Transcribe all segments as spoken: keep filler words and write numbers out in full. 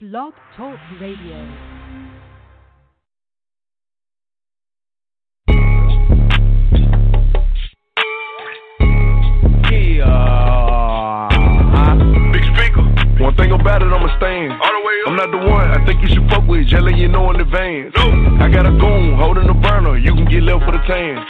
Blog Talk Radio. One thing about it, I'ma stand. I'm not the one, I think you should fuck with, yelling you know in advance. No. I got a goon holding a burner, you can get left for the tan.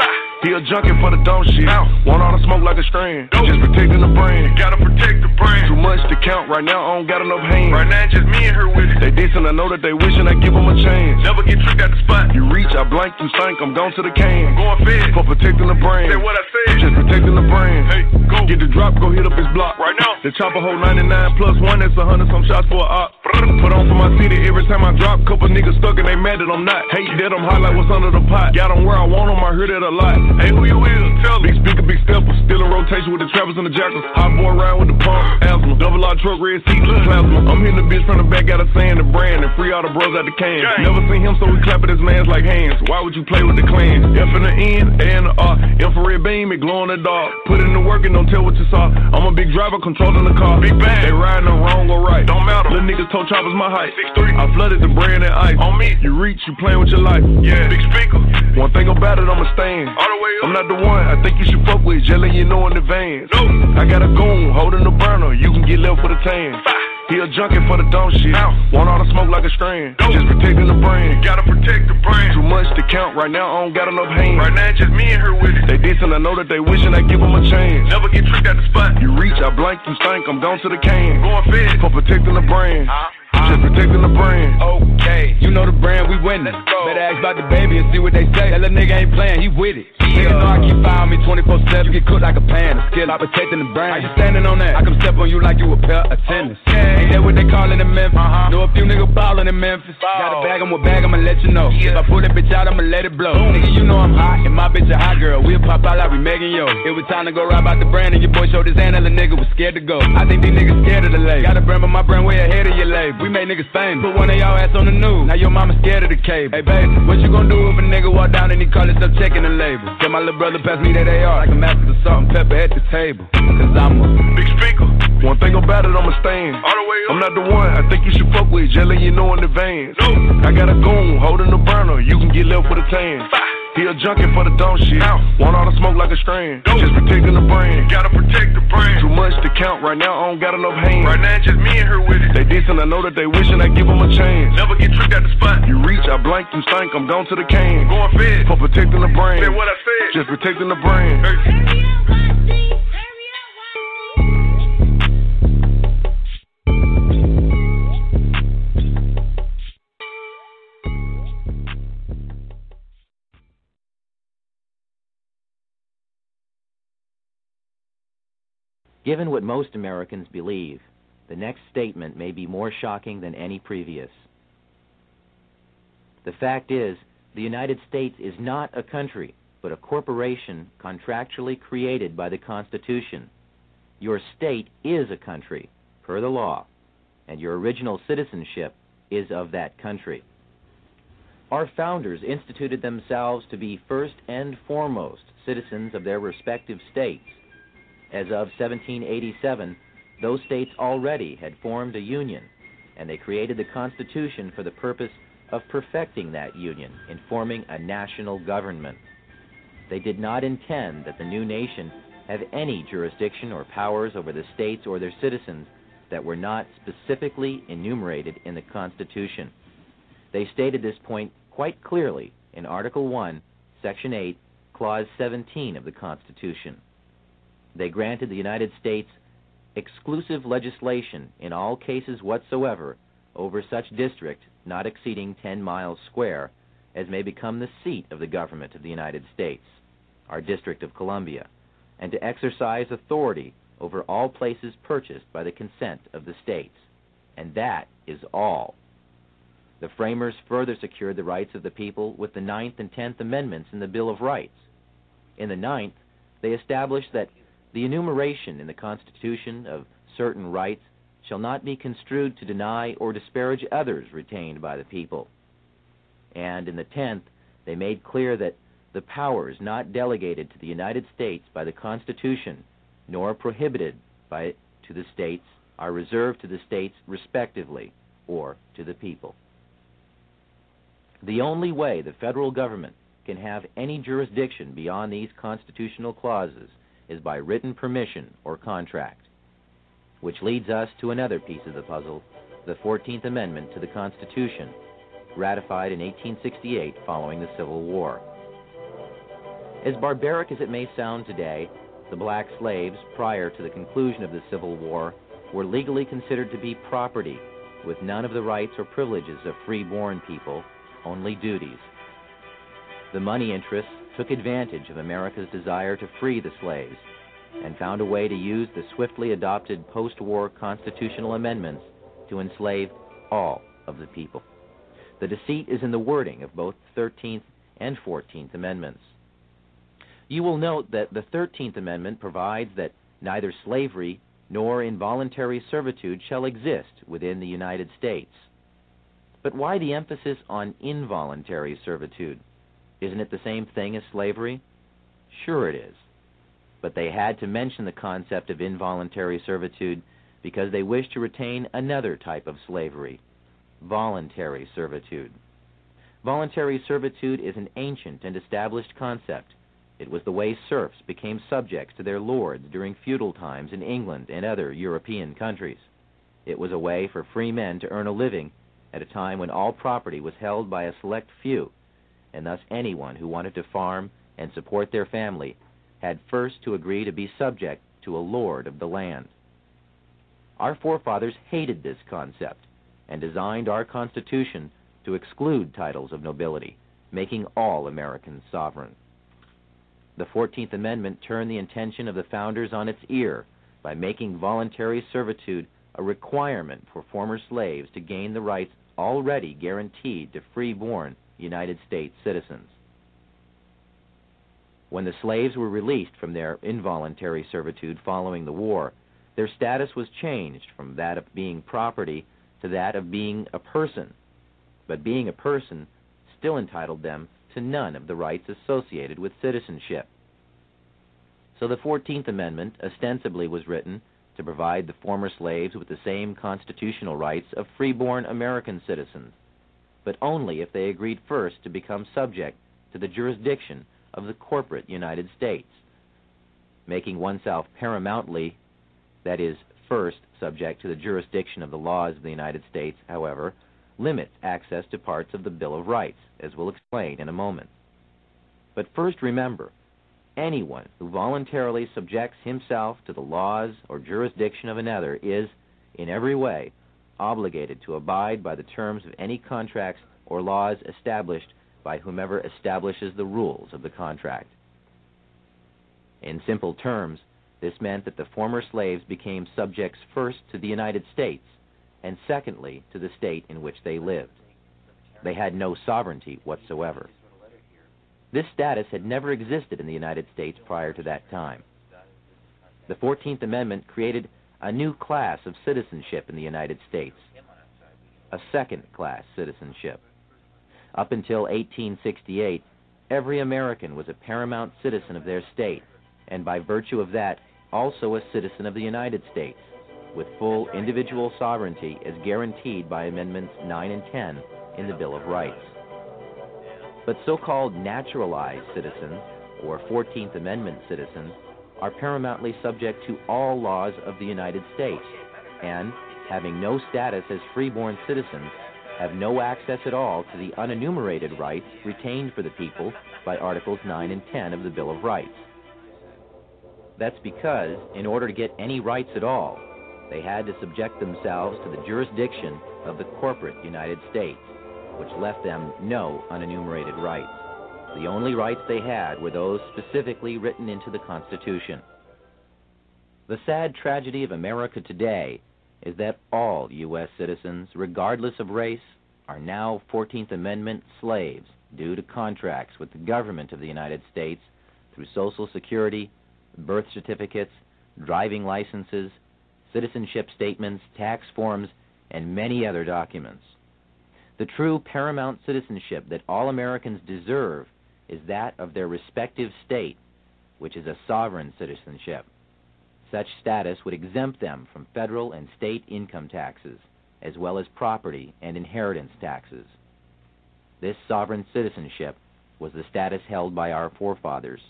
He a junkie for the dumb shit. Ow. Want all the smoke like a strand. Dope. Just protecting the brand. You gotta protect the brand. Too much to count right now, I don't got enough hands. Right now, just me and her with it. They dissing, I know that they wishing I give them a chance. Never get tricked out the spot. You reach, I blank, you sank, I'm gone to the can. I'm going fed. For protecting the brand. Say what I said. Just protecting the brand. Hey, go. Get the drop, go hit up his block. Right now. The chopper hold ninety-nine plus one, that's one hundred some shots for a op. Put on for my city every time I drop. Couple niggas stuck and they mad that I'm not. Hate that I'm hot like what's under the pot. Got them where I want them, I heard that a lot. Hey, who you is? Tell me. Big speaker, big stepper. Still in rotation with the trappers and the jackals. Hot boy round with the pump. Asthma. Double R truck, red seat, plasma. I'm hitting the bitch from the back, got a sand, the brand, and free all the bros out the can. Dang. Never seen him, so we clapping his man's like hands. Why would you play with the clan? F in the N, A in the R. Infrared beam, it glow in the dark. Put in the work and don't tell what you saw. I'm a big driver, controlling the car. Big bang. They riding the wrong or right. Don't matter. Little niggas told choppers my height. six three. I flooded the brand and ice. On me. You reach, you playing with your life. Yeah. Big speaker. One thing about it, I'ma stand. I'm not the one, I think you should fuck with, yelling you know in advance. No. I got a goon holding the burner, you can get left for the tan. He a junkie for the dumb shit. Ow. Want all the smoke like a strand. Dope. Just protecting the brand. You gotta protect the brand. Too much to count right now, I don't got enough hands. Right now, it's just me and her with it. They dissing, I know that they wishing I give them a chance. Never get tricked out the spot. You reach, I blank, you stink, I'm gone to the can. Going fed. For protecting the brand. Uh-huh. Just protecting the brand. Okay, you know the brand, we winning. Let's go. Better ask about the baby and see what they say. That little nigga ain't playing, he with it. Yeah. Niggas know I keep following me twenty-four seven. You get cooked like a pan. The skill, I'm protecting the brand. How you standing on that? I come step on you like you a pair of tennis. Okay. Ain't that what they callin' in Memphis? Uh-huh. Know a few niggas ballin' in Memphis. Ball. Gotta bag em with bag, I'ma let you know. Yeah. If I pull that bitch out, I'ma let it blow. Boom. Nigga, you know I'm hot, and my bitch a hot girl. We'll pop out like we Megan Yo. It was time to go ride out the brand, and your boy showed his hand, and the nigga was scared to go. I think these niggas scared of the lake. Got a brand, but my brand way ahead of your lake. We made niggas famous. Put one of y'all ass on the news. Now your mama scared of the cable. Hey baby, what you gonna do if a nigga walk down and he call himself checking the label? Tell my little brother pass me that A R. Like a master of salt and pepper at the table. Cause I'm a big speaker. One thing about it, I'ma stand. All the way up. I'm not the one, I think you should fuck with, yelling you know in advance. No. I got a goon holding the burner, you can get left for the tan. He a junkie for the dumb shit. Ow. Want all the smoke like a strand. Dope. Just protecting the brand. You gotta protect the brand. Too much to count right now, I don't got enough hands. Right now, it's just me and her with it. They dissing, I know that they wishing I give them a chance. Never get tricked out the spot. You reach, I blank, you stink, I'm gone to the can. Going fed. For protecting the brand. Say what I said. Just protecting the brand. Hey. Hurry up, Y C. Hurry up, Y C. Given what most Americans believe, the next statement may be more shocking than any previous. The fact is, the United States is not a country, but a corporation contractually created by the Constitution. Your state is a country, per the law, and your original citizenship is of that country. Our founders instituted themselves to be first and foremost citizens of their respective states. As of seventeen eighty-seven, those states already had formed a union, and they created the Constitution for the purpose of perfecting that union in forming a national government. They did not intend that the new nation have any jurisdiction or powers over the states or their citizens that were not specifically enumerated in the Constitution. They stated this point quite clearly in Article one, Section eight, Clause seventeen of the Constitution. They granted the United States exclusive legislation in all cases whatsoever over such district not exceeding ten miles square as may become the seat of the government of the United States, our District of Columbia, and to exercise authority over all places purchased by the consent of the states. And that is all. The framers further secured the rights of the people with the Ninth and Tenth Amendments in the Bill of Rights. In the Ninth, they established that the enumeration in the Constitution of certain rights shall not be construed to deny or disparage others retained by the people. And in the tenth, they made clear that the powers not delegated to the United States by the Constitution, nor prohibited by to the states, are reserved to the states respectively, or to the people. The only way the federal government can have any jurisdiction beyond these constitutional clauses is by written permission or contract, which leads us to another piece of the puzzle, the fourteenth Amendment to the Constitution, ratified in eighteen sixty-eight following the Civil War. As barbaric as it may sound today, the black slaves, prior to the conclusion of the Civil War, were legally considered to be property, with none of the rights or privileges of free-born people, only duties. The money interests took advantage of America's desire to free the slaves and found a way to use the swiftly adopted post-war constitutional amendments to enslave all of the people. The deceit is in the wording of both the thirteenth and fourteenth Amendments. You will note that the thirteenth Amendment provides that neither slavery nor involuntary servitude shall exist within the United States. But why the emphasis on involuntary servitude? Isn't it the same thing as slavery? Sure it is. But they had to mention the concept of involuntary servitude because they wished to retain another type of slavery, voluntary servitude. Voluntary servitude is an ancient and established concept. It was the way serfs became subjects to their lords during feudal times in England and other European countries. It was a way for free men to earn a living at a time when all property was held by a select few, and thus anyone who wanted to farm and support their family had first to agree to be subject to a lord of the land. Our forefathers hated this concept and designed our Constitution to exclude titles of nobility, making all Americans sovereign. The fourteenth Amendment turned the intention of the founders on its ear by making voluntary servitude a requirement for former slaves to gain the rights already guaranteed to free-born United States citizens. When the slaves were released from their involuntary servitude following the war, their status was changed from that of being property to that of being a person, but being a person still entitled them to none of the rights associated with citizenship. So the fourteenth Amendment ostensibly was written to provide the former slaves with the same constitutional rights of free-born American citizens, but only if they agreed first to become subject to the jurisdiction of the corporate United States, making oneself paramountly, that is, first subject to the jurisdiction of the laws of the United States, however, limits access to parts of the Bill of Rights, as we'll explain in a moment. But first remember, anyone who voluntarily subjects himself to the laws or jurisdiction of another is, in every way, obligated to abide by the terms of any contracts or laws established by whomever establishes the rules of the contract. In simple terms, this meant that the former slaves became subjects first to the United States, and secondly, to the state in which they lived. They had no sovereignty whatsoever. This status had never existed in the United States prior to that time. The fourteenth Amendment created a new class of citizenship in the United States, a second-class citizenship. Up until eighteen sixty-eight, every American was a paramount citizen of their state, and by virtue of that, also a citizen of the United States, with full individual sovereignty as guaranteed by Amendments nine and ten in the Bill of Rights. But so-called naturalized citizens, or fourteenth Amendment citizens, are paramountly subject to all laws of the United States, and, having no status as free-born citizens, have no access at all to the unenumerated rights retained for the people by Articles nine and ten of the Bill of Rights. That's because, in order to get any rights at all, they had to subject themselves to the jurisdiction of the corporate United States, which left them no unenumerated rights. The only rights they had were those specifically written into the Constitution. The sad tragedy of America today is that all U S citizens, regardless of race, are now fourteenth Amendment slaves due to contracts with the government of the United States through Social Security, birth certificates, driving licenses, citizenship statements, tax forms, and many other documents. The true paramount citizenship that all Americans deserve is that of their respective state, which is a sovereign citizenship. Such status would exempt them from federal and state income taxes, as well as property and inheritance taxes. This sovereign citizenship was the status held by our forefathers.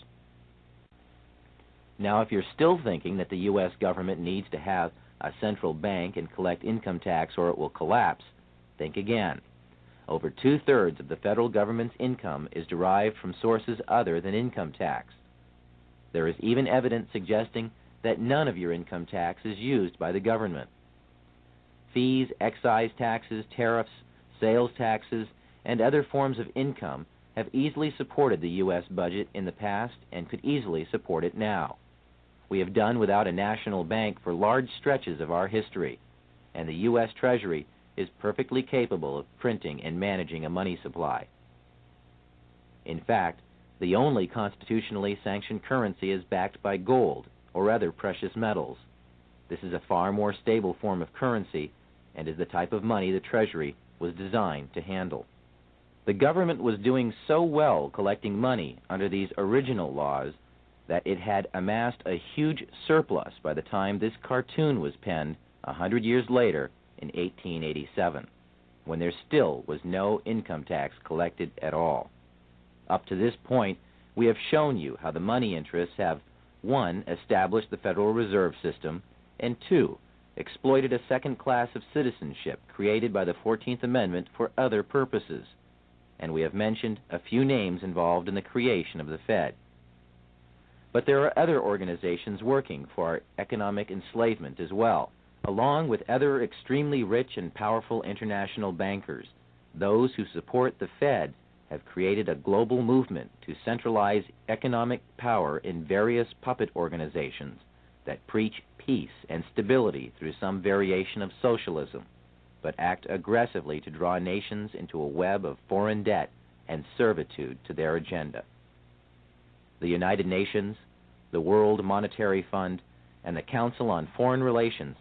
Now, if you're still thinking that the U S government needs to have a central bank and collect income tax or it will collapse, think again. Over two-thirds of the federal government's income is derived from sources other than income tax. There is even evidence suggesting that none of your income tax is used by the government. Fees, excise taxes, tariffs, sales taxes, and other forms of income have easily supported the U S budget in the past and could easily support it now. We have done without a national bank for large stretches of our history, and the U S Treasury is perfectly capable of printing and managing a money supply. In fact, the only constitutionally sanctioned currency is backed by gold or other precious metals. This is a far more stable form of currency and is the type of money the Treasury was designed to handle. The government was doing so well collecting money under these original laws that it had amassed a huge surplus by the time this cartoon was penned a hundred years later in eighteen eighty-seven, when there still was no income tax collected at all. Up to this point, we have shown you how the money interests have, one, established the Federal Reserve System, and two, exploited a second class of citizenship created by the fourteenth Amendment for other purposes. And we have mentioned a few names involved in the creation of the Fed. But there are other organizations working for our economic enslavement as well, along with other extremely rich and powerful international bankers. Those who support the Fed have created a global movement to centralize economic power in various puppet organizations that preach peace and stability through some variation of socialism, but act aggressively to draw nations into a web of foreign debt and servitude to their agenda. The United Nations, the World Monetary Fund, and the Council on Foreign Relations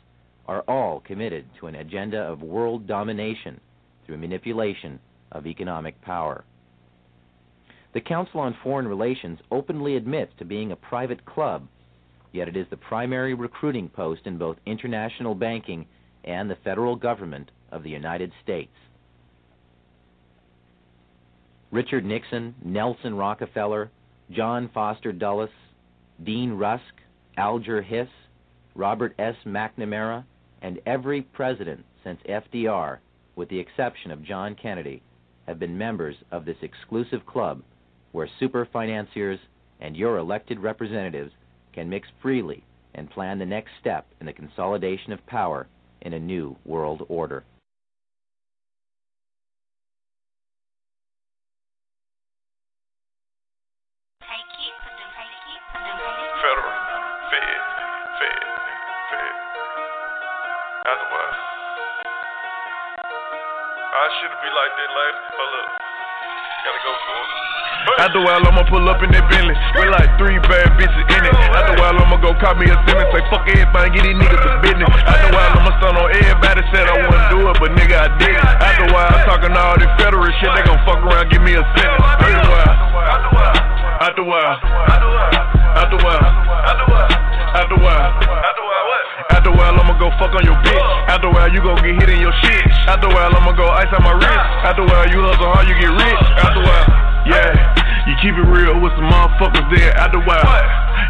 are all committed to an agenda of world domination through manipulation of economic power. The Council on Foreign Relations openly admits to being a private club, yet it is the primary recruiting post in both international banking and the federal government of the United States. Richard Nixon, Nelson Rockefeller, John Foster Dulles, Dean Rusk, Alger Hiss, Robert S. McNamara, and every president since F D R, with the exception of John Kennedy, have been members of this exclusive club where super financiers and your elected representatives can mix freely and plan the next step in the consolidation of power in a new world order. Federal, Fed, Fed, Fed. Otherwise, I shouldn't be like that life. Hold up, gotta go for it. After a while, I'ma pull up in that Bentley with like three bad bitches in it. After a while, I'ma go cop me a sentence. Say fuck everybody, get these niggas to business. After a while, I'ma stun on everybody. Said I wouldn't do it, but nigga, I did it. After a while, I'm talking all this federal shit. They gon' fuck around, give me a sentence. After a while, after a while, after a while, after a while, after a while, after a while, I'ma go fuck on your bitch. After a while, you gon' get hit in your shit. After a while, I'ma go ice on my wrist. After a while, you hustle hard, you get rich. After a while. Yeah, you keep it real with some motherfuckers there out the wild.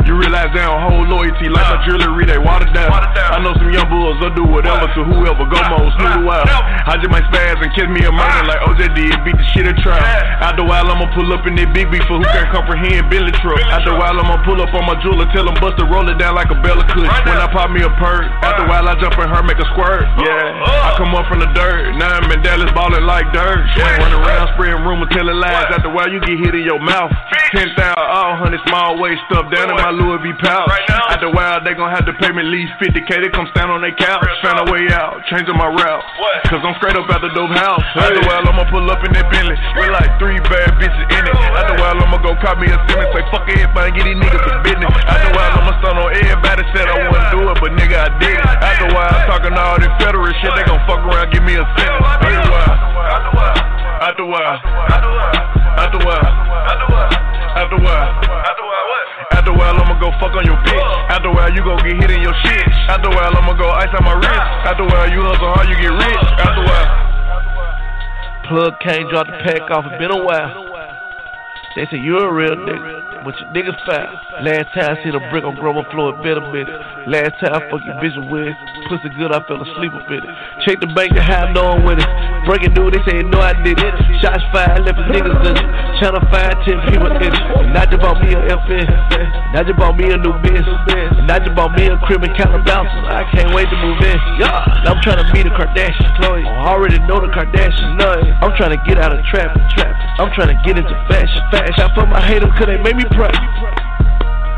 You realize they don't hold loyalty like uh, a jewelry, they watered down. Water down. I know some young bulls, they'll do whatever what? to whoever, go uh, mode, snoot uh, the wild. No. I just might spaz and kiss me a murder uh, like O J did, beat the shit a trial. Yeah. Out the wild, I'ma pull up in that big beef for who can't comprehend Billy truck. Out the wild, I'ma pull up on my jeweler, tell him bust the roller down like a Bella could. Right when now. I pop me a perk, uh, out the wild, I jump in her, make a squirt. Uh, yeah, uh, I come up from the dirt, now I'm in Dallas ballin' like dirt. Swing yeah. run around, spreading rumor, telling lies. Out the wild, you get hit in your mouth. ten thousand, all hundred small waist stuffed down in my Louis V pouch. At the wild, they gon' have to pay me at least fifty K. They come stand on their couch. Found a way out, changing my route. Cause I'm straight up out the dope house. At the wild, I'ma pull up in that Bentley with like three bad bitches in it. At the wild, I'ma go cop me a sentence. Say fuck everybody, get these niggas to business. At the wild, I'ma stun on everybody. Said I wouldn't do it, but nigga, I did it. At the wild, talking all this federal shit. They gon' fuck around, give me a sentence. At the wild, at the wild, at the wild, at the wild. After a while, after a while, after a while, after a while, after a while, I'ma go fuck on your bitch. After a while, you gon' get hit in your shit. After a while, I'ma go ice on my wrist. After a while, you hustle hard, you get rich. After a while. Plug can't drop the pack off, it's been a while. They said, you a real nigga, but your niggas foul. Last time I seen a brick on Groma floor, it been a minute. Last time I fucked your bitch with pussy good, I fell asleep a bit. Check the bank to have no one with it. Breaking dude, they say, no, I did it. Shots fired, left his niggas in it. Channel five, ten people in it. And I just bought me a F N. And I just bought me a new biz. And I just bought me a crib and count of bouncers. I can't wait to move in. Yeah. I'm trying to meet a Kardashian. Chloe. I already know the Kardashian. No, I'm trying to get out of trap. I'm trying to get into fashion. Clap for my haters, cause they make me pray.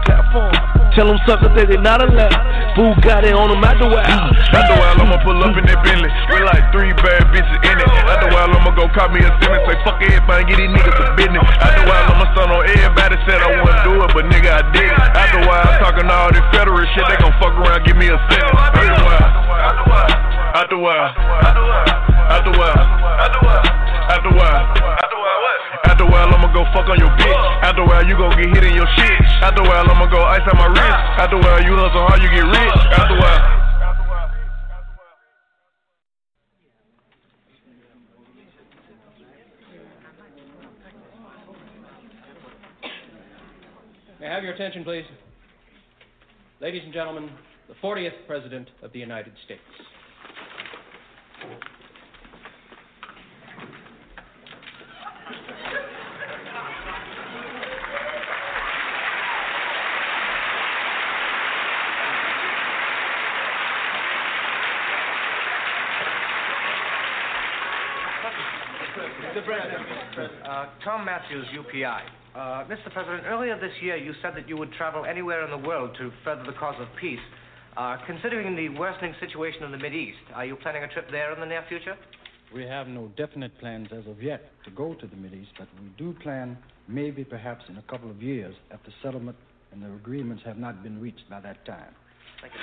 Clap for them. Tell them suckers that they not allowed. Fool got it on them out the wild. Out the wild, I'ma pull up in that Bentley. We like three bad bitches in it. Out the wild, I'ma go call me a Simmons. Say fuck everybody, get these niggas a business. Out the wild, I'ma stun on everybody. Said I wouldn't do it, but nigga, I did it. Out the wild, talking all this federal shit. They gon' fuck around, give me a sentence. Out the wild. Out the wild. Out the wild. Out the wild. Out the wild. Out the wild. After a while, I'ma go fuck on your bitch. After a while, you gon' get hit in your shit. After a while, I'ma go ice on my wrist. After a while, you hustle hard, you get rich. After a while. May I have your attention, please? Ladies and gentlemen, the fortieth President of the United States. Uh, Tom Matthews, U P I. Uh, Mister President, earlier this year you said that you would travel anywhere in the world to further the cause of peace. Uh, considering the worsening situation in the Mideast, are you planning a trip there in the near future? We have no definite plans as of yet to go to the Mideast, but we do plan maybe perhaps in a couple of years after settlement and the agreements have not been reached by that time. Thank you.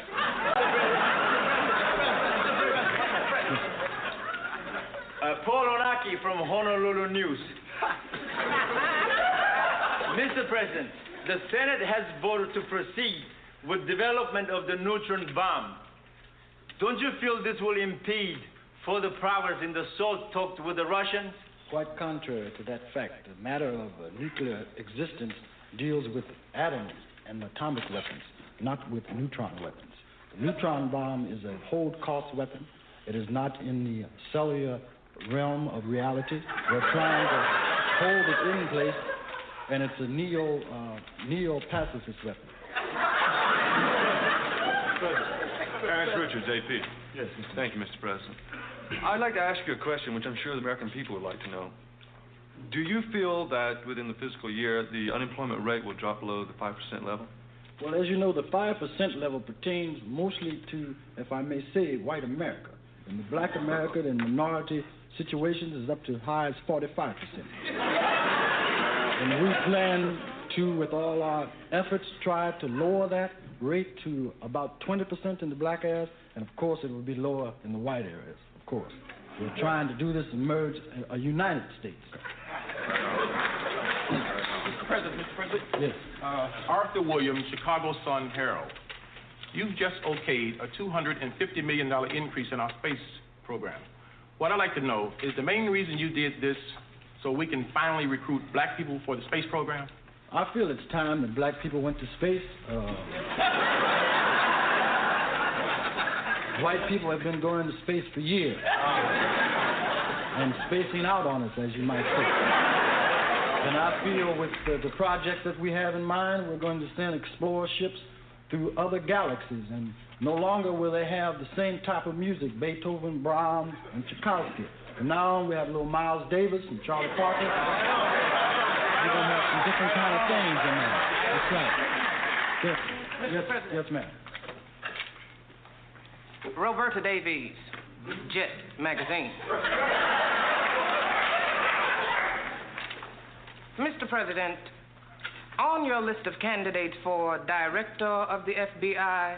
Uh, Paul Onaki from Honolulu News. Mister President, the Senate has voted to proceed with development of the neutron bomb. Don't you feel this will impede further progress in the SALT talks with the Russians? Quite contrary to that fact, the matter of uh, nuclear existence deals with atoms and atomic weapons, not with neutron weapons. The neutron bomb is a hold-cost weapon. It is not in the cellular realm of reality. We're trying to hold it in place, and it's a neo, uh, neo-pacifist weapon. Clarence Richards, A P. Yes, thank you, Mister President. I'd like to ask you a question, which I'm sure the American people would like to know. Do you feel that within the fiscal year, the unemployment rate will drop below the five percent level? Well, as you know, the five percent level pertains mostly to, if I may say, white America. In the black America and minority situations is up to as high as forty-five percent. And we plan to, with all our efforts, try to lower that rate to about twenty percent in the black areas, and of course it will be lower in the white areas, of course. We're trying to do this and merge a United States. Mister President, Mister President. Yes. Uh, Arthur Williams, Chicago Sun Herald. You've just okayed a two hundred fifty million dollars increase in our space program. What I'd like to know is the main reason you did this so we can finally recruit black people for the space program? I feel it's time that black people went to space. Uh, white people have been going to space for years. And spacing out on us, as you might say. And I feel with the, the project that we have in mind, we're going to send explorer ships through other galaxies, and no longer will they have the same type of music, Beethoven, Brahms, and Tchaikovsky. From now on, we have little Miles Davis and Charlie Parker. We're going to have some different kind of things in there. That's right. Yes, yes, yes, ma'am. Roberta Davies, Jet Magazine. Mister President, on your list of candidates for director of the F B I,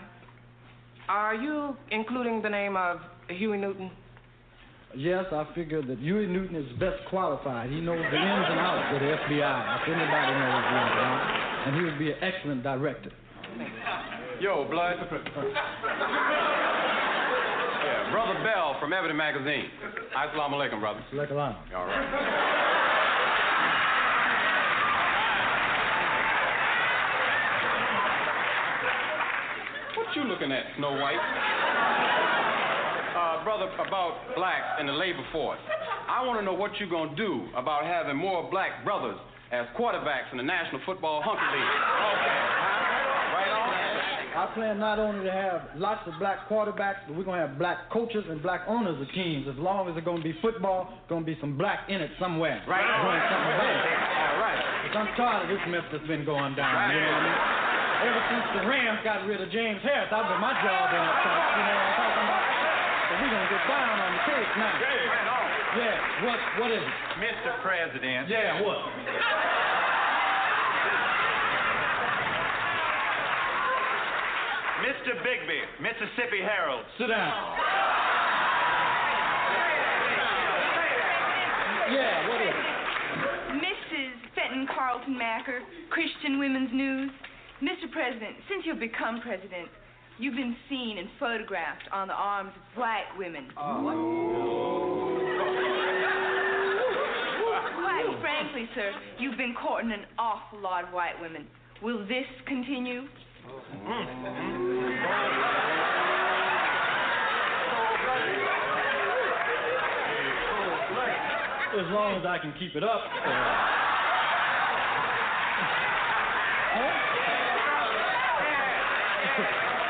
are you including the name of Huey Newton? Yes, I figured that Huey Newton is best qualified. He knows the ins and outs of the F B I, if anybody knows the ins and outs, and he would be an excellent director. Yo, blood. Yeah, Brother Bell from Ebony Magazine. Assalamu alaikum, brother. Alaikum. All right. What you looking at, Snow White? Uh, brother, about blacks in the labor force. I want to know what you're going to do about having more black brothers as quarterbacks in the National Football Hunter League. Okay. Right on. I plan not only to have lots of black quarterbacks, but we're going to have black coaches and black owners of teams. As long as it's going to be football, it's going to be some black in it somewhere. Right on. All right. I'm tired of this mess that's been going down. Right. You know what I mean? Ever since the Rams got rid of James Harris, I've been my job in up top. You know what I'm talking about? But we're going to get down on the case now. Hey, right on. Yeah, what, what is it? Mister President. Yeah, what? Mister Bigby, Mississippi Herald. Sit down. Yeah, what is it? Missus Fenton Carlton Macker, Christian Women's News. Mister President, since you've become president, you've been seen and photographed on the arms of black women. Uh, what? Quite frankly, sir, you've been courting an awful lot of white women. Will this continue? As long as I can keep it up. Uh,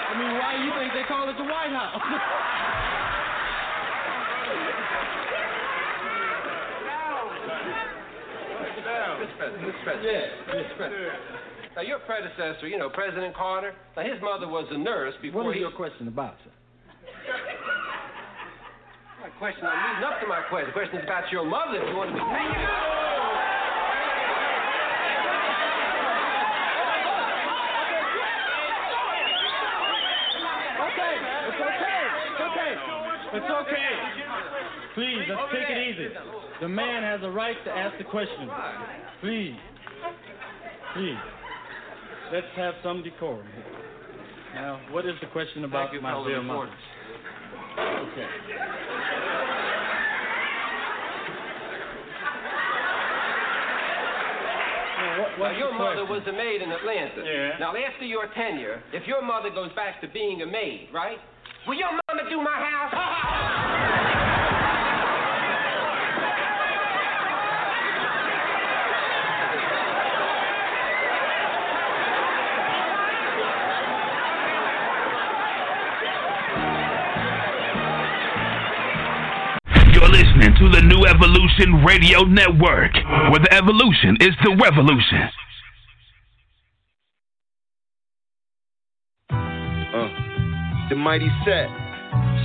I mean, why do you think they call it the White House? Now, Mister President, Mister President, yeah, Mister President. Now, your predecessor, you know, President Carter. Now, his mother was a nurse before. What is he... your question about, sir? My question. I'm leading up to my question. The question is about your mother. If you want to be paid. It's okay. Please, let's take it easy. The man has a right to ask the question. Please. Please. Let's have some decorum. Now, what is the question about you, my dear mother? Okay. Now, what, now, your mother was a maid in Atlanta. Yeah. Now, after your tenure, if your mother goes back to being a maid, right? Will your mama do my house? You're listening to the New Evolution Radio Network, where the evolution is the revolution. The mighty set.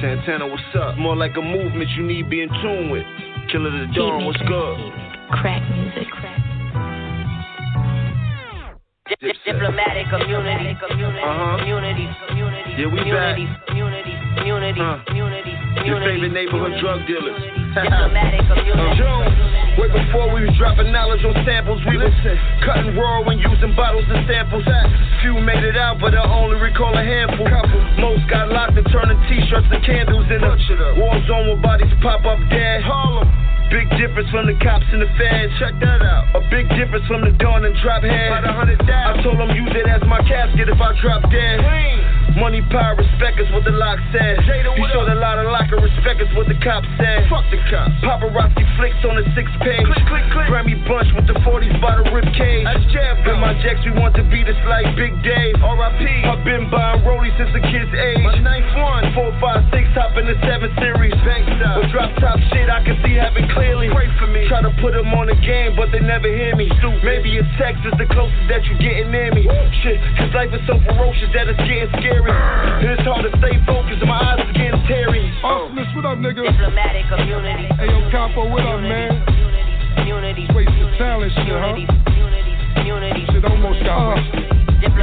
Santana, what's up? More like a movement you need be in tune with. Killer the Dawn, what's good? Crack music. Diplomatic community. Uh-huh. Community. Yeah, we back. Community. Community. Community. Your favorite neighborhood drug dealers. Diplomatic community. Way before we was dropping knowledge on samples, we listen, cutting raw and using bottles as samples. Few made it out, but I only recall a handful. Most got locked and turning t-shirts and candles in a war zone where bodies pop up dead. Harlem. Big difference from the cops and the feds. Check that out. A big difference from the Dawn and Drop Head. I told them use it as my casket if I drop dead. Clean. Money, power, respect is what the lock said. Jada, you showed up? A lot of lock and respect is what the cops said. Fuck the cops. Paparazzi flicks on the six page. Click, click, click. Grammy bunch with the forties by the rib cage. In my jacks, we want to be this like Big Dave. R I P. I've been buying rollies since a kid's age. My ninth one, four, five, six, hop in the seven series. With drop top shit, I can see having clear. Pray for me. Try to put them on the game, but they never hear me. Maybe a text is the closest that you getting near me. Shit, cause life is so ferocious that it's getting scary. It's hard to stay focused, and my eyes are getting teary. Arsonist, oh. What up, nigga? Diplomatic community. Hey, yo, Capo, what up, man? Community. Waste of talent, shit, huh? Community. Shit, almost got wasted.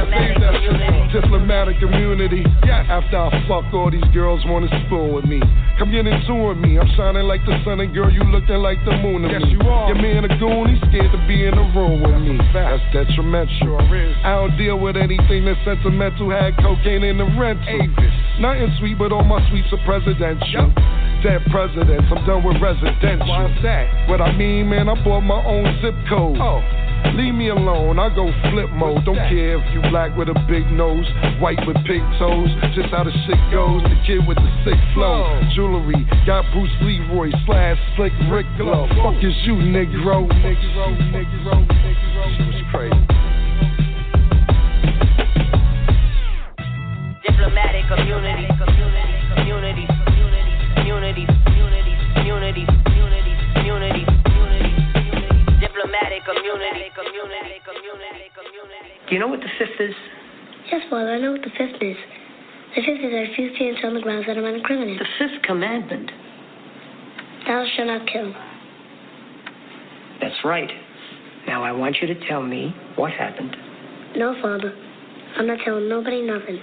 Diplomatic, Diplomatic immunity. Yes. After I fuck, all these girls wanna spoon with me. Come get into with me. I'm shining like the sun, and girl, you looking like the moon. Yes, me. You are. Your man a goon, he's scared to be in the room with me. That's detrimental. Sure is. I don't deal with anything that's sentimental. Had cocaine in the rental. Avis. Nothing sweet, but all my sweets are presidential. Yep. Dead presidents, I'm done with residential. Why's that? What I mean, man, I bought my own zip code. Oh, leave me alone, I go flip mode. What's Don't that? Care if you black with a big nose, white with pig toes. Just how the shit goes, the kid with the sick flow. Whoa. Jewelry, got Bruce Leroy slash Slick Rick glow. Fuck is you, Negro? Negro, Negro, Negro. She was crazy. Diplomatic community, community, community. Unity, unity, unity, unity, unity, unity, diplomatic community, community, community, community. Do you know what the fifth is? Yes, Father, I know what the fifth is. The fifth is I refuse to answer on the grounds that I'm not a criminal. The fifth commandment. Thou shalt not kill. That's right. Now I want you to tell me what happened. No, Father. I'm not telling nobody nothing.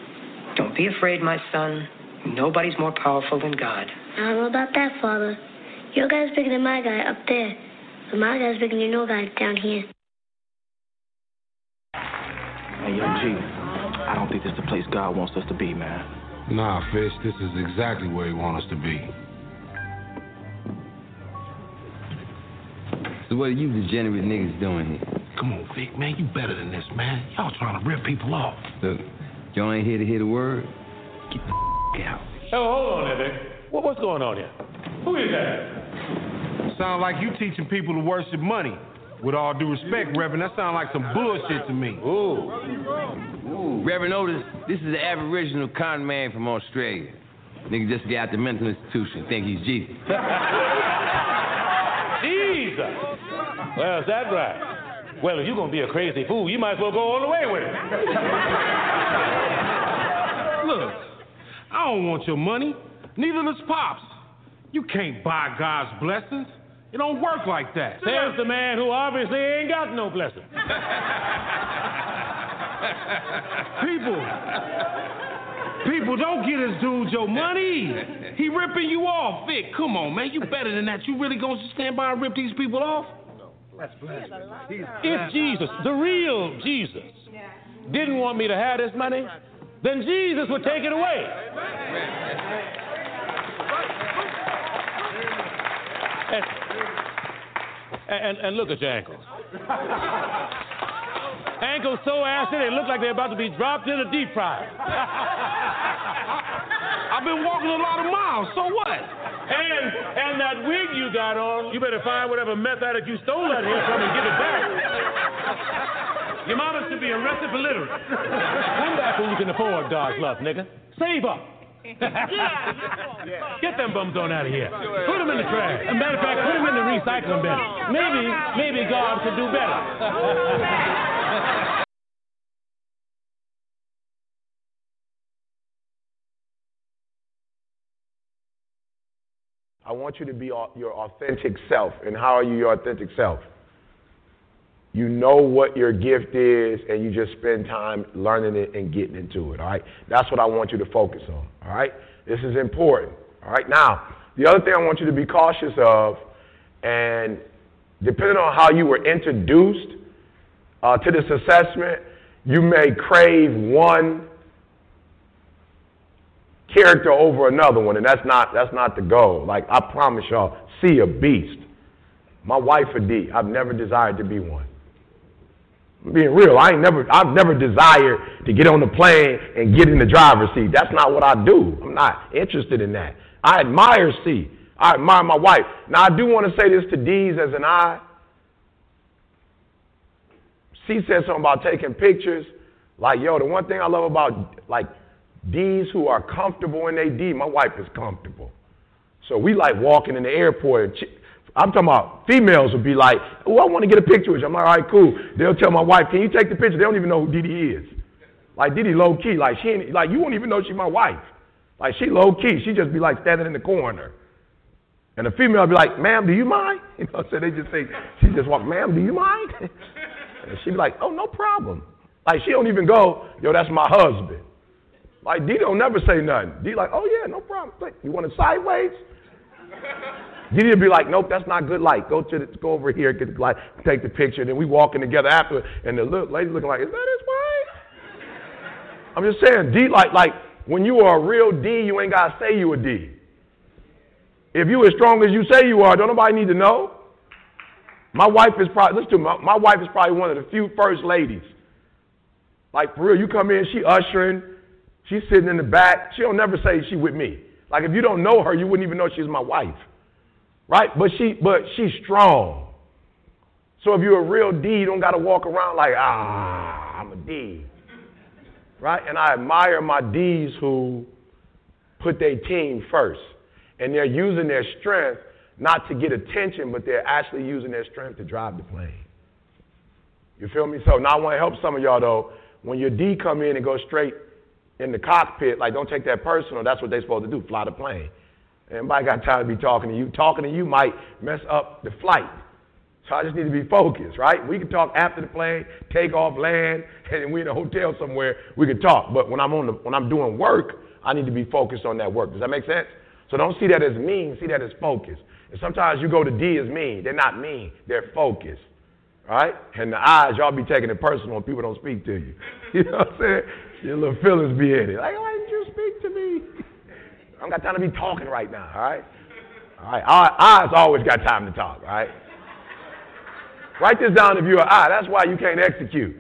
Don't be afraid, my son. Nobody's more powerful than God. I don't know about that, Father. Your guy's bigger than my guy up there. And my guy's bigger than your guy down here. Hey, Young G, I don't think this is the place God wants us to be, man. Nah, Fish, this is exactly where he wants us to be. So what are you degenerate niggas doing here? Come on, Vic, man, you better than this, man. Y'all trying to rip people off. Look, y'all ain't here to hear the word. Get the out. Oh, hold on there, Vic. What, what's going on here? Who is that? Sound like you teaching people to worship money. With all due respect, Reverend, that sound like some bullshit to me. Ooh. Ooh. Reverend Otis, this is an aboriginal con man from Australia. Nigga just got out the mental institution. Think he's Jesus. Jesus. Well, is that right? Well, if you're going to be a crazy fool, you might as well go all the way with it. Look. I don't want your money. Neither does Pops. You can't buy God's blessings. It don't work like that. There's the man who obviously ain't got no blessing. People. People, don't get this dude your money. He ripping you off, Vic. Come on, man. You better than that. You really going to stand by and rip these people off? No, that's blasphemy. If Jesus, the real Jesus, didn't want me to have this money, then Jesus would take it away. And, and, and look at your ankles. Ankles so acid they look like they're about to be dropped in a deep fryer. I've been walking a lot of miles, so what? And and that wig you got on, you better find whatever meth addict you stole out here from and get it back. Your mama should be arrested for littering. Come back when you can afford God's love, nigga. Save up. Get them bums on out of here. Put them in the trash. As a matter of fact, put them in the recycling bin. Maybe, maybe God could do better. I want you to be your authentic self. And how are you your authentic self? You know what your gift is, and you just spend time learning it and getting into it, all right? That's what I want you to focus on, all right? This is important, all right? Now, the other thing I want you to be cautious of, and depending on how you were introduced uh, to this assessment, you may crave one character over another one, and that's not, that's not the goal. Like, I promise y'all, see a beast. My wife a D. I've never desired to be one. Being real, I ain't never, I've never desired to get on the plane and get in the driver's seat. That's not what I do. I'm not interested in that. I admire C. I admire my wife. Now, I do want to say this to D's as an I. C said something about taking pictures. Like, yo, the one thing I love about, like, D's who are comfortable in their D, my wife is comfortable. So we like walking in the airport and ch- I'm talking about females would be like, oh, I want to get a picture with you. I'm like, all right, cool. They'll tell my wife, can you take the picture? They don't even know who Didi is. Like, Didi low-key. Like, she ain't, like, you won't even know she's my wife. Like, she low-key. She just be, like, standing in the corner. And the female would be like, ma'am, do you mind? You know what I'm saying? They just say, she just walk, ma'am, do you mind? And she'd be like, oh, no problem. Like, she don't even go, yo, that's my husband. Like, D don't never say nothing. D like, oh, yeah, no problem. Like, you want it sideways? D would be like, nope, that's not good light. Go to the, go over here, get the light, take the picture. Then we walking together after, and the look, lady looking like, is that his wife? I'm just saying, D like, like, when you are a real D, you ain't got to say you a D. If you as strong as you say you are, don't nobody need to know. My wife is probably, listen to me, my, my wife is probably one of the few first ladies. Like, for real, you come in, she ushering, she's sitting in the back. She'll never say she with me. Like, if you don't know her, you wouldn't even know she's my wife. Right? But she, but she's strong. So if you're a real D, you don't got to walk around like, ah, I'm a D. Right? And I admire my Ds who put their team first. And they're using their strength not to get attention, but they're actually using their strength to drive the plane. You feel me? So now I want to help some of y'all, though. When your D come in and go straight in the cockpit, like, don't take that personal. That's what they're supposed to do, fly the plane. Everybody got time to be talking to you. Talking to you might mess up the flight. So I just need to be focused, right? We can talk after the plane, take off, land, and then we're in a hotel somewhere, we can talk. But when I'm on the, when I'm doing work, I need to be focused on that work. Does that make sense? So don't see that as mean, see that as focused. And sometimes you go to D as mean. They're not mean, they're focused. Right? And the eyes, y'all be taking it personal when people don't speak to you. You know what I'm saying? Your little feelings be in it. Like, why didn't you speak to me? I don't got time to be talking right now, all right? All right, our eyes always got time to talk, all right? Write this down if you're an eye. That's why you can't execute.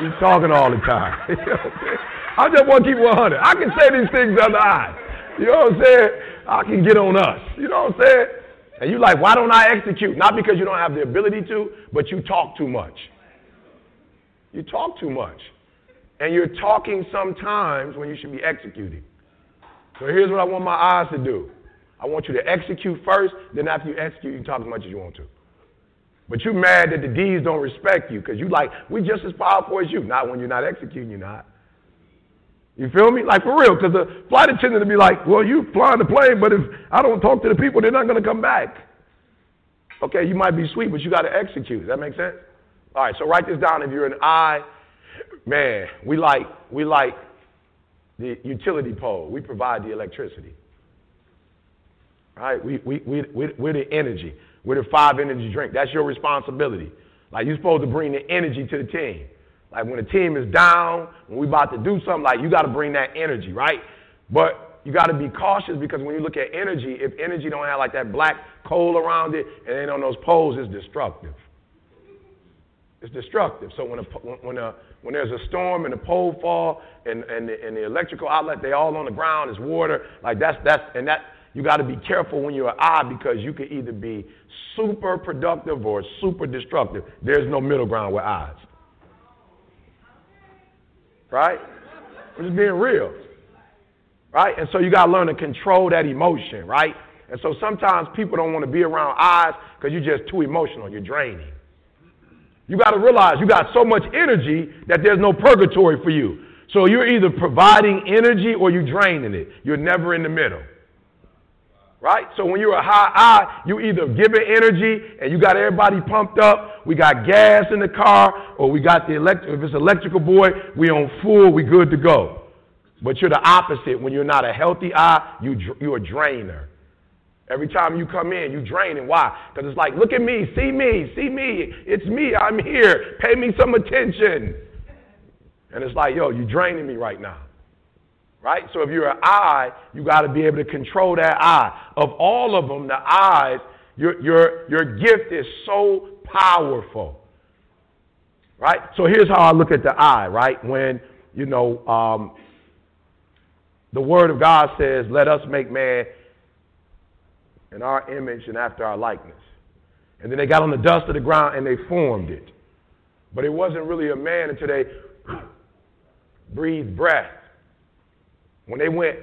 You're talking all the time. You know what I'm saying? I just want to keep one hundred. I can say these things under eyes. You know what I'm saying? I can get on us. You know what I'm saying? And you're like, why don't I execute? Not because you don't have the ability to, but you talk too much. You talk too much. And you're talking sometimes when you should be executing. So here's what I want my eyes to do. I want you to execute first, then after you execute, you talk as much as you want to. But you're mad that the D's don't respect you because you like, we just as powerful as you. Not when you're not executing, you're not. You feel me? Like, for real, because the flight attendant would be like, well, you flying the plane, but if I don't talk to the people, they're not going to come back. Okay, you might be sweet, but you got to execute. Does that make sense? All right, so write this down. If you're an I, man, we like, we like the utility pole. We provide the electricity. All right, we, we, we, we, we're the energy. We're the five energy drink. That's your responsibility. Like, you're supposed to bring the energy to the team. Like, when the team is down, when we're about to do something, like, you got to bring that energy, right? But you got to be cautious because when you look at energy, if energy don't have, like, that black coal around it and ain't on those poles, it's destructive. It's destructive. So when a, when, a, when there's a storm and a pole fall and, and, the, and the electrical outlet, they all on the ground, it's water. Like, that's, that's, and that, you got to be careful when you're an I because you can either be super productive or super destructive. There's no middle ground with I's. Right? I'm just being real. Right? And so you got to learn to control that emotion, right? And so sometimes people don't want to be around eyes because you're just too emotional. You're draining. You got to realize you got so much energy that there's no purgatory for you. So you're either providing energy or you're draining it. You're never in the middle. Right? So when you're a high I, you either giving energy and you got everybody pumped up. We got gas in the car or we got the electric. If it's electrical boy, we on full. We good to go. But you're the opposite. When you're not a healthy I, you, you're a drainer. Every time you come in, you draining. Why? Because it's like, look at me. See me. See me. It's me. I'm here. Pay me some attention. And it's like, yo, you're draining me right now. Right? So if you're an I, you got to be able to control that I. Of all of them, the I's, your, your, your gift is so powerful. Right? So here's how I look at the I, right? When, you know, um, the Word of God says, let us make man in our image and after our likeness. And then they got on the dust of the ground and they formed it. But it wasn't really a man until they breathed breath. When they went,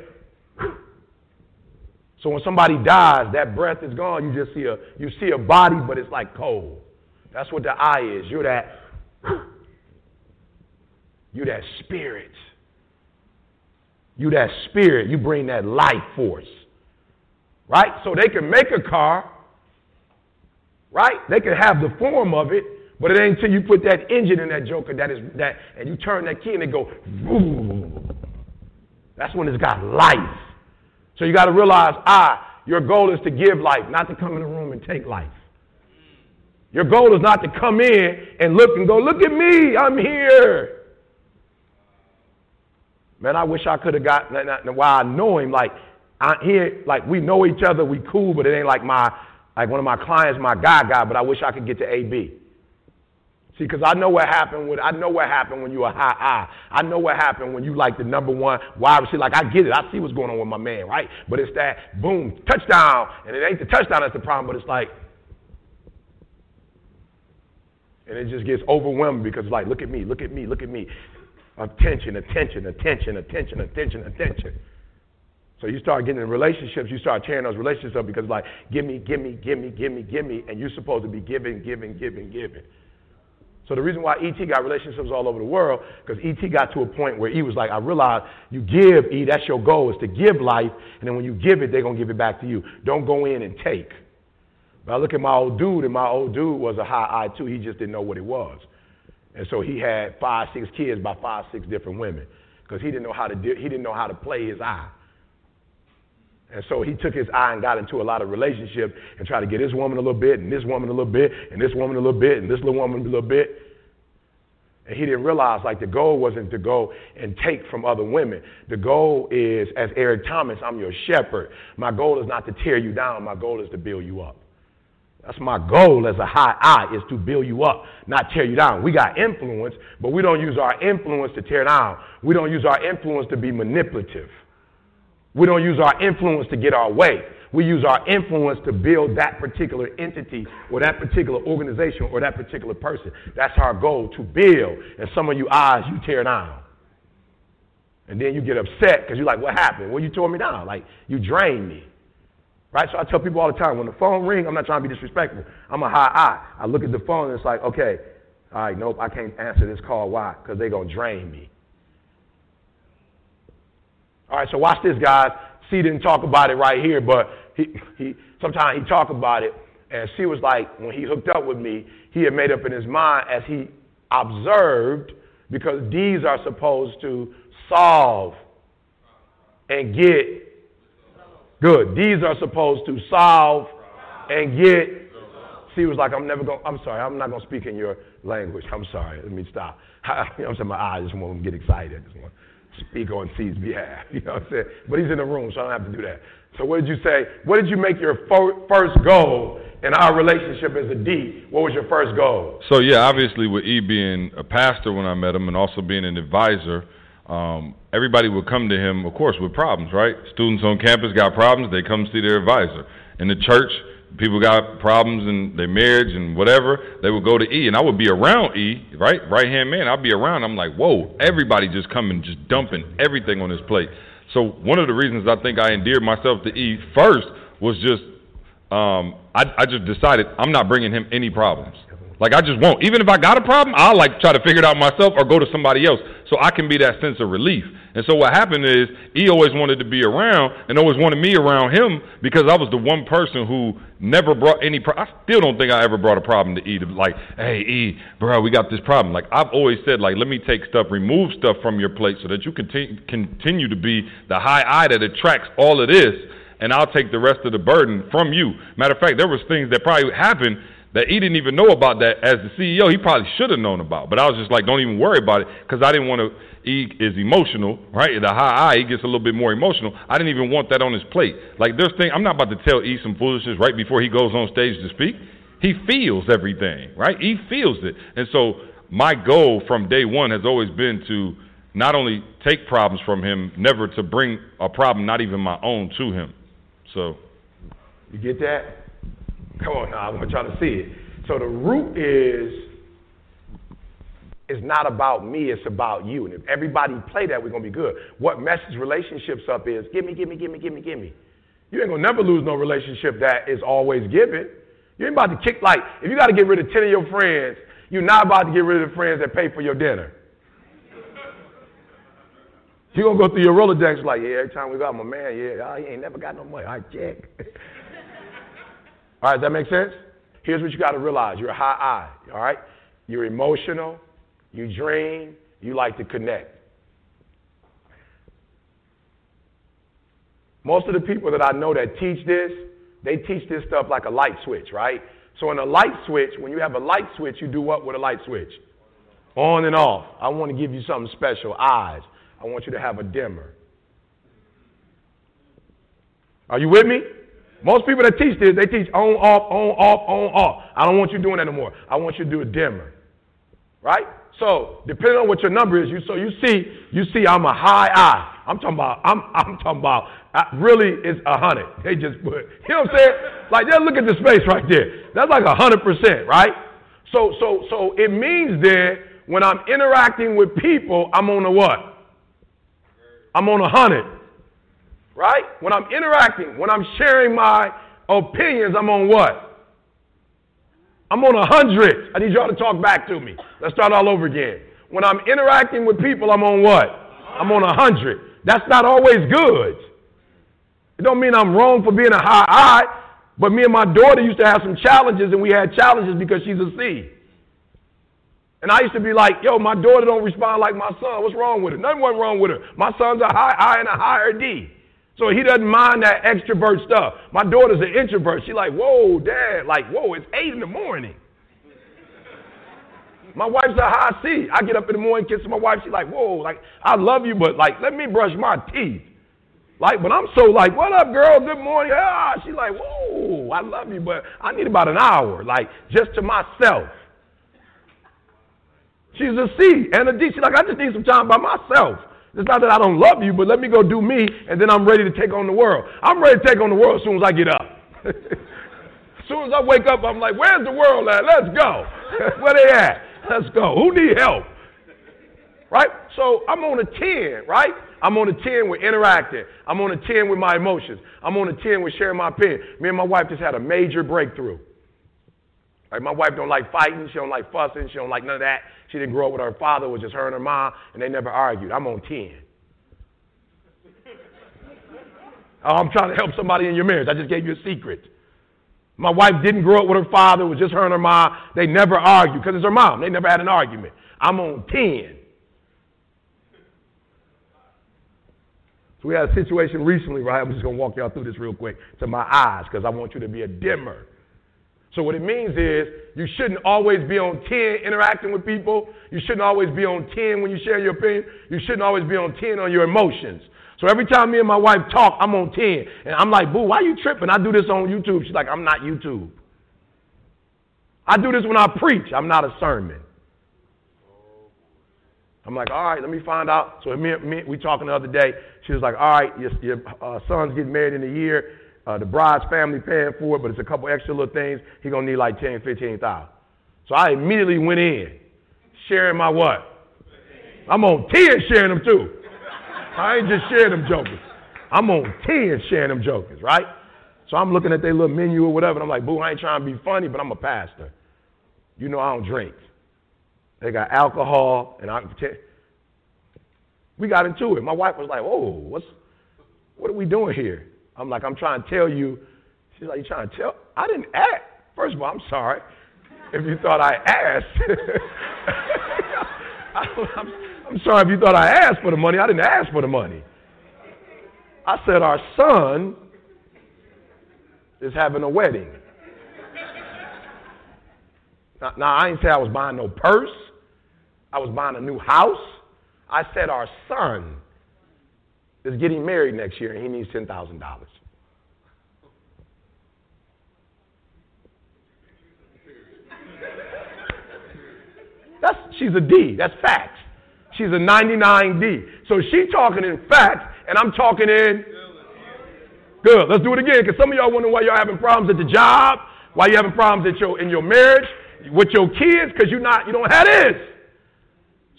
so when somebody dies, that breath is gone. You just see a, you see a body, but it's like cold. That's what the I is. You're that, you're that spirit. You're that spirit. You bring that life force, right? So they can make a car, right? They can have the form of it, But it ain't until you put that engine in that joker that is that, and you turn that key and it go, vroom. That's when it's got life. So you got to realize, ah, your goal is to give life, not to come in the room and take life. Your goal is not to come in and look and go, look at me, I'm here. Man, I wish I could have gotten, while I know him, like, I here, like, we know each other, we cool, but it ain't like my, like one of my clients, my guy guy, but I wish I could get to A B. See, because I know what happened when I know what happened when you a high I. I know what happened when you like the number one wide receiver. Like I get it, I see what's going on with my man, right? But it's that boom touchdown, and it ain't the touchdown that's the problem, but it's like, and it just gets overwhelming because it's like, look at me, look at me, look at me, attention, attention, attention, attention, attention, attention. So you start getting in relationships, you start tearing those relationships up because like, give me, give me, give me, give me, give me, and you're supposed to be giving, giving, giving, giving. So the reason why E T got relationships all over the world, because E T got to a point where he was like, I realized you give, E, that's your goal, is to give life, and then when you give it, they're going to give it back to you. Don't go in and take. But I look at my old dude, and my old dude was a high I too. He just didn't know what it was. And so he had five, six kids by five, six different women, because he didn't know how to de- he didn't know how to play his eye. And so he took his eye and got into a lot of relationships and tried to get this woman a little bit, and this woman a little bit, and this woman a little bit, and this little woman a little bit. And he didn't realize, like, the goal wasn't to go and take from other women. The goal is, as Eric Thomas, I'm your shepherd. My goal is not to tear you down. My goal is to build you up. That's my goal as a high I, is to build you up, not tear you down. We got influence, but we don't use our influence to tear down. We don't use our influence to be manipulative. We don't use our influence to get our way. We use our influence to build that particular entity or that particular organization or that particular person. That's our goal, to build. And some of you eyes, you tear down. And then you get upset because you're like, what happened? Well, you tore me down. Like, you drained me. Right? So I tell people all the time, when the phone rings, I'm not trying to be disrespectful. I'm a high eye. I look at the phone and it's like, okay, all right, nope, I can't answer this call. Why? Because they're going to drain me. All right, so watch this, guys. C didn't talk about it right here, but he, he sometimes he talked about it. And C was like, when he hooked up with me, he had made up in his mind as he observed, because D's are supposed to solve and get good. D's are supposed to solve and get. C was like, I'm never going. I'm sorry, I'm not going to speak in your language. I'm sorry. Let me stop. I'm saying my eyes just want to get excited. I just want. Speak on C's behalf, you know what I'm saying? But he's in the room, so I don't have to do that. So what did you say? What did you make your fo- first goal in our relationship as a D? What was your first goal? So, yeah, obviously with E being a pastor when I met him and also being an advisor, um, everybody would come to him, of course, with problems, right? Students on campus got problems, they come see their advisor. In the church, people got problems in their marriage and whatever, they would go to E. And I would be around E, right? Right-hand man, I'd be around. I'm like, whoa, everybody just coming, just dumping everything on his plate. So one of the reasons I think I endeared myself to E first was just, um, I, I just decided I'm not bringing him any problems. Like, I just won't. Even if I got a problem, I'll, like, try to figure it out myself or go to somebody else so I can be that sense of relief. And so what happened is he always wanted to be around and always wanted me around him because I was the one person who never brought any pro- – I still don't think I ever brought a problem to E to be like, hey, E, bro, we got this problem. Like, I've always said, like, let me take stuff, remove stuff from your plate so that you continue, continue to be the high eye that attracts all of this, and I'll take the rest of the burden from you. Matter of fact, there was things that probably happened – that he didn't even know about that as the C E O, he probably should have known about. But I was just like, don't even worry about it because I didn't want to, he is emotional, right? The high I, he gets a little bit more emotional. I didn't even want that on his plate. Like there's things, I'm not about to tell E some foolishness right before he goes on stage to speak. He feels everything, right? He feels it. And so my goal from day one has always been to not only take problems from him, never to bring a problem, not even my own, to him. So. You get that? Come on now, I want y'all to see it. So the root is, it's not about me, it's about you. And if everybody play that, we're going to be good. What messes relationships up is, give me, give me, give me, give me, give me. You ain't going to never lose no relationship that is always giving. You ain't about to kick, like, if you got to get rid of ten of your friends, you're not about to get rid of the friends that pay for your dinner. You're going to go through your Rolodex like, yeah, every time we got my man, yeah, oh, he ain't never got no money. I check. All right, does that make sense? Here's what you got to realize. You're a high I, all right? You're emotional. You dream. You like to connect. Most of the people that I know that teach this, they teach this stuff like a light switch, right? So in a light switch, when you have a light switch, you do what with a light switch? On and off. I want to give you something special. Eyes. I want you to have a dimmer. Are you with me? Most people that teach this, they teach on, off, on, off, on, off. I don't want you doing that anymore. I want you to do a dimmer. Right? So depending on what your number is, you so you see, you see I'm a high eye. I'm talking about, I'm I'm talking about, I, really it's one hundred. They just put, you know what I'm saying? Like, just look at the space right there. That's like one hundred percent, right? So, so, so it means that when I'm interacting with people, I'm on a what? I'm on a one hundred, right? When I'm interacting, when I'm sharing my opinions, I'm on what? I'm on a one hundred. I need y'all to talk back to me. Let's start all over again. When I'm interacting with people, I'm on what? I'm on a one hundred. That's not always good. It don't mean I'm wrong for being a high I, but me and my daughter used to have some challenges, and we had challenges because she's a C. And I used to be like, yo, my daughter don't respond like my son. What's wrong with her? Nothing was wrong with her. My son's a high I and a higher D. So he doesn't mind that extrovert stuff. My daughter's an introvert. She's like, whoa, dad, like, whoa, it's eight in the morning. My wife's a high C. I get up in the morning, kiss my wife. She's like, whoa, like, I love you, but, like, let me brush my teeth. Like, but I'm so like, what up, girl? Good morning. Ah, she's like, whoa, I love you, but I need about an hour, like, just to myself. She's a C and a D. She's like, I just need some time by myself. It's not that I don't love you, but let me go do me, and then I'm ready to take on the world. I'm ready to take on the world as soon as I get up. As soon as I wake up, I'm like, where's the world at? Let's go. Where they at? Let's go. Who need help? Right? So I'm on a ten, right? I'm on a ten with interacting. I'm on a ten with my emotions. I'm on a ten with sharing my opinion. Me and my wife just had a major breakthrough. Like, my wife don't like fighting. She don't like fussing. She don't like none of that. She didn't grow up with her father. It was just her and her mom, and they never argued. I'm on ten. I'm trying to help somebody in your marriage. I just gave you a secret. My wife didn't grow up with her father. It was just her and her mom. They never argued because it's her mom. They never had an argument. I'm on ten. So we had a situation recently, right? I'm just going to walk y'all through this real quick to my eyes because I want you to be a dimmer. So what it means is you shouldn't always be on ten interacting with people. You shouldn't always be on ten when you share your opinion. You shouldn't always be on ten on your emotions. So every time me and my wife talk, I'm on ten. And I'm like, boo, why you tripping? I do this on YouTube. She's like, I'm not YouTube. I do this when I preach. I'm not a sermon. I'm like, all right, let me find out. So me, me, we talking the other day. She was like, all right, your, your uh, son's getting married in a year. Uh, the bride's family paying for it, but it's a couple extra little things. He's going to need like ten, fifteen thousand. So I immediately went in, sharing my what? I'm on ten sharing them too. I ain't just sharing them jokers. I'm on ten sharing them jokers, right? So I'm looking at their little menu or whatever, and I'm like, boo, I ain't trying to be funny, but I'm a pastor. You know I don't drink. They got alcohol, and I pretend. We got into it. My wife was like, whoa, what's, what are we doing here? I'm like, I'm trying to tell you. She's like, you trying to tell? I didn't ask. First of all, I'm sorry if you thought I asked. I'm, I'm sorry if you thought I asked for the money. I didn't ask for the money. I said our son is having a wedding. Now, now I didn't say I was buying no purse. I was buying a new house. I said our son is getting married next year, and he needs ten thousand dollars. That's, she's a D. That's facts. She's a ninety-nine D. So she talking in facts, and I'm talking in... Good. Let's do it again, because some of y'all wonder why y'all having problems at the job, why you having problems at your, in your marriage, with your kids, because you not you don't have this.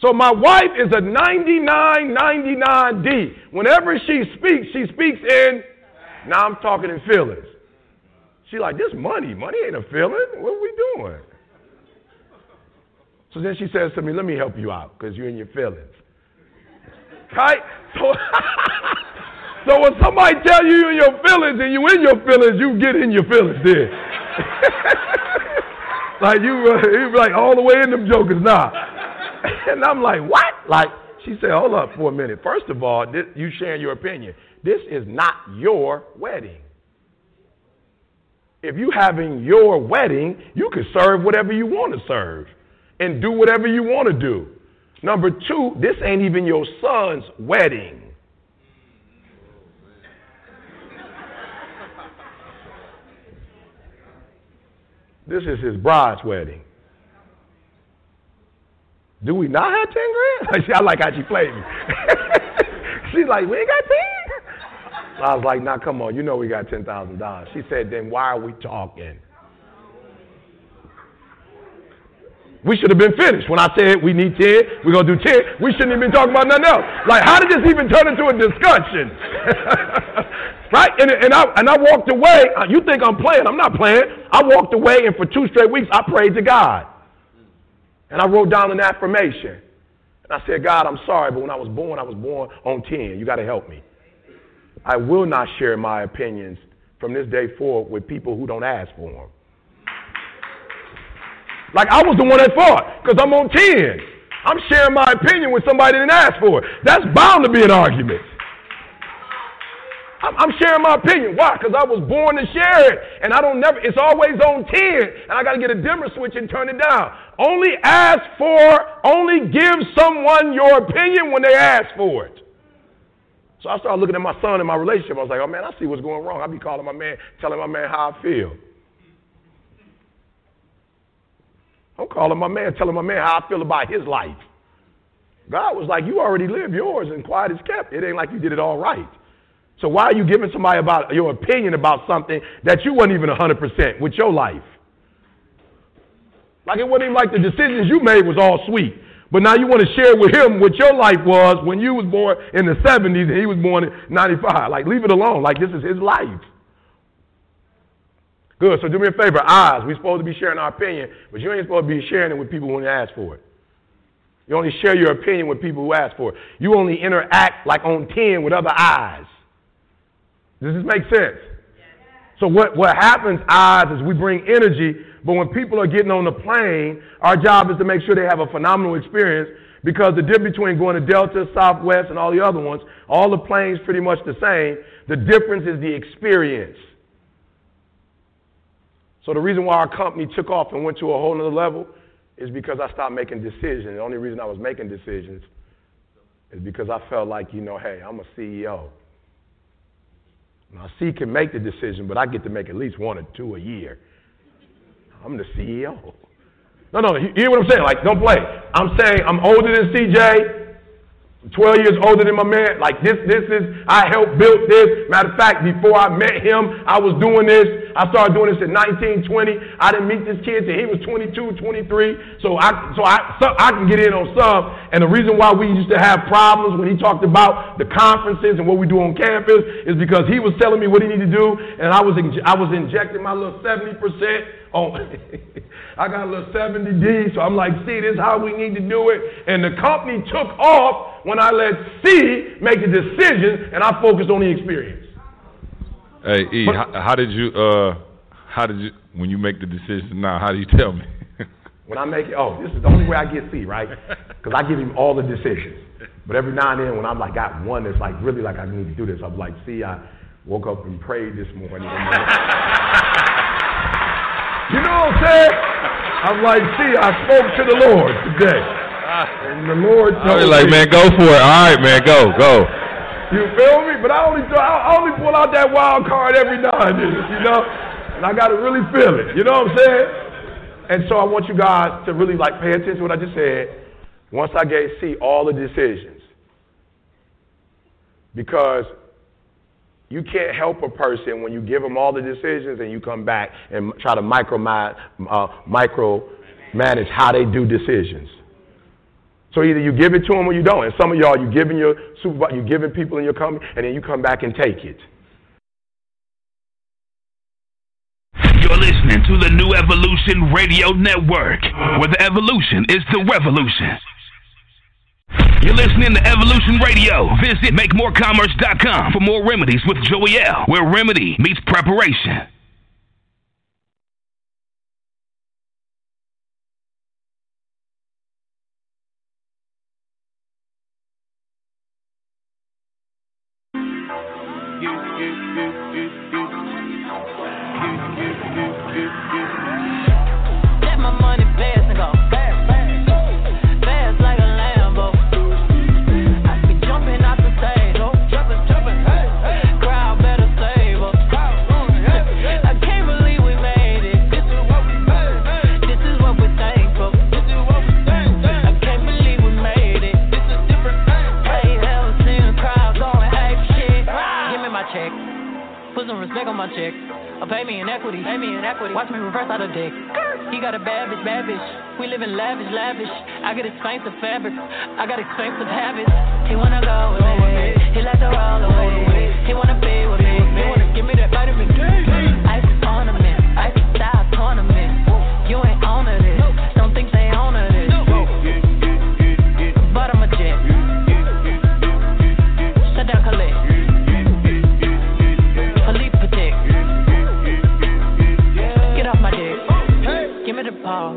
So my wife is a ninety-nine, ninety-nine D. Whenever she speaks, she speaks in, now I'm talking in feelings. She like, this money, money ain't a feeling. What are we doing? So then she says to me, let me help you out because you're in your feelings. Right? So, so when somebody tells you you're in your feelings and you in your feelings, you get in your feelings then. Like, you uh, like all the way in them jokers now. Nah. And I'm like, what? Like, she said, hold up for a minute. First of all, this, you sharing your opinion. This is not your wedding. If you having your wedding, you can serve whatever you want to serve and do whatever you want to do. Number two, this ain't even your son's wedding. This is his bride's wedding. Do we not have ten grand? I like how she played me. She's like, we ain't got ten? I was like, nah, come on, you know we got ten thousand dollars. She said, then why are we talking? We should have been finished. When I said we need ten, we're going to do ten, we shouldn't have been talking about nothing else. Like, how did this even turn into a discussion? Right? And, and, I, and I walked away. You think I'm playing. I'm not playing. I walked away, and for two straight weeks, I prayed to God. And I wrote down an affirmation. And I said, God, I'm sorry, but when I was born, I was born on ten. You got to help me. I will not share my opinions from this day forward with people who don't ask for them. Like, I was the one that fought, because I'm on ten. I'm sharing my opinion with somebody that didn't ask for it. That's bound to be an argument. I'm sharing my opinion. Why? Because I was born to share it. And I don't never, it's always on ten. And I got to get a dimmer switch and turn it down. Only ask for, only give someone your opinion when they ask for it. So I started looking at my son and my relationship. I was like, oh man, I see what's going wrong. I be calling my man, telling my man how I feel. I'm calling my man, telling my man how I feel about his life. God was like, you already lived yours and quiet as kept. It ain't like you did it all right. So why are you giving somebody about your opinion about something that you wasn't even one hundred percent with your life? Like, it wasn't even like the decisions you made was all sweet. But now you want to share with him what your life was when you was born in the seventies and he was born in ninety-five. Like, leave it alone. Like, this is his life. Good. So do me a favor. Eyes. We're supposed to be sharing our opinion, but you ain't supposed to be sharing it with people when they ask for it. You only share your opinion with people who ask for it. You only interact like on ten with other eyes. Does this make sense? Yeah. So what, what happens, eyes, is we bring energy, but when people are getting on the plane, our job is to make sure they have a phenomenal experience, because the difference between going to Delta, Southwest, and all the other ones, all the planes pretty much the same. The difference is the experience. So the reason why our company took off and went to a whole nother level is because I stopped making decisions. The only reason I was making decisions is because I felt like, you know, hey, I'm a C E O. Now, C can make the decision, but I get to make at least one or two a year. I'm the C E O. No, no, you hear what I'm saying? Like, don't play. I'm saying I'm older than C J, I'm twelve years older than my man. Like, this, this is, I helped build this. Matter of fact, before I met him, I was doing this. I started doing this in nineteen twenty. I didn't meet this kid till he was twenty-two, twenty-three. So I, so I, so I can get in on some. And the reason why we used to have problems when he talked about the conferences and what we do on campus is because he was telling me what he needed to do, and I was, inj- I was injecting my little seventy percent on. I got a little seventy D, so I'm like, see, this is how we need to do it. And the company took off when I let C make the decision, and I focused on the experience. Hey, E, but, how, how did you, uh, how did you, when you make the decision now, how do you tell me? When I make it, oh, this is the only way I get C, right? Because I give him all the decisions. But every now and then when I'm like, got one that's like, really like I need to do this, I'm like, see, I woke up and prayed this morning. You know what I'm saying? I'm like, see, I spoke to the Lord today. And the Lord told me. I was like, man, go for it. All right, man, go, go. You feel me? But I only, I only pull out that wild card every now and then, you know? And I got to really feel it, you know what I'm saying? And so I want you guys to really, like, pay attention to what I just said. Once I gave C all the decisions. Because you can't help a person when you give them all the decisions and you come back and try to micro, uh, micromanage how they do decisions. So either you give it to them or you don't. And some of y'all, you're giving your supervisor, you're giving people in your company, and then you come back and take it. You're listening to the New Evolution Radio Network, where the evolution is the revolution. You're listening to Evolution Radio. Visit make more commerce dot com for more remedies with Joey L, where remedy meets preparation. Let my money blast and go fast, fast, fast like a Lambo. I be jumping out the stage, oh, jumping, jumping, hey, hey. Crowd better save us. I can't believe we made it. This is what we made. This is what we thankful. This is what we thankful. I can't believe we made it. This is different things. Hey, hell, seeing crowds going ape shit. Give me my check. Put some respect on my check. Or pay me in equity, pay me in equity. Watch me reverse out of dick. He got a bad bitch, bad bitch. We live in lavish, lavish. I got expensive fabrics, I got expensive habits. He wanna go with me, he let the roll away. He wanna be with me, he wanna give me that vitamin D. Ice ornament, ice style tournament. You ain't on it.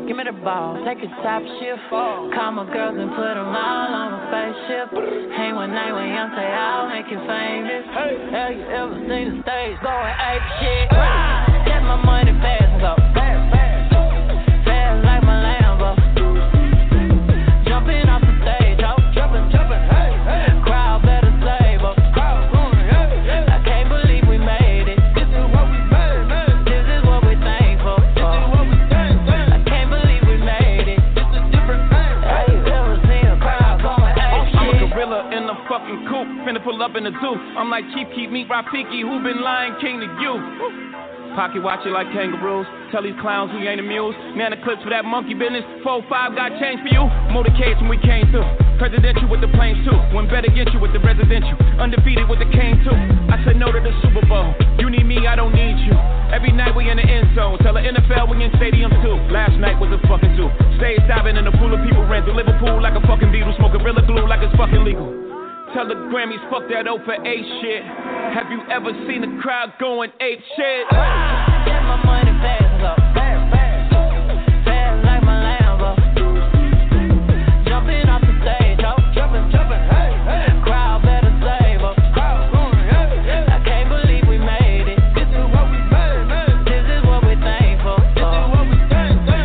Give me the ball, take a top shift. Call my girls and put them all on a spaceship. Hang one night when young say I'll make you famous. Hey. Have you ever seen the stage going ape shit? Hey. Get my money fast and go fast, fast, fast like my Lambo. Jumping off the stage, oh, jumping, jumping, hey, hey. Crowd better save us. Crowd, hey, hey. I can't believe we made it. This is what we made, made. This is what we thankful for. This is what we fucking coupe, finna pull up in the zoo. I'm like, Chief, keep me Rafiki, who been lying king to you? Pocket watch it like kangaroos. Tell these clowns we ain't amused. Man, the clips for that monkey business. four five got change for you. Motorcades when we came through. Presidential with the planes too. Went bet against you with the residential. Undefeated with the cane too. I said no to the Super Bowl. You need me, I don't need you. Every night we in the end zone. Tell the N F L we in stadiums too. Last night was a fucking zoo. Stage diving in a pool of people. Ran through Liverpool like a fucking beetle. Smoking Rilla glue like it's fucking legal. Tell the Grammys, fuck that O for A shit. Have you ever seen a crowd going ape shit? Get my money fast and go fast, fast, fast like my Lambo. Jumping off the stage, oh, jumping, jumping, hey, hey. Crowd better save us. Crowd, hey, hey. I can't believe we made it. This is what we made, made. This is what we thankful for. This is what we thankful for.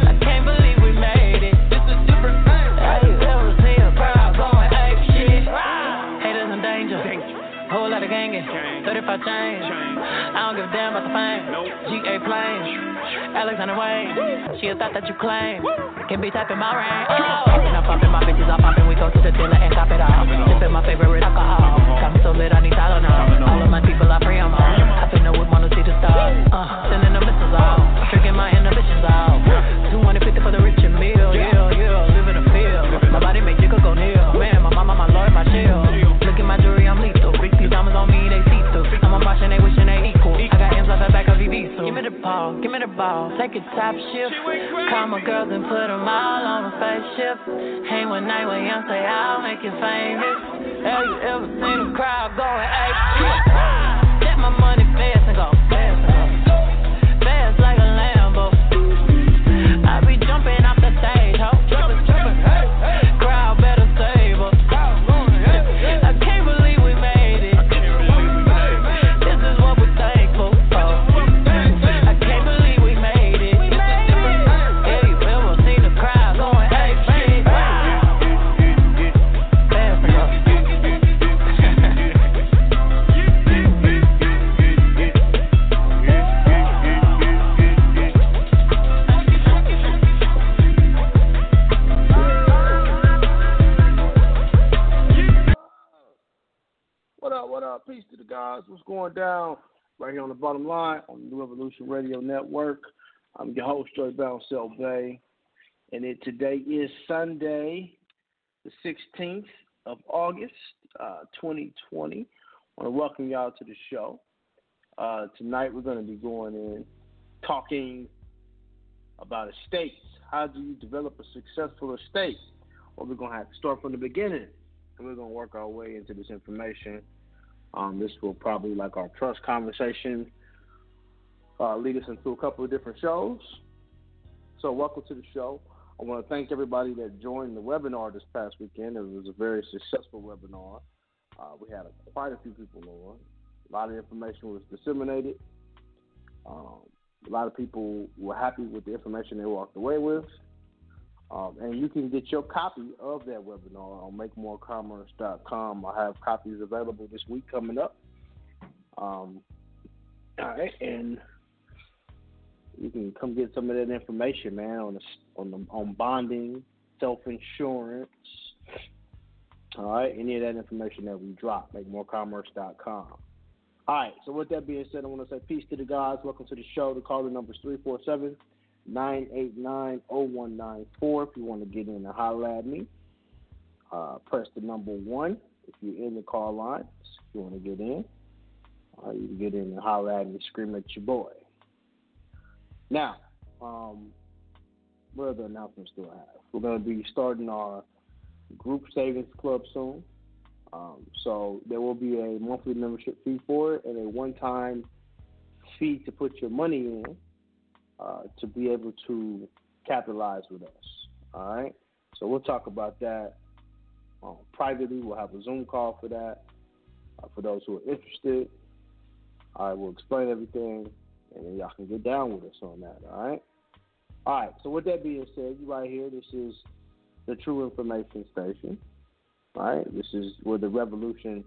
I can't believe we made it. This is different things. Have you ever seen a crowd going ape shit? Haters in danger. Whole lot of gangin', thirty-five chains. I don't give a damn about the fame. G A plane, Alexander Wayne. She a thought that you claim. Can be typing my range. Oh, I'm popping my bitches, I'm popping. We go to the dealer and cop it off. This is my favorite alcohol. Got me so lit, I need Tylenol. All of my people, I pray I'm all. I finna would wanna see the stars. Uh, sending the missiles out, tricking my inhibitions out. two hundred fifty for the rich and meal. Yeah, yeah, live in the field. My body make jiggle go kneel. Man, my mama, my lord, my shield. Look at my jewelry, I'm lethal. These diamonds on me, they see through. I'm a boss and they wishing they equal. I got M's off the back of E V, so give me the ball, give me the ball. Take a top shift. Call my girls and put them all on a spaceship. Hang one night when young say I'll make you famous. Have you ever seen a crowd going ape shit? Get my money fast and go fast, fast, fast like a Lambo. I be jumping off the stage, ho, jumping, jumping, hey, hey. Crowd better save us. Peace to the guys. What's going down right here on the bottom line on the New Evolution Radio Network? I'm your host, Joey L, Bay, and it today is Sunday, the sixteenth of August, uh, twenty twenty. I want to welcome y'all to the show. Uh, tonight we're going to be going in talking about estates. How do you develop a successful estate? Well, we're going to have to start from the beginning, and we're going to work our way into this information. Um, this will probably, like our trust conversation, uh, lead us into a couple of different shows. So welcome to the show. I want to thank everybody that joined the webinar this past weekend. It was a very successful webinar. Uh, we had a, quite a few people on. A lot of information was disseminated. Um, a lot of people were happy with the information they walked away with. Um, and you can get your copy of that webinar on make more commerce dot com. I have copies available this week coming up. Um, all right, and you can come get some of that information, man, on the, on the, on bonding, self-insurance. All right, any of that information that we drop, make more commerce dot com. All right, so with that being said, I want to say peace to the guys. Welcome to the show. The caller number is three four seven, nine eight nine, zero one nine four. If you want to get in and holler at me, uh, press the number one if you're in the call line. If you want to get in, uh, you can get in and holler at me, scream at your boy. Now, um, what other announcements do I have? We're going to be starting our group savings club soon. Um, so there will be a monthly membership fee for it and a one-time fee to put your money in uh, to be able to capitalize with us. All right. So we'll talk about that um, privately. We'll have a Zoom call for that uh, for those who are interested. I will explain everything, and then y'all can get down with us on that. All right. All right. So with that being said, you right here. This is the True Information Station. All right, this is where the revolution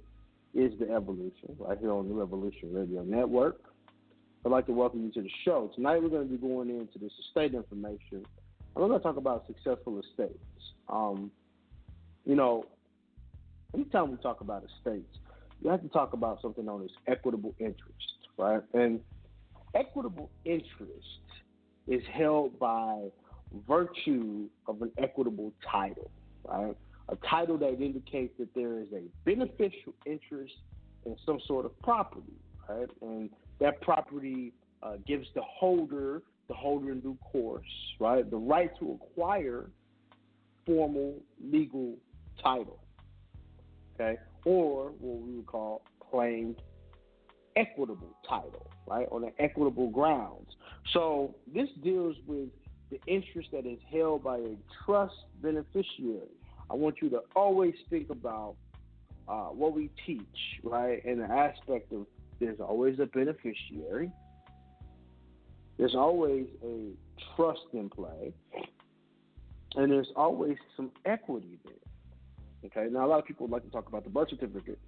is the evolution, right here on the Revolution Radio Network. I'd like to welcome you to the show. Tonight we're going to be going into this estate information. I'm going to talk about successful estates. Um, you know, anytime we talk about estates, you have to talk about something known as equitable interest, right? And equitable interest is held by virtue of an equitable title, right? A title that indicates that there is a beneficial interest in some sort of property, right? And that property uh, gives the holder, the holder in due course, right, the right to acquire formal legal title, okay, or what we would call claimed equitable title, right, on an equitable grounds. So this deals with the interest that is held by a trust beneficiary. I want you to always think about uh, what we teach, right? And the aspect of there's always a beneficiary. There's always a trust in play. And there's always some equity there. Okay? Now, a lot of people like to talk about the birth certificate.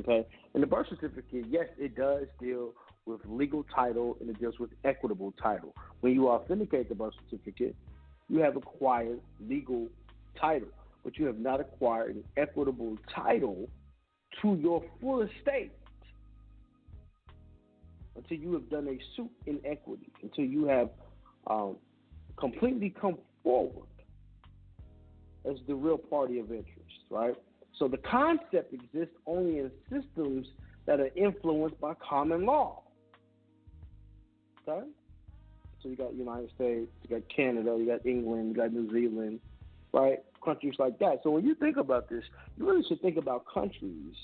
Okay? And the birth certificate, yes, it does deal with legal title and it deals with equitable title. When you authenticate the birth certificate, you have acquired legal title, but you have not acquired an equitable title to your full estate until you have done a suit in equity, until you have um, completely come forward as the real party of interest, right? So the concept exists only in systems that are influenced by common law. Okay? So you got the United States, you got Canada, you got England, you got New Zealand, right, countries like that. So when you think about this, you really should think about countries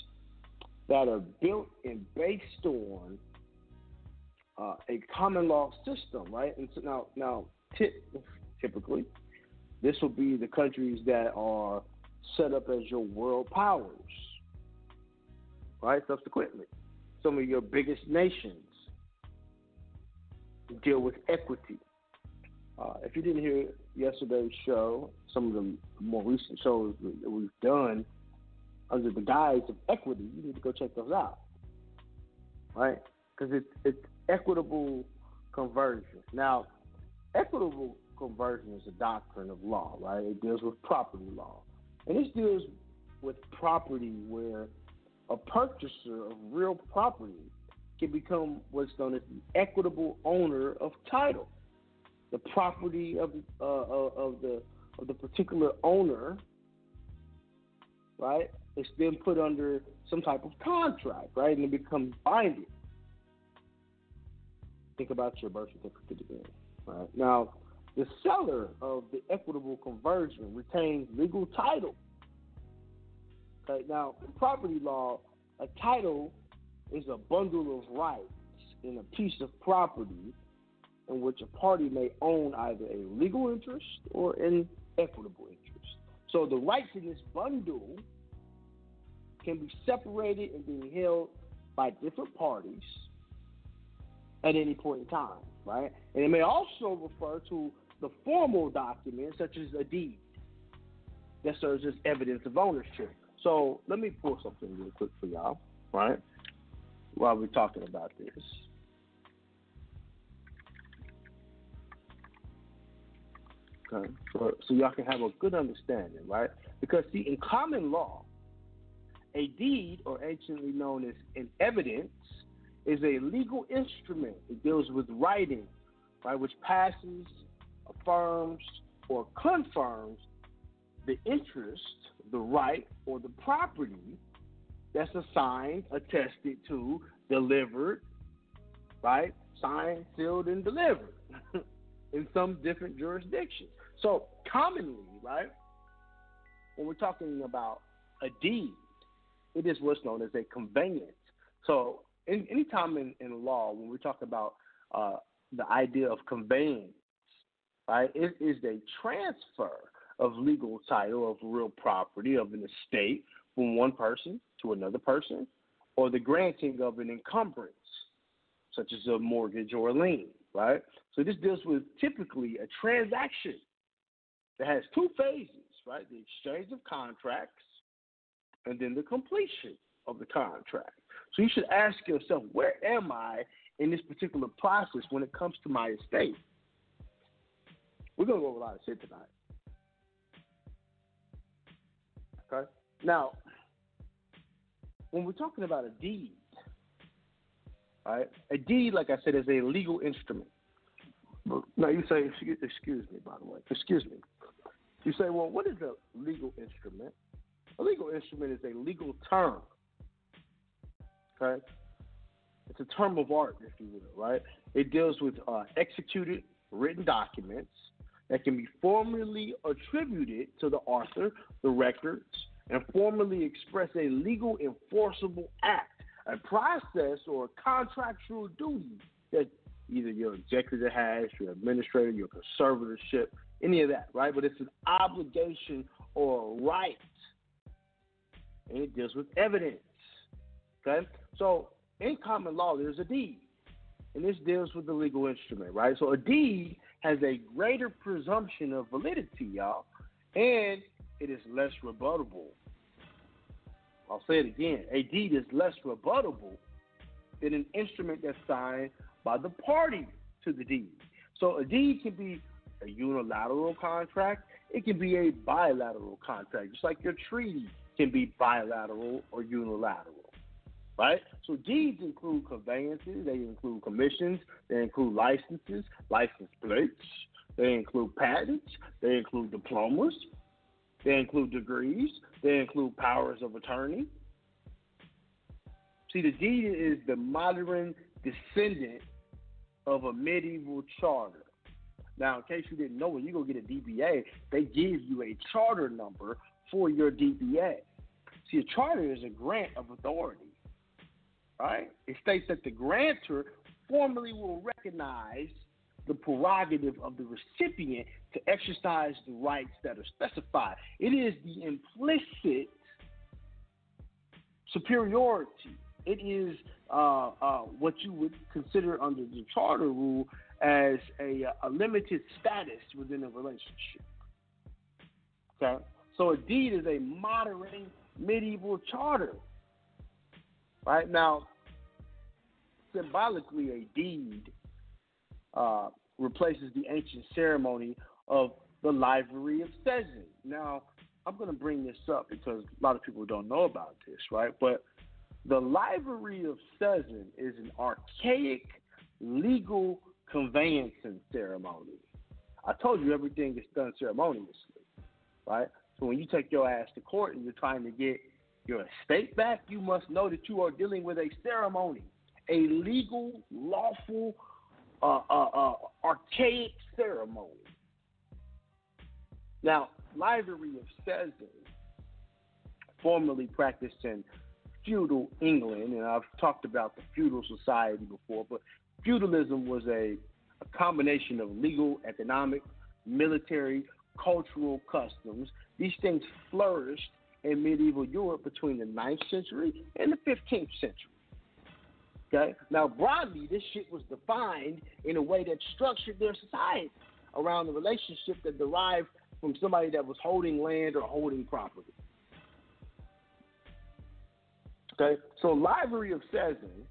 that are built and based on uh, a common law system, right? And so now, now tip, typically, this will be the countries that are set up as your world powers, right? Subsequently, some of your biggest nations deal with equity. Uh, if you didn't hear yesterday's show, some of the more recent shows that we've done under the guise of equity, you need to go check those out, right? Because it's, it's equitable conversion. Now, equitable conversion is a doctrine of law, right? It deals with property law. And this deals with property where a purchaser of real property can become what's known as the equitable owner of title. The property of uh, of the of the particular owner, right, is then put under some type of contract, right, and it becomes binding. Think about your birth certificate again, right? Now, the seller of the equitable conversion retains legal title. Okay, now in property law, a title is a bundle of rights in a piece of property in which a party may own either a legal interest or an equitable interest. So the rights in this bundle can be separated and being held by different parties at any point in time, right? And it may also refer to the formal document, such as a deed, that serves as evidence of ownership. So let me pull something real quick for y'all, right, while we're talking about this. Okay, so, so y'all can have a good understanding, right? Because, see, in common law, a deed, or anciently known as an evidence, is a legal instrument. It deals with writing, right, which passes, affirms, or confirms the interest, the right, or the property that's assigned, attested to, delivered, right, signed, sealed, and delivered in some different jurisdictions. So commonly, right, when we're talking about a deed, it is what's known as a conveyance. So in, any time in, in law, when we talk about uh, the idea of conveyance, right, it is a transfer of legal title of real property of an estate from one person to another person, or the granting of an encumbrance, such as a mortgage or a lien, right? So this deals with typically a transaction that has two phases, right? The exchange of contracts and then the completion of the contract. So you should ask yourself, where am I in this particular process when it comes to my estate? We're going to go over a lot of shit tonight. Okay? Now, when we're talking about a deed, right? A deed, like I said, is a legal instrument. Now, you say, excuse me, by the way. Excuse me. You say, well, what is a legal instrument? A legal instrument is a legal term, okay? It's a term of art, if you will, right? It deals with uh, executed written documents that can be formally attributed to the author, the records, and formally express a legal enforceable act, a process, or a contractual duty that either your executor has, your administrator, your conservatorship, any of that, right? But it's an obligation or a right. And it deals with evidence, okay? So in common law, there's a deed, and this deals with the legal instrument, right? So a deed has a greater presumption of validity, y'all, and it is less rebuttable. I'll say it again. A deed is less rebuttable than an instrument that's signed by the party to the deed. So a deed can be a unilateral contract. It can be a bilateral contract, just like your treaty can be bilateral or unilateral, right? So deeds include conveyances, they include commissions, they include licenses, license plates, they include patents, they include diplomas, they include degrees, they include powers of attorney. See, the deed is the modern descendant of a medieval charter. Now, in case you didn't know, when you go get a D B A, they give you a charter number for your D B A. See, a charter is a grant of authority, right? It states that the grantor formally will recognize the prerogative of the recipient to exercise the rights that are specified. It is the implicit superiority. It is uh, uh, what you would consider under the charter rule as a, a limited status within a relationship, okay? So a deed is a modern medieval charter. Right now, symbolically, a deed uh, replaces the ancient ceremony of the Livery of Seisin. Now, I'm going to bring this up because a lot of people don't know about this, right? But the Livery of Seisin is an archaic legal conveyancing ceremony. I told you everything is done ceremoniously, right? So when you take your ass to court and you're trying to get your estate back, you must know that you are dealing with a ceremony, a legal, lawful, uh, uh, uh, archaic ceremony. Now, Livery of Seisin, formerly practiced in feudal England, and I've talked about the feudal society before, but feudalism was a, a combination of legal, economic, military, cultural customs. These things flourished in medieval Europe between the ninth century and the fifteenth century. Okay? Now, broadly, this shit was defined in a way that structured their society around the relationship that derived from somebody that was holding land or holding property. Okay? So, Livery of Seisin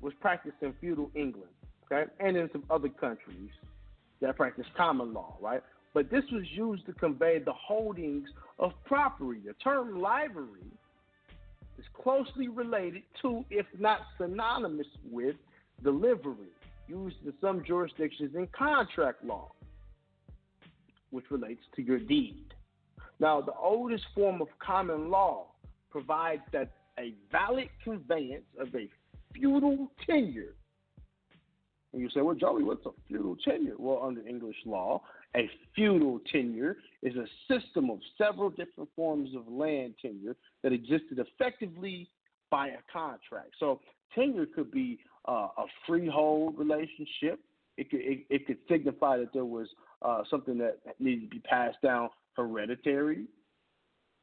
was practiced in feudal England, okay, and in some other countries that practiced common law, right? But this was used to convey the holdings of property. The term livery is closely related to, if not synonymous with, delivery, used in some jurisdictions in contract law, which relates to your deed. Now, the oldest form of common law provides that a valid conveyance of a feudal tenure. And you say, well, Joey, what's a feudal tenure? Well, under English law, a feudal tenure is a system of several different forms of land tenure that existed effectively by a contract. So tenure could be uh, a freehold relationship. It could, it, it could signify that there was uh, something that needed to be passed down hereditary,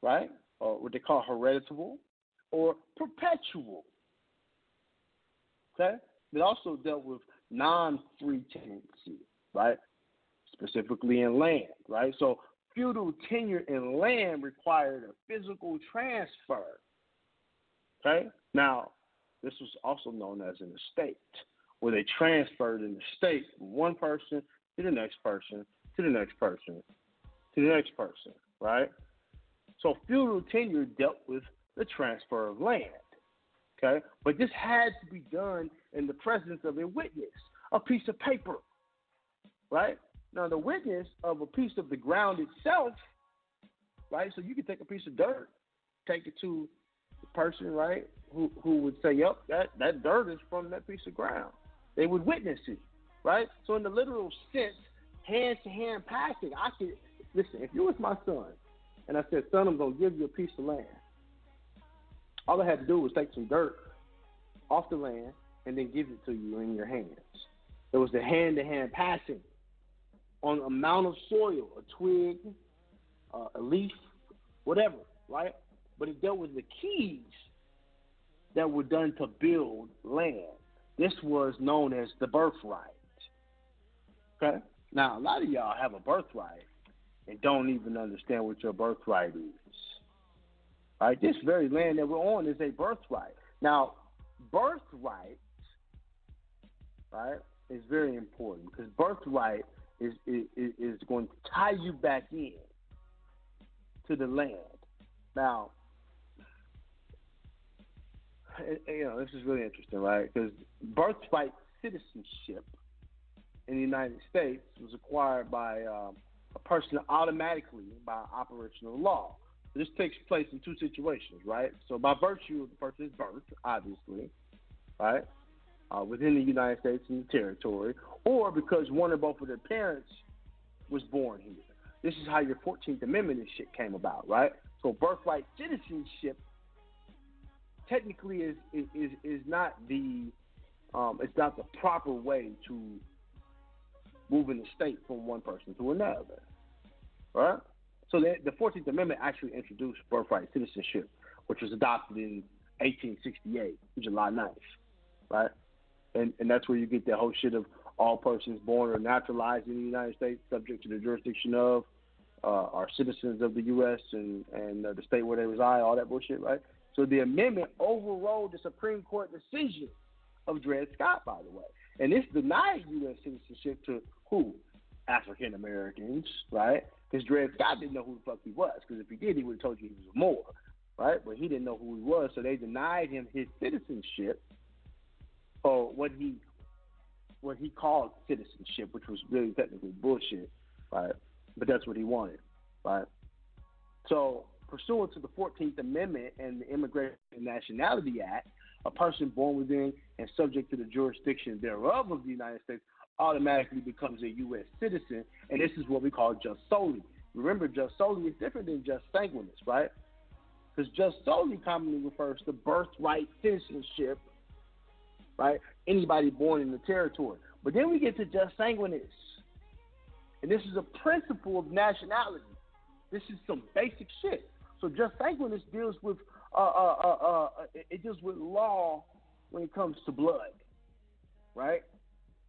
right, or what they call hereditable, or perpetual. Okay? It also dealt with non-free tenancy, right? Specifically in land, right? So feudal tenure in land required a physical transfer, okay? Now, this was also known as an estate, where they transferred an estate from one person to the next person to the next person to the next person, right? So feudal tenure dealt with the transfer of land. Okay? But this had to be done in the presence of a witness, a piece of paper, right? Now, the witness of a piece of the ground itself, right? So you can take a piece of dirt, take it to the person, right, who, who would say, yep, that, that dirt is from that piece of ground. They would witness it, right? So in the literal sense, hand-to-hand passing, I could, listen, if you was my son, and I said, son, I'm going to give you a piece of land, all I had to do was take some dirt off the land and then give it to you in your hands. There was the hand-to-hand passing on amount of soil, a twig, uh, a leaf, whatever, right? But it dealt with the keys that were done to build land. This was known as the birthright. Okay? Now, a lot of y'all have a birthright and don't even understand what your birthright is. All right, this very land that we're on is a birthright. Now, birthright, right, is very important because birthright is, is is going to tie you back in to the land. Now, you know, this is really interesting, right? Because birthright citizenship in the United States was acquired by um, a person automatically by operation of law. This takes place in two situations, right? So by virtue of the person's birth, obviously, right, uh, within the United States and the territory, or because one or both of their parents was born here. This is how your fourteenth Amendment and shit came about, right? So birthright citizenship technically is is, is, is not the um, it's not the proper way to move an estate from one person to another, right? So the, the fourteenth Amendment actually introduced birthright citizenship, which was adopted in eighteen sixty-eight, July ninth, right? And and that's where you get that whole shit of all persons born or naturalized in the United States subject to the jurisdiction of uh, are citizens of the U S and, and uh, the state where they reside, all that bullshit, right? So the amendment overrode the Supreme Court decision of Dred Scott, by the way. And this denied U S citizenship to who? African Americans, right? Because Dred Scott didn't know who the fuck he was. Because if he did, he would have told you he was a Moor, right? But he didn't know who he was, so they denied him his citizenship, or what he what he called citizenship, which was really technically bullshit, right? But that's what he wanted, right? So, pursuant to the fourteenth Amendment and the Immigration and Nationality Act, a person born within and subject to the jurisdiction thereof of the United States automatically becomes a U S citizen, and this is what we call jus soli. Remember, jus soli is different than jus sanguinis, right? Because jus soli commonly refers to birthright citizenship, right? Anybody born in the territory. But then we get to jus sanguinis, and this is a principle of nationality. This is some basic shit. So jus sanguinis deals with uh, uh, uh, uh, it deals with law when it comes to blood, right?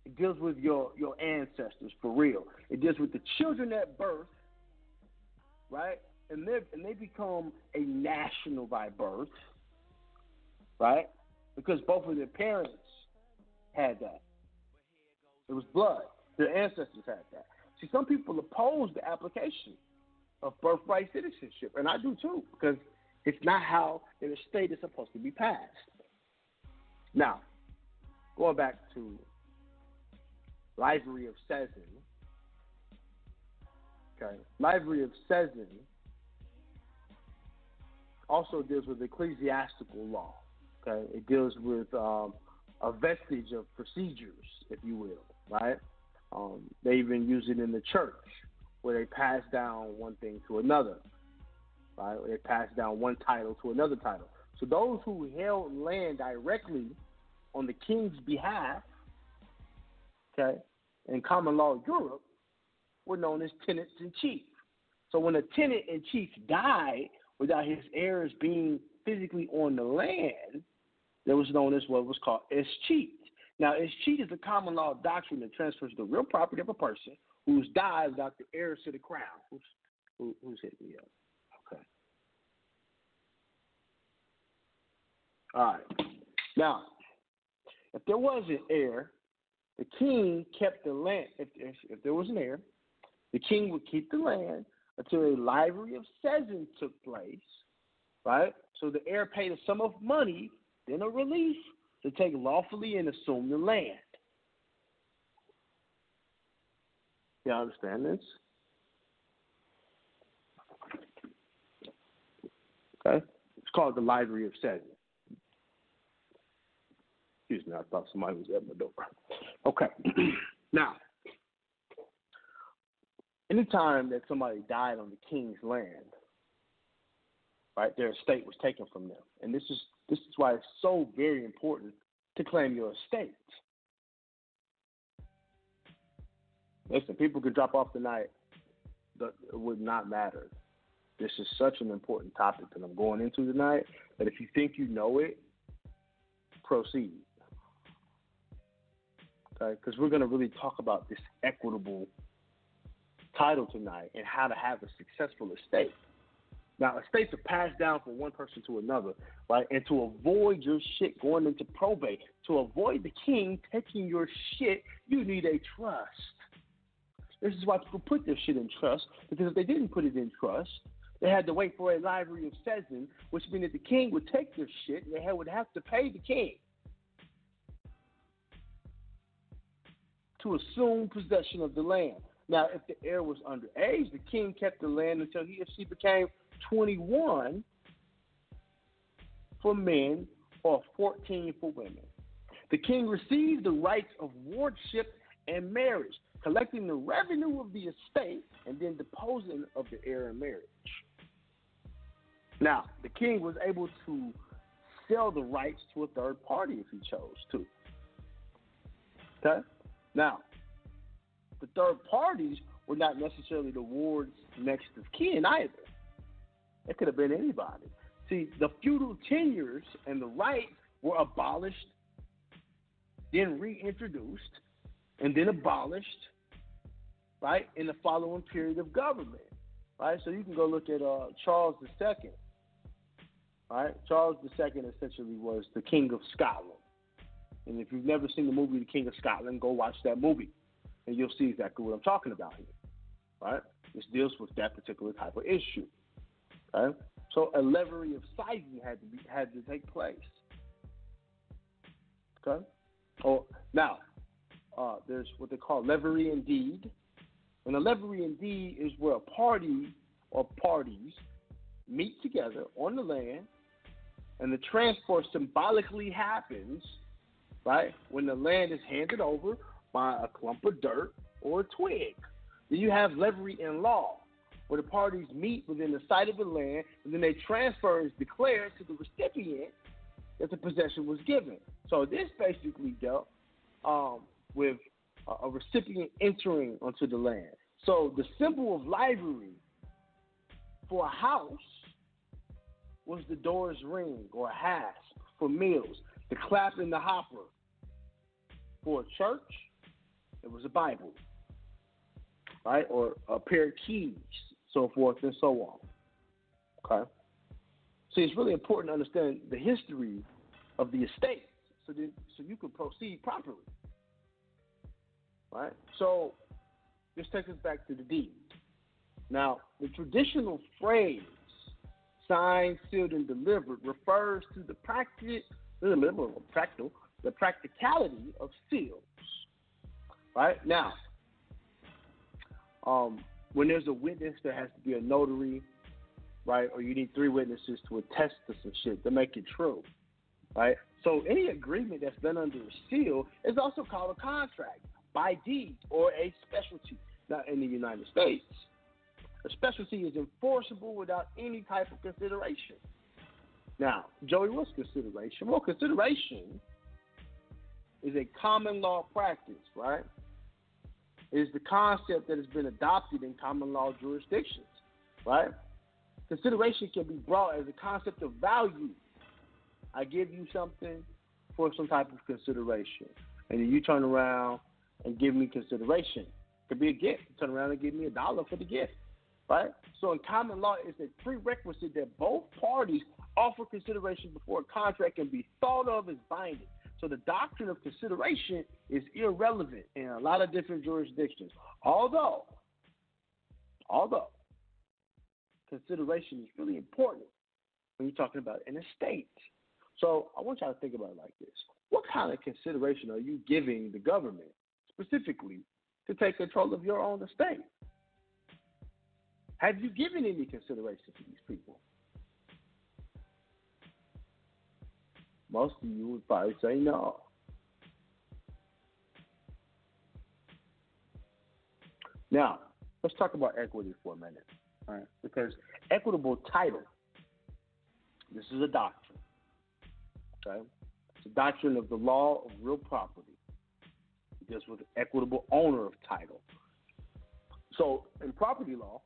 It deals with your, your ancestors for real. It deals with the children at birth, right? And they and they become a national by birth, right? Because both of their parents had that. It was blood. Their ancestors had that. See, some people oppose the application of birthright citizenship, and I do too, because it's not how in a state it's supposed to be passed. Now, going back to Livery of Seisin. Okay. Livery of Seisin also deals with ecclesiastical law. Okay. It deals with um, a vestige of procedures, if you will, right? Um, they even use it in the church where they pass down one thing to another, right? They pass down one title to another title. So those who held land directly on the king's behalf, okay, in common law Europe, were known as tenants in chief. So when a tenant in chief died without his heirs being physically on the land, that was known as what was called escheat. Now, escheat is a common law doctrine that transfers the real property of a person who's died without the heirs to the crown. Who's, who, who's hitting me up? Okay. All right. Now, if there was an heir, the king kept the land. If, if, if there was an heir, the king would keep the land until a livery of seisin took place, right? So the heir paid a sum of money, then a release, to take lawfully and assume the land. Y'all understand this? Okay. It's called the Livery of Seisin. Excuse me, I thought somebody was at my door. Okay. Now, anytime that somebody died on the king's land, right, their estate was taken from them. And this is this is why it's so very important to claim your estate. Listen, people could drop off tonight, but it would not matter. This is such an important topic that I'm going into tonight that if you think you know it, proceed. Okay, because we're going to really talk about this equitable title tonight and how to have a successful estate. Now, estates are passed down from one person to another, right? And to avoid your shit going into probate, to avoid the king taking your shit, you need a trust. This is why people put their shit in trust, because if they didn't put it in trust, they had to wait for a livery of seisin, which means that the king would take their shit and they would have to pay the king to assume possession of the land. Now, if the heir was underage, the king kept the land until he or she became twenty-one for men or fourteen for women. The king received the rights of wardship and marriage, collecting the revenue of the estate and then disposing of the heir in marriage. Now, the king was able to sell the rights to a third party if he chose to. Okay? Now, the third parties were not necessarily the ward's next of kin either. It could have been anybody. See, the feudal tenures and the rights were abolished, then reintroduced, and then abolished, right, in the following period of government, right? So you can go look at uh, Charles the Second, right? Charles the Second essentially was the King of Scotland. And if you've never seen the movie The King of Scotland, go watch that movie, and you'll see exactly what I'm talking about here, right? This deals with that particular type of issue, okay? So a livery of seisin had to be, had to take place, okay? Oh, now, uh, there's what they call livery in deed, and a livery in deed is where a party or parties meet together on the land, and the transfer symbolically happens, right, when the land is handed over by a clump of dirt or a twig. Then you have livery in law, where the parties meet within the site of the land, and then they transfer is declared to the recipient that the possession was given. So this basically dealt um, with a, a recipient entering onto the land. So the symbol of livery for a house was the door's ring or hasp for meals. The clap in the hopper for a church, it was a Bible, right? Or a pair of keys, so forth and so on. Okay? See, it's really important to understand the history of the estate so that, so you can proceed properly. Right? So this takes us back to the deed. Now, the traditional phrase signed, sealed, and delivered refers to the practice, the practicality of seals. Right? Now, um, when there's a witness, there has to be a notary, right? Or you need three witnesses to attest to some shit to make it true, right? So any agreement that's done under a seal is also called a contract by deed or a specialty. Now, in the United States, a specialty is enforceable without any type of consideration. Now, Joey, what's consideration? Well, consideration is a common law practice, right? It is the concept that has been adopted in common law jurisdictions, right? Consideration can be brought as a concept of value. I give you something for some type of consideration, and then you turn around and give me consideration. It could be a gift. You turn around and give me a dollar for the gift, right? So in common law, it's a prerequisite that both parties offer consideration before a contract can be thought of as binding. So the doctrine of consideration is irrelevant in a lot of different jurisdictions. Although, although consideration is really important when you're talking about an estate. So I want y'all to think about it like this. What kind of consideration are you giving the government specifically to take control of your own estate? Have you given any consideration to these people? Most of you would probably say no. Now, let's talk about equity for a minute, all right? Because equitable title, this is a doctrine, okay? It's a doctrine of the law of real property. It deals with equitable owner of title. So in property law,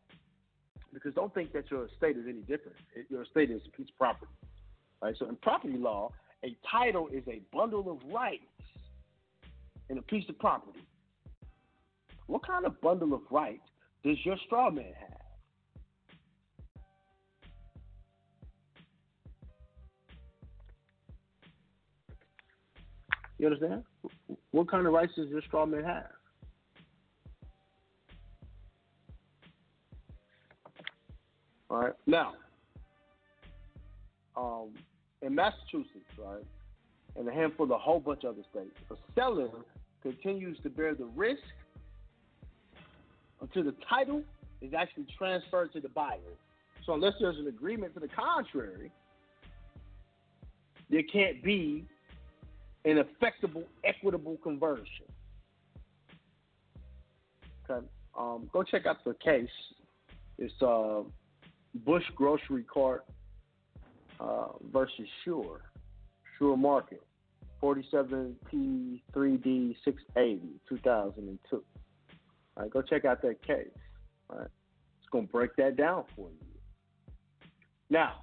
because don't think that your estate is any different. It, your estate is a piece of property, right? So in property law, a title is a bundle of rights in a piece of property. What kind of bundle of rights does your straw man have? You understand? What kind of rights does your straw man have? All right. Now, um, in Massachusetts, right, and a handful of a whole bunch of other states, a seller continues to bear the risk until the title is actually transferred to the buyer. So unless there's an agreement to the contrary, there can't be an effectable equitable conversion. Okay. Um, go check out the case. It's uh. Bush Grocery Cart uh, versus Sure, Sure Market, forty-seven P three D six eighty, two thousand two. All right, go check out that case. All right, it's going to break that down for you. Now,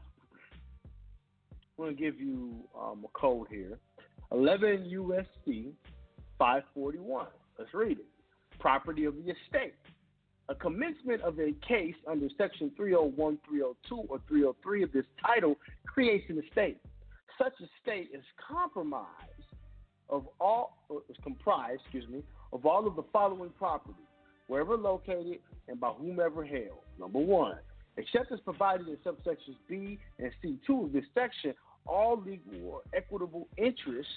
I'm going to give you um, a code here, eleven U S C five forty-one. Let's read it. Property of the estate. A commencement of a case under Section three oh one, three oh two, or three oh three of this title creates an estate. Such estate is compromised of all, or is comprised, excuse me, of all of the following property, wherever located and by whomever held. Number one, except as provided in subsections B and C two of this section, all legal or equitable interest,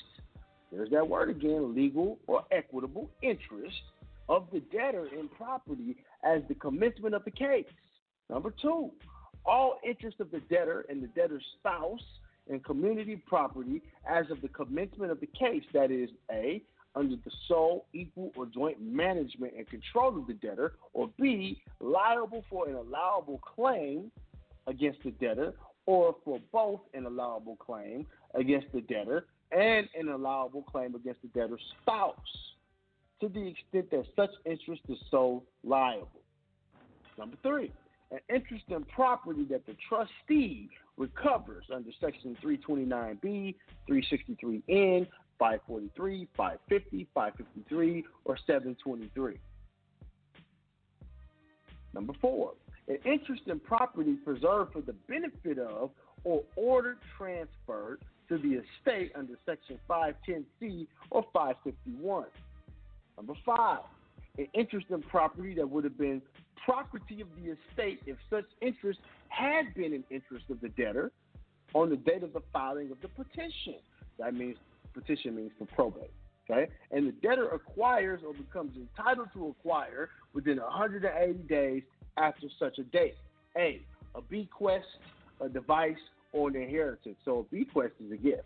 there's that word again, legal or equitable interest, of the debtor in property as the commencement of the case. Number two, all interest of the debtor and the debtor's spouse in community property as of the commencement of the case, that is, A, under the sole, equal, or joint management and control of the debtor, or B, liable for an allowable claim against the debtor, or for both an allowable claim against the debtor and an allowable claim against the debtor's spouse, to the extent that such interest is so liable. Number three, an interest in property that the trustee recovers under Section three twenty-nine B, three sixty-three N, five forty-three, five fifty, five fifty-three, or seven twenty-three. Number four, an interest in property preserved for the benefit of or ordered transferred to the estate under Section five ten C or five fifty-one. Number five, an interest in property that would have been property of the estate if such interest had been an interest of the debtor on the date of the filing of the petition. That means petition means for probate. Okay? And the debtor acquires or becomes entitled to acquire within one hundred eighty days after such a date. A, a bequest, a device, or an inheritance. So a bequest is a gift.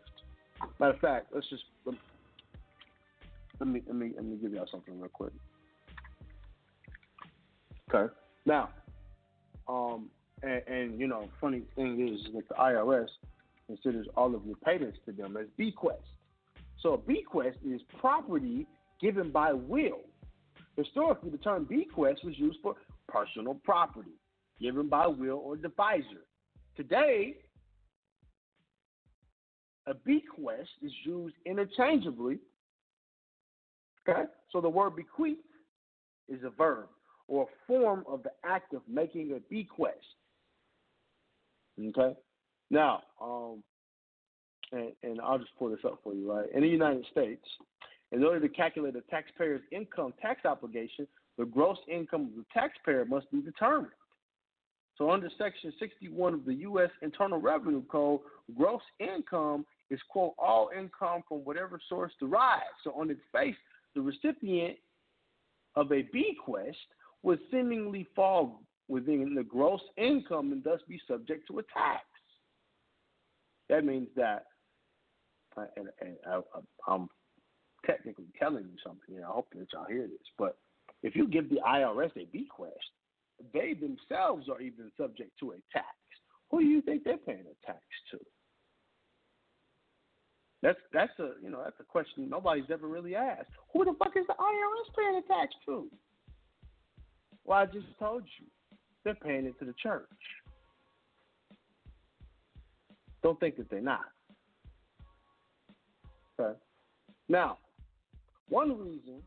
Matter of fact, let's just let me let me let me, let me give y'all something real quick. Okay. Now, um, and, and you know, funny thing is that the I R S considers all of your payments to them as bequests. So a bequest is property given by will. Historically, the term bequest was used for personal property given by will or divisor. Today, a bequest is used interchangeably. Okay, so the word bequeath is a verb or a form of the act of making a bequest. Okay, now, um, and, and I'll just pull this up for you, right? In the United States, in order to calculate a taxpayer's income tax obligation, the gross income of the taxpayer must be determined. So under Section sixty-one of the U S Internal Revenue Code, gross income is, quote, all income from whatever source derived. So on its face, the recipient of a bequest would seemingly fall within the gross income and thus be subject to a tax. That means that, and, and I, I'm technically telling you something, and I hope that y'all hear this, but if you give the I R S a bequest, they themselves are even subject to a tax. Who do you think they're paying a tax to? That's that's a you know that's a question nobody's ever really asked. Who the fuck is the I R S paying a tax to? Well, I just told you, they're paying it to the church. Don't think that they're not. Okay. Now, one reason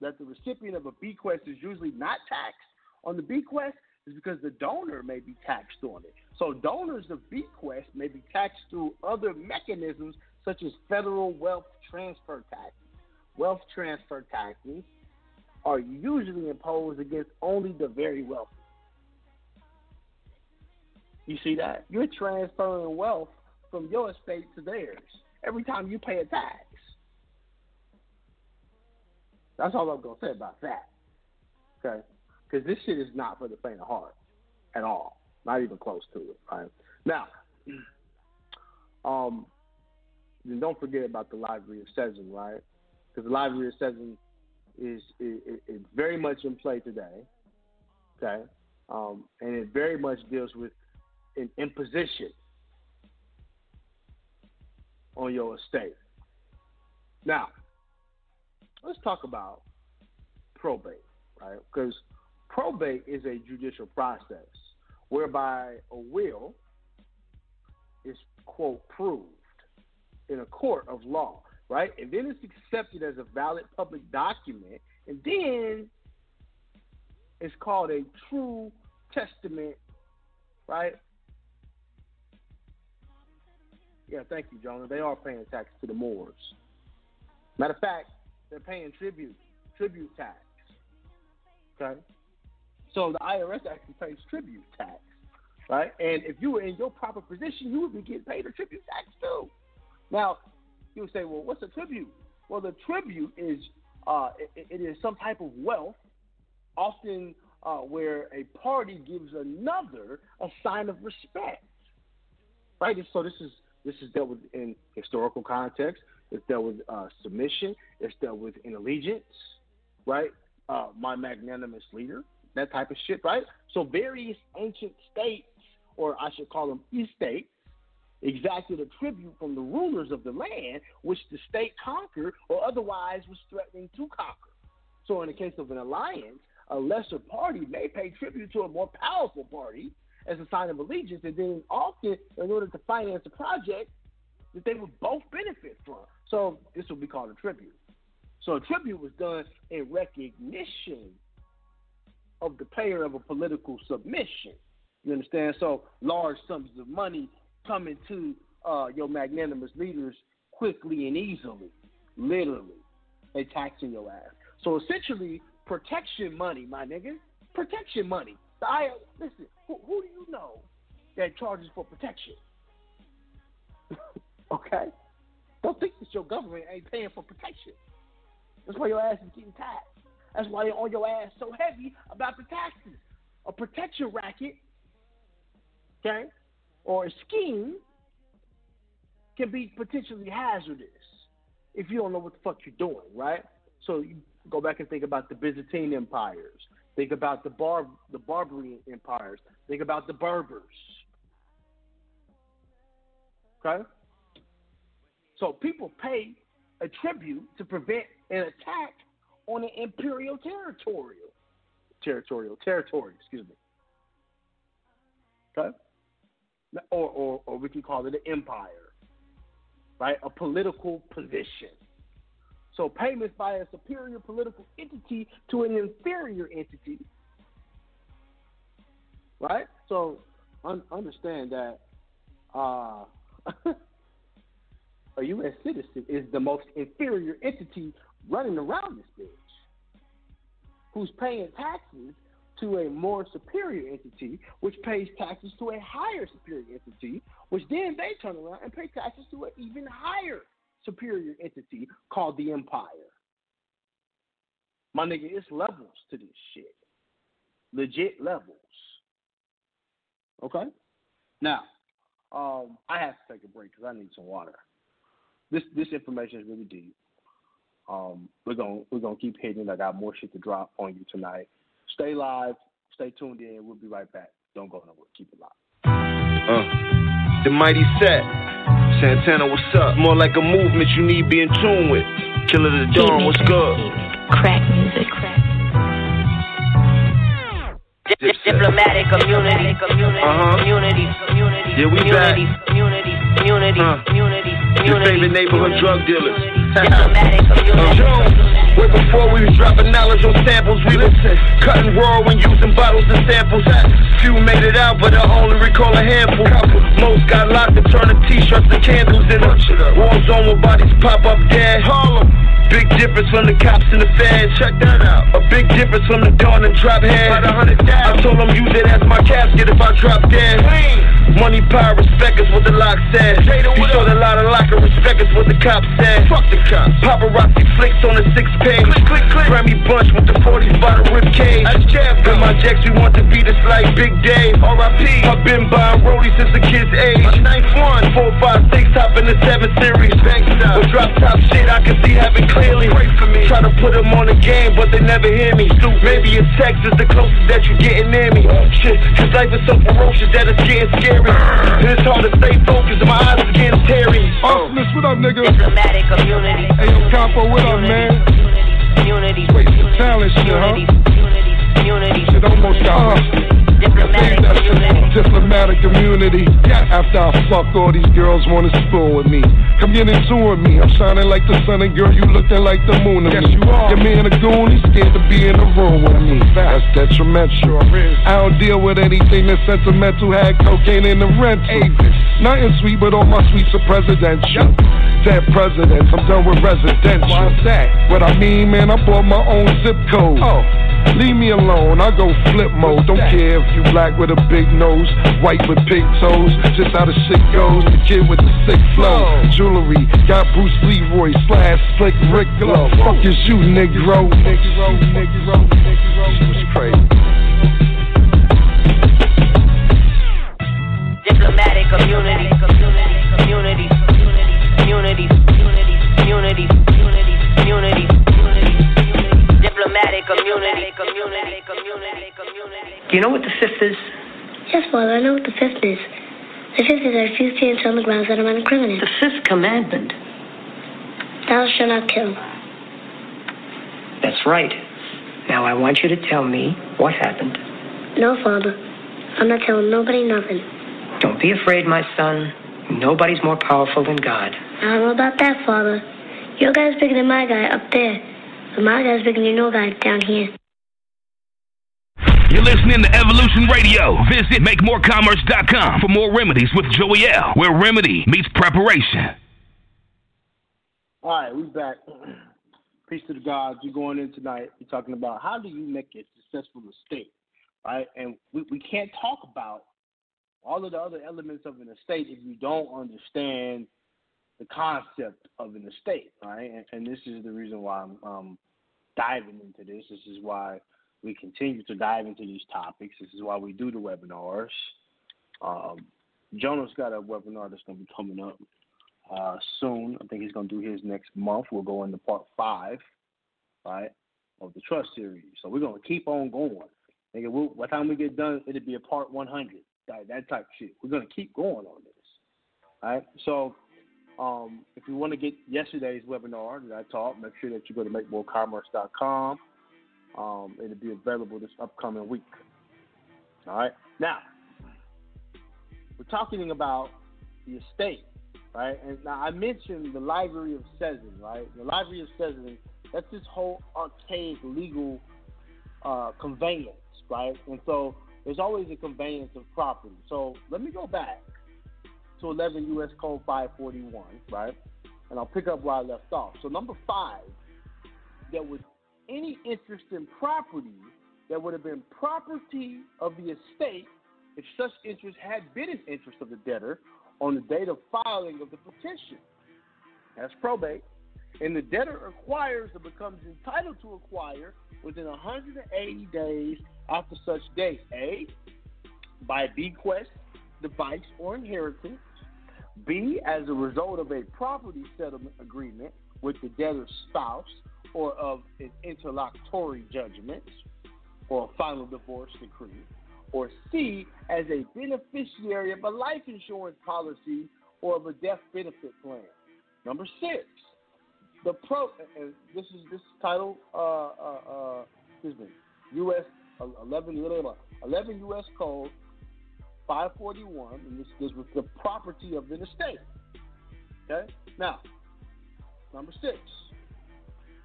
that the recipient of a bequest is usually not taxed on the bequest is because the donor may be taxed on it. So donors of bequest may be taxed through other mechanisms such as federal wealth transfer taxes. Wealth transfer taxes are usually imposed against only the very wealthy. You see that? You're transferring wealth from your estate to theirs every time you pay a tax. That's all I'm going to say about that. Okay? Because this shit is not for the faint of heart at all. Not even close to it, right? Now, um, don't forget about the Livery of Seisin, right? Because the Livery of Seisin is, is, is very much in play today, okay? Um, and it very much deals with an imposition on your estate. Now, let's talk about probate, right? Because probate is a judicial process whereby a will is, quote, proved in a court of law, right? And then it's accepted as a valid public document, and then it's called a true testament, right? Yeah, thank you, Jonah. They are paying tax to the Moors. Matter of fact, they're paying tribute, tribute tax, okay? So the I R S actually pays tribute tax, right? And if you were in your proper position, you would be getting paid a tribute tax too. Now, you would say, well, what's a tribute? Well, the tribute is uh, it, it is some type of wealth, often uh, where a party gives another a sign of respect, right? And so this is this is dealt with in historical context. It's dealt with uh, submission. It's dealt with in allegiance, right? Uh, my magnanimous leader. That type of shit, right? So various ancient states, or I should call them estates, exacted a tribute from the rulers of the land which the state conquered or otherwise was threatening to conquer. So in the case of an alliance, a lesser party may pay tribute to a more powerful party as a sign of allegiance, and then often in order to finance a project that they would both benefit from. So this would be called a tribute. So a tribute was done in recognition of the payer of a political submission. You understand? So large sums of money coming to uh, your magnanimous leaders quickly and easily, literally. They taxing your ass. So essentially, protection money, my nigga. Protection money. The I R S, listen, who, who do you know that charges for protection? Okay? Don't think that your government ain't paying for protection. That's why your ass is getting taxed. That's why they're on your ass so heavy about the taxes. A protection racket, okay, or a scheme can be potentially hazardous if you don't know what the fuck you're doing, right? So you go back and think about the Byzantine empires. Think about the Bar- the Barbarian empires. Think about the Berbers. Okay? So people pay a tribute to prevent an attack on an imperial territorial, territorial, territory, excuse me. Okay? Or, or, or we can call it an empire, right? A political position. So payments by a superior political entity to an inferior entity, right? So un- understand that uh, a U S citizen is the most inferior entity running around this bitch, who's paying taxes to a more superior entity, which pays taxes to a higher superior entity, which then they turn around and pay taxes to an even higher superior entity called the empire. My nigga, it's levels to this shit. Legit levels. Okay? Now, um, I have to take a break because I need some water. This this information is really deep. Um, we're gonna we're gonna keep hitting. I got more shit to drop on you tonight. Stay live, stay tuned in. We'll be right back. Don't go nowhere. Keep it live. Uh, the mighty set. Santana, what's up? More like a movement you need be in tune with. Killer the Dawn, what's good? Crack music, crack. Di- diplomatic community, community, uh-huh. community, community, yeah, we community, back. community, community, uh. community, your favorite neighborhood community, drug dealers. Diplomatic community. Uh-huh. Way before we was dropping knowledge on samples, we listen, cutting raw and using bottles and samples. Few made it out, but I only recall a handful. Most got locked and turned to t-shirts to candles in them. War zone where bodies pop up dead. Harlem. Big difference from the cops and the feds. Check that out. A big difference from the dawn and drop head. I told them use it as my casket if I drop dead. Money, power, respect is what the lock said. You showed a lot of locker, respect is what the cops said. Fuck the cops. Paparazzi flicks on the six page. Click, click, click. Grammy bunch with the forties by the ribcage. Got my jacks, we want to beat us like Big Dave. R I P. I've been buying rollies since the kid's age. My ninth one. Four, five, six, top in the seven series. With drop top shit, I can see having clearly. Pray for me. Try to put them on the game, but they never hear me. Dude, maybe it's Texas, the closest that you getting near me. Shit, cause life is so ferocious that it's getting scary. It's hard to stay focused, my eyes are getting teary. Oh, Smith, what up, nigga? Diplomatic community. Hey, yo, Capo, what up, man? Unity. Wait, some talent shit, huh? Unity. Shit almost got us. Diplomatic community. Diplomatic community. After I fuck, all these girls wanna spoon with me. Come in and tour with me. I'm shining like the sun, and girl, you looking like the moon to me. Yes, you are. Your man a goon, he's scared to be in the room with me. That's detrimental. I don't deal with anything that's sentimental. Had cocaine in the rental. Nothing sweet, but all my sweets are presidential. Dead presidents, I'm done with residential. What's that? What I mean, man, I bought my own zip code. Oh. Leave me alone, I go flip mode. Don't care if you black with a big nose, white with big toes. Just how the shit goes, the kid with the sick flow. Jewelry, got Bruce Leroy slash Slick Rick glow. Fuck is you, Negro? Negro, Negro, Negro. She was crazy. Diplomatic community, community, community, community, community, community, community, community, community. Diplomatic community, community, community, community. Do you know what the fifth is? Yes, Father, I know what the fifth is. The fifth is I refuse to answer on the grounds that I'm incriminated. The fifth commandment. Thou shalt not kill. That's right. Now, I want you to tell me what happened. No, Father. I'm not telling nobody nothing. Don't be afraid, my son. Nobody's more powerful than God. I don't know about that, Father. Your guy's bigger than my guy up there. But my guy's bigger than your guy down here. You're listening to Evolution Radio. Visit make more commerce dot com for more remedies with Joey L, where remedy meets preparation. All right, we're back. Peace to the gods. You're going in tonight. We're talking about how do you make a successful estate, right? And we, we can't talk about all of the other elements of an estate if you don't understand the concept of an estate, right? And, and this is the reason why I'm um, diving into this. This is why we continue to dive into these topics. This is why we do the webinars. Um, Jonah's got a webinar that's going to be coming up uh, soon. I think he's going to do his next month. We'll go into part five, right, of the trust series. So we're going to keep on going. Nigga, we'll, by the time we get done, it'll be a part one hundred, that, that type of shit. We're going to keep going on this, all right? So um, if you want to get yesterday's webinar that I taught, make sure that you go to make more commerce dot com. Um, it'll be available this upcoming week. All right. Now, we're talking about the estate, right? And now I mentioned the Livery of Seisin, right? The Livery of Seisin, that's this whole archaic legal uh, conveyance, right? And so there's always a conveyance of property. So let me go back to eleven U S Code five forty-one, right? And I'll pick up where I left off. So number five, that would any interest in property that would have been property of the estate if such interest had been an interest of the debtor on the date of filing of the petition. That's probate. And the debtor acquires or becomes entitled to acquire within one hundred eighty days after such date. A, by bequest, device, or inheritance. B, as a result of a property settlement agreement with the debtor's spouse, or of an interlocutory judgment, or a final divorce decree, or C, as a beneficiary of a life insurance policy or of a death benefit plan. Number six, the pro. And this is this title. Uh, uh, uh, excuse me. U S eleven U S Code five forty-one, and this this was the property of an estate. Okay. Now, number six.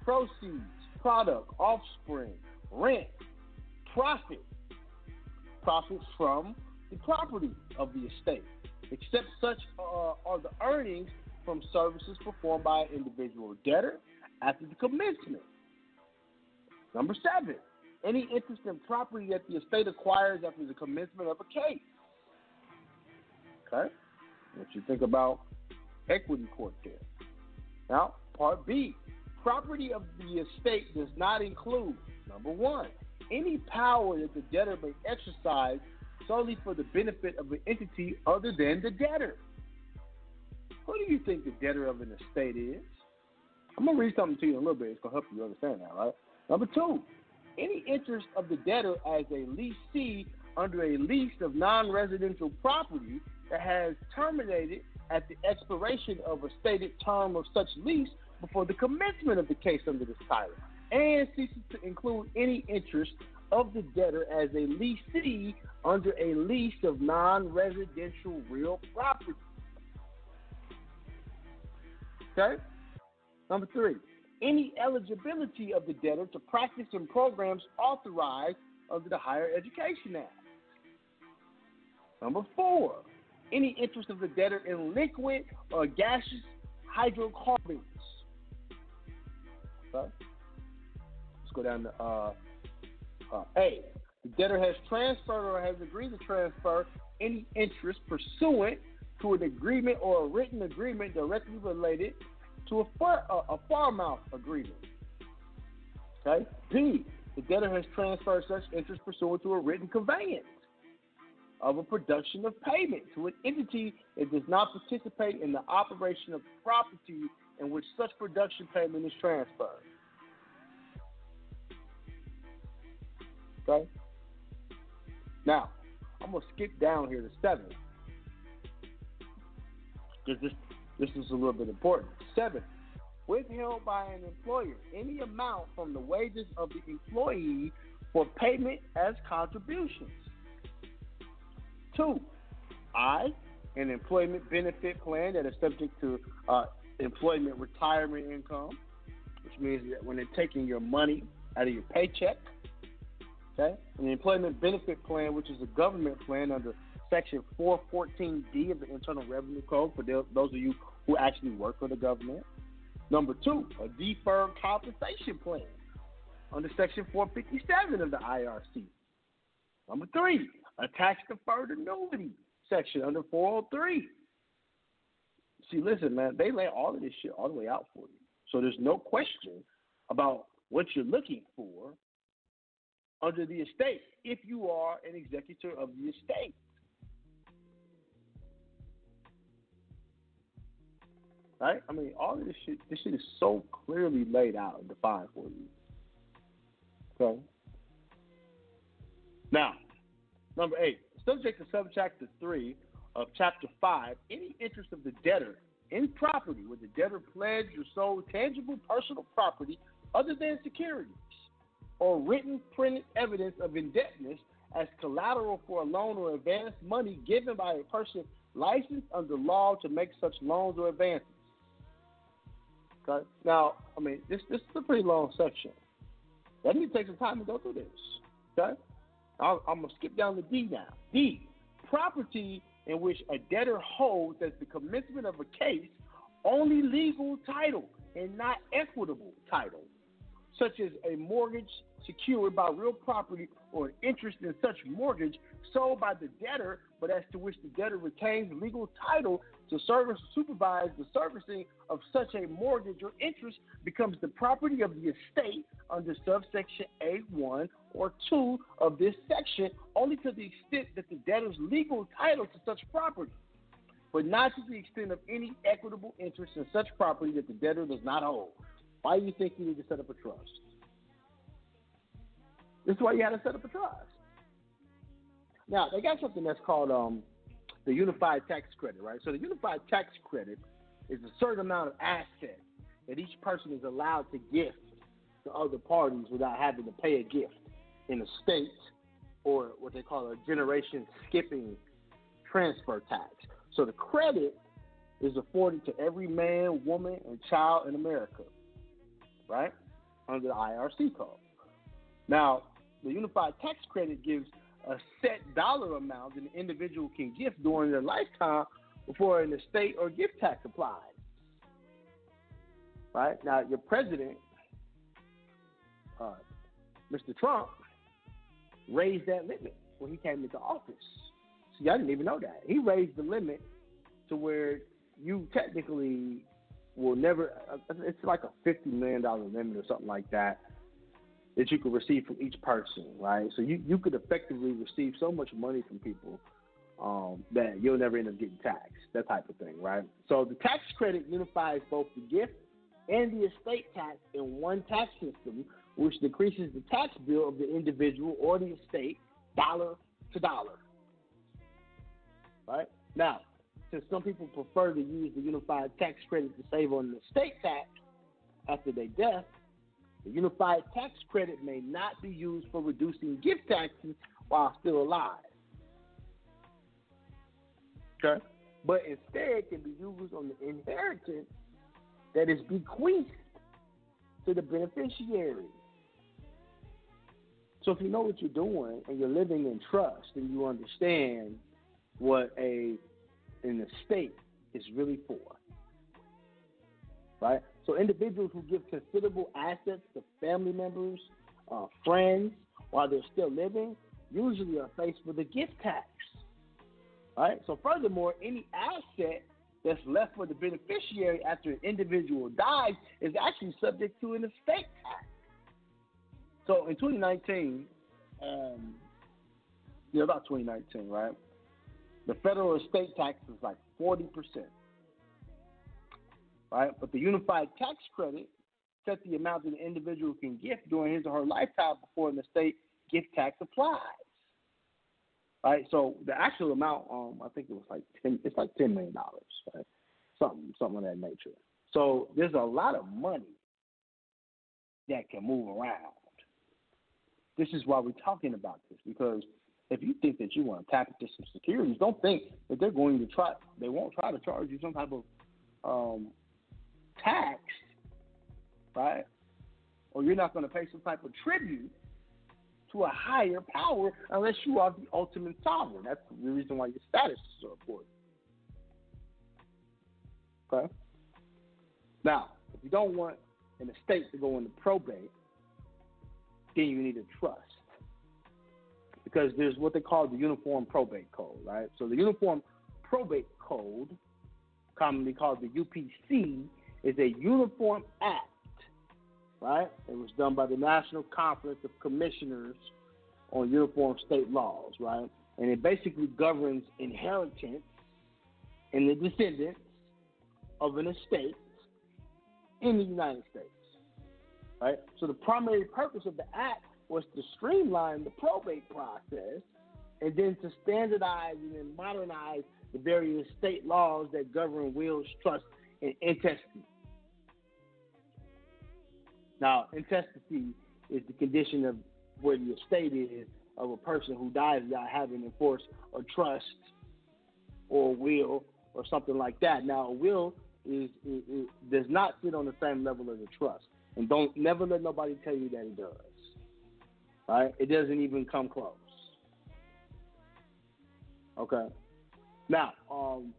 Proceeds, product, offspring, rent, profit, profits from the property of the estate, except such uh, are the earnings from services performed by an individual debtor after the commencement. Number seven, any interest in property that the estate acquires after the commencement of a case. Okay? What you think about equity court there. Now, part B. Property of the estate does not include, number one, any power that the debtor may exercise solely for the benefit of an entity other than the debtor. Who do you think the debtor of an estate is? I'm going to read something to you in a little bit. It's going to help you understand that, right? Number two, any interest of the debtor as a lessee under a lease of non-residential property that has terminated at the expiration of a stated term of such lease before the commencement of the case under this title, and ceases to include any interest of the debtor as a lessee under a lease of non-residential real property. Okay? Number three, any eligibility of the debtor to practice in programs authorized under the Higher Education Act. Number four, any interest of the debtor in liquid or gaseous hydrocarbons. Let's go down to uh, uh, A. The debtor has transferred or has agreed to transfer any interest pursuant to an agreement or a written agreement directly related to a, far, a, a farm-out agreement. Okay. B. The debtor has transferred such interest pursuant to a written conveyance of a production of payment to an entity that does not participate in the operation of the property in which such production payment is transferred. Okay? Now, I'm going to skip down here to seven. Because this, this is a little bit important. Seven, withheld by an employer any amount from the wages of the employee for payment as contributions. Two, I, an employment benefit plan that is subject to uh, employment retirement income, which means that when they're taking your money out of your paycheck, okay, an employment benefit plan, which is a government plan under Section four fourteen D of the Internal Revenue Code for those of you who actually work for the government. Number two, a deferred compensation plan under Section four fifty-seven of the I R C. Number three, a tax-deferred annuity section under four oh three. See, listen, man, they lay all of this shit all the way out for you. So there's no question about what you're looking for under the estate if you are an executor of the estate. Right? I mean, all of this shit, this shit is so clearly laid out and defined for you. Okay? Now, number eight, subject to subchapter three of chapter five, any interest of the debtor in property where the debtor pledged or sold tangible personal property other than securities or written printed evidence of indebtedness as collateral for a loan or advance money given by a person licensed under law to make such loans or advances. Okay? Now, I mean, this this is a pretty long section. Let me take some time to go through this. Okay? I'm going to skip down to D now. D, property in which a debtor holds at the commencement of a case only legal title and not equitable title, such as a mortgage secured by real property or an interest in such mortgage sold by the debtor, but as to which the debtor retains legal title to service or supervise the servicing of such a mortgage or interest, becomes the property of the estate under subsection A one or two of this section only to the extent that the debtor's legal title to such property, but not to the extent of any equitable interest in such property that the debtor does not hold. Why do you think you need to set up a trust? This is why you had to set up a trust. Now, they got something that's called um, the Unified Tax Credit, right? So the Unified Tax Credit is a certain amount of assets that each person is allowed to gift to other parties without having to pay a gift in a state or what they call a generation skipping transfer tax. So the credit is afforded to every man, woman, and child in America, right, under the I R C code. Now, the Unified Tax Credit gives a set dollar amount that an individual can gift during their lifetime before an estate or gift tax applies. Right? Now, your president, uh, Mister Trump, raised that limit when he came into office. See, I didn't even know that. He raised the limit to where you technically will never, it's like a fifty million dollars limit or something like that, that you could receive from each person, right? So you, you could effectively receive so much money from people um, that you'll never end up getting taxed, that type of thing, right? So the tax credit unifies both the gift and the estate tax in one tax system, which decreases the tax bill of the individual or the estate dollar to dollar, right? Now, since some people prefer to use the Unified Tax Credit to save on the estate tax after their death, the Unified Tax Credit may not be used for reducing gift taxes while still alive. Okay. But instead can be used on the inheritance that is bequeathed to the beneficiary. So if you know what you're doing and you're living in trust and you understand what a an estate is really for, right? So individuals who give considerable assets to family members, uh, friends, while they're still living, usually are faced with a gift tax, right? So furthermore, any asset that's left for the beneficiary after an individual dies is actually subject to an estate tax. So in twenty nineteen, um, yeah, about twenty nineteen, right, the federal estate tax is like forty percent. Right? But the Unified Tax Credit set the amount that an individual can gift during his or her lifetime before an estate gift tax applies. Right? So the actual amount, um, I think it was like ten, it's like ten million dollars, right? Something, something of that nature. So there's a lot of money that can move around. This is why we're talking about this, because if you think that you want to tap into some securities, don't think that they're going to try, they won't try to charge you some type of um, tax, right? Or you're not going to pay some type of tribute to a higher power unless you are the ultimate sovereign. That's the reason why your status is so important. Okay? Now, if you don't want an estate to go into probate, then you need a trust, because there's what they call the Uniform Probate Code, right? So the Uniform Probate Code, commonly called the U P C, is a uniform act, right? It was done by the National Conference of Commissioners on Uniform State Laws, right? And it basically governs inheritance and the descendants of an estate in the United States, right? So the primary purpose of the act was to streamline the probate process and then to standardize and then modernize the various state laws that govern wills, trusts, and intestacy. Now, intestacy is the condition of where the estate is of a person who dies without having enforced a trust or a will or something like that. Now, a will is, is, is does not sit on the same level as a trust, and don't never let nobody tell you that it does. Right? It doesn't even come close. Okay. Now, um,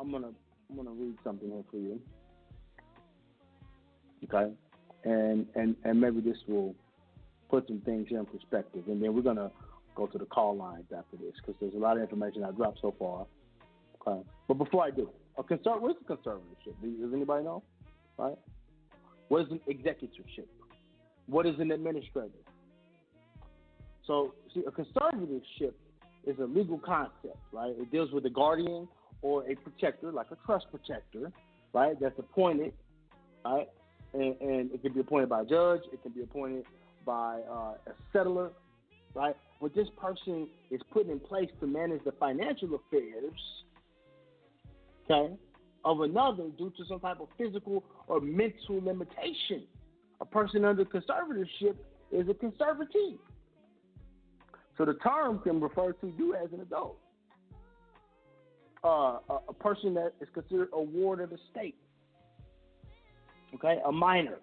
I'm gonna I'm gonna read something here for you. Okay. And, and and maybe this will put some things in perspective. And then we're going to go to the call lines after this, because there's a lot of information I dropped so far. Okay. But before I do, a conser- what is a conservatorship? Does anybody know? Right? What is an executorship? What is an administrator? So, see, a conservatorship is a legal concept, right? It deals with a guardian or a protector, like a trust protector, right, that's appointed, right? And, and it can be appointed by a judge. It can be appointed by uh, a settler, right? But this person is put in place to manage the financial affairs, okay, of another due to some type of physical or mental limitation. A person under conservatorship is a conservatee. So the term can refer to you as an adult. Uh, a, a person that is considered a ward of the state. Okay, a minor,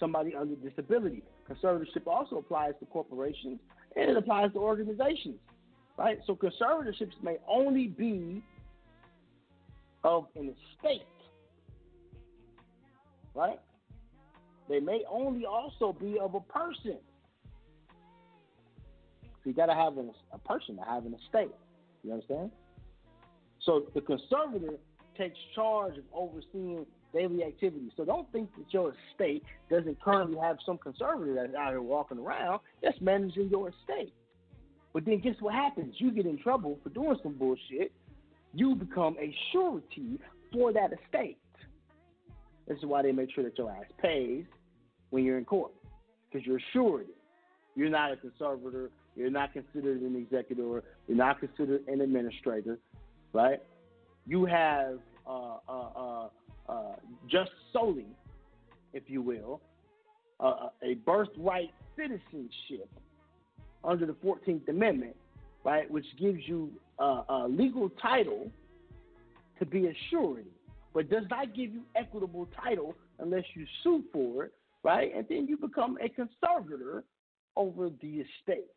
somebody under disability. Conservatorship also applies to corporations, and it applies to organizations, right? So conservatorships may only be of an estate, right? They may only also be of a person. So you got to have an, a person to have an estate. You understand? So the conservator takes charge of overseeing daily activities. So don't think that your estate doesn't currently have some conservator that's out here walking around that's managing your estate. But then guess what happens? You get in trouble for doing some bullshit. You become a surety for that estate. This is why they make sure that your ass pays when you're in court, because you're a surety. You're not a conservator. You're not considered an executor. You're not considered an administrator, right? You have uh, uh, uh, Uh, just solely, if you will, uh, a birthright citizenship under the fourteenth Amendment, right, which gives you uh, a legal title to be a surety, but does not give you equitable title unless you sue for it, right, and then you become a conservator over the estate.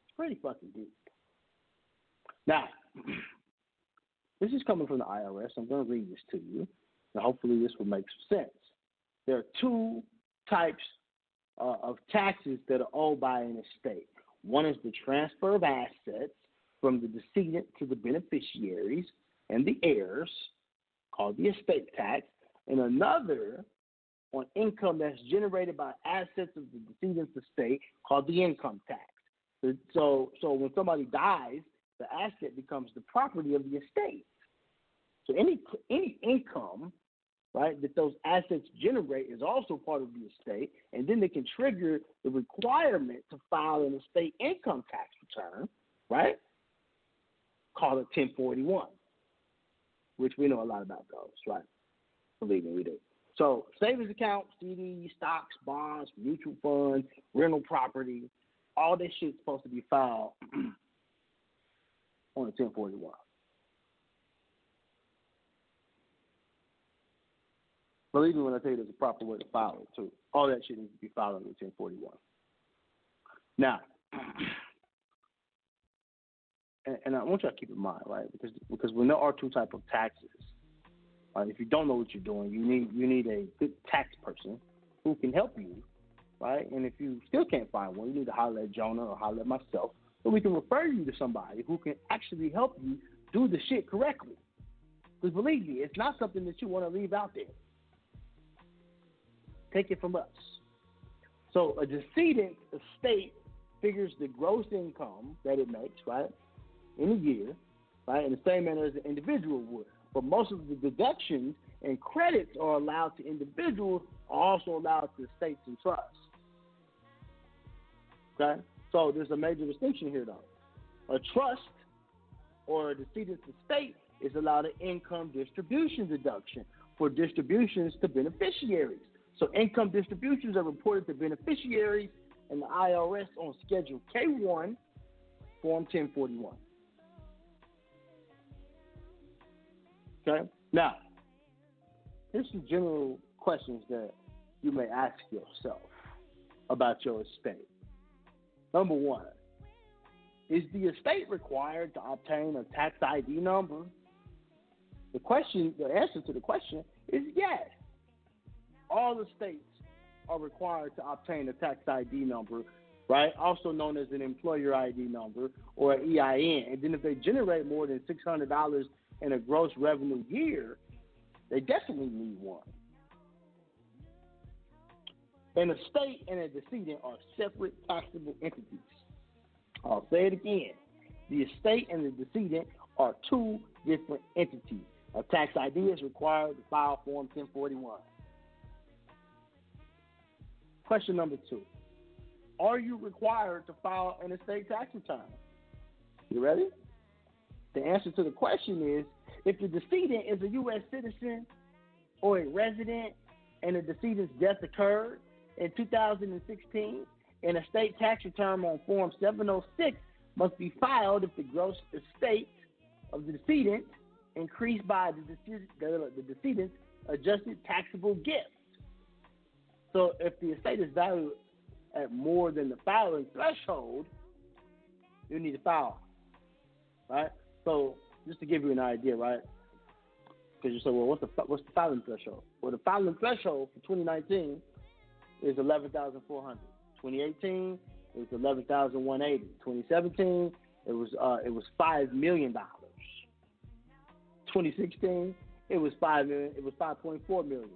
It's pretty fucking deep. Now, this is coming from the I R S. I'm going to read this to you, and hopefully this will make some sense. There are two types uh, of taxes that are owed by an estate. One is the transfer of assets from the decedent to the beneficiaries and the heirs, called the estate tax, and another on income that's generated by assets of the decedent's estate, called the income tax. So, so when somebody dies, the asset becomes the property of the estate. So any any income, right, that those assets generate is also part of the estate, and then they can trigger the requirement to file an estate income tax return, right? Called a ten forty-one, which we know a lot about those, right? Believe me, we do. So savings accounts, C Ds, stocks, bonds, mutual funds, rental property, all this shit's supposed to be filed on a ten forty-one. Believe me when I tell you there's a proper way to file it, too. All that shit needs to be filed on a ten forty-one. Now, and, and I want y'all to keep in mind, right, because because when there are two types of taxes, right, if you don't know what you're doing, you need you need a good tax person who can help you, right? And if you still can't find one, you need to holler at Jonah or holler at myself, so we can refer you to somebody who can actually help you do the shit correctly. Because believe me, it's not something that you want to leave out there. Take it from us. So a decedent estate figures the gross income that it makes, right, in a year, right, in the same manner as an individual would. But most of the deductions and credits are allowed to individuals, are also allowed to estates and trusts. Okay? So there's a major distinction here, though. A trust or a decedent's estate is allowed an income distribution deduction for distributions to beneficiaries. So income distributions are reported to beneficiaries and the I R S on Schedule K one, Form ten forty-one. Okay? Now, here's some general questions that you may ask yourself about your estate. Number one, is the estate required to obtain a tax I D number? The question, the answer to the question is yes. All estates are required to obtain a tax I D number, right? Also known as an employer I D number or an E I N. And then if they generate more than six hundred dollars in a gross revenue year, they definitely need one. An estate and a decedent are separate taxable entities. I'll say it again. The estate and the decedent are two different entities. A tax I D is required to file Form ten forty-one. Question number two, are you required to file an estate tax return? You ready? The answer to the question is, if the decedent is a U S citizen or a resident and the decedent's death occurred in two thousand sixteen, an estate tax return on Form seven oh six must be filed if the gross estate of the decedent increased by the, dece- the decedent's adjusted taxable gift. So if the estate is valued at more than the filing threshold, you need to file, right? So just to give you an idea, right? Because you say, well, what's the what's the filing threshold? Well, the filing threshold for twenty nineteen is eleven thousand four hundred. twenty eighteen it was eleven thousand one hundred eighty. twenty seventeen it was uh, it was five million dollars. twenty sixteen it was five million. It was five point four million.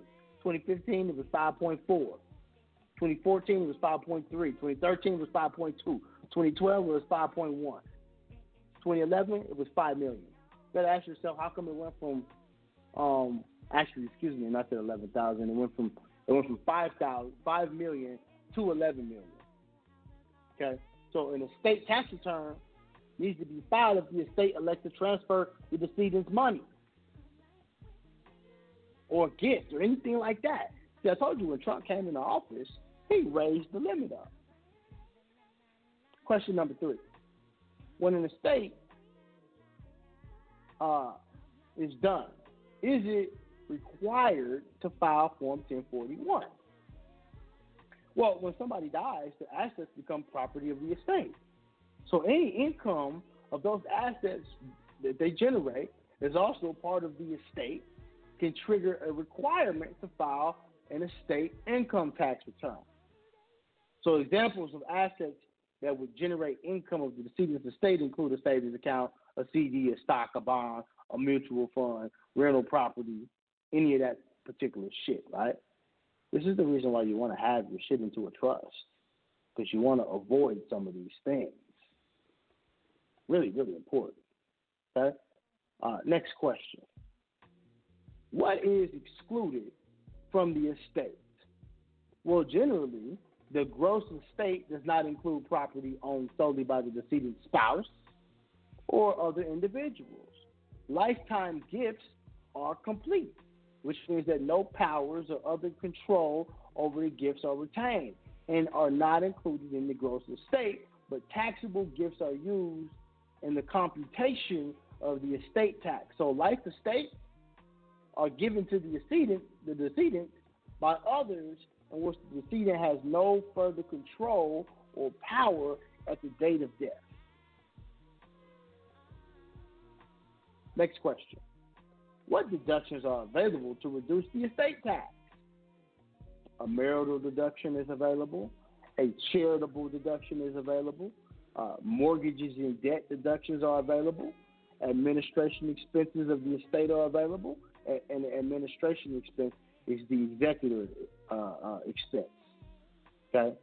twenty fifteen, it was five point four. twenty fourteen, it was five point three. twenty thirteen, it was five point two. twenty twelve, it was five point one. twenty eleven, it was five million. You gotta ask yourself, how come it went from, um, actually, excuse me, and I said eleven thousand. It went from it went from five thousand, five million to eleven million. Okay, so an estate tax return needs to be filed if the estate elects to transfer the decedent's money, or gift, or anything like that. See, I told you when Trump came into office, he raised the limit up. Question number three. When an estate uh, is done, is it required to file Form ten forty-one? Well, when somebody dies, the assets become property of the estate. So any income of those assets that they generate is also part of the estate, can trigger a requirement to file an estate income tax return. So examples of assets that would generate income of the decedent's estate include a savings account, a C D, a stock, a bond, a mutual fund, rental property, any of that particular shit, right? This is the reason why you want to have your shit into a trust, because you want to avoid some of these things. Really, really important. Okay? Uh, next question. What is excluded from the estate? Well, generally, the gross estate does not include property owned solely by the decedent's spouse or other individuals. Lifetime gifts are complete, which means that no powers or other control over the gifts are retained and are not included in the gross estate, but taxable gifts are used in the computation of the estate tax. So life estate are given to the decedent, the decedent by others in which the decedent has no further control or power at the date of death. Next question. What deductions are available to reduce the estate tax? A marital deduction is available. A charitable deduction is available. Uh, mortgages and debt deductions are available. Administration expenses of the estate are available. And, and the administration expense is the executor uh, uh, expense. Okay?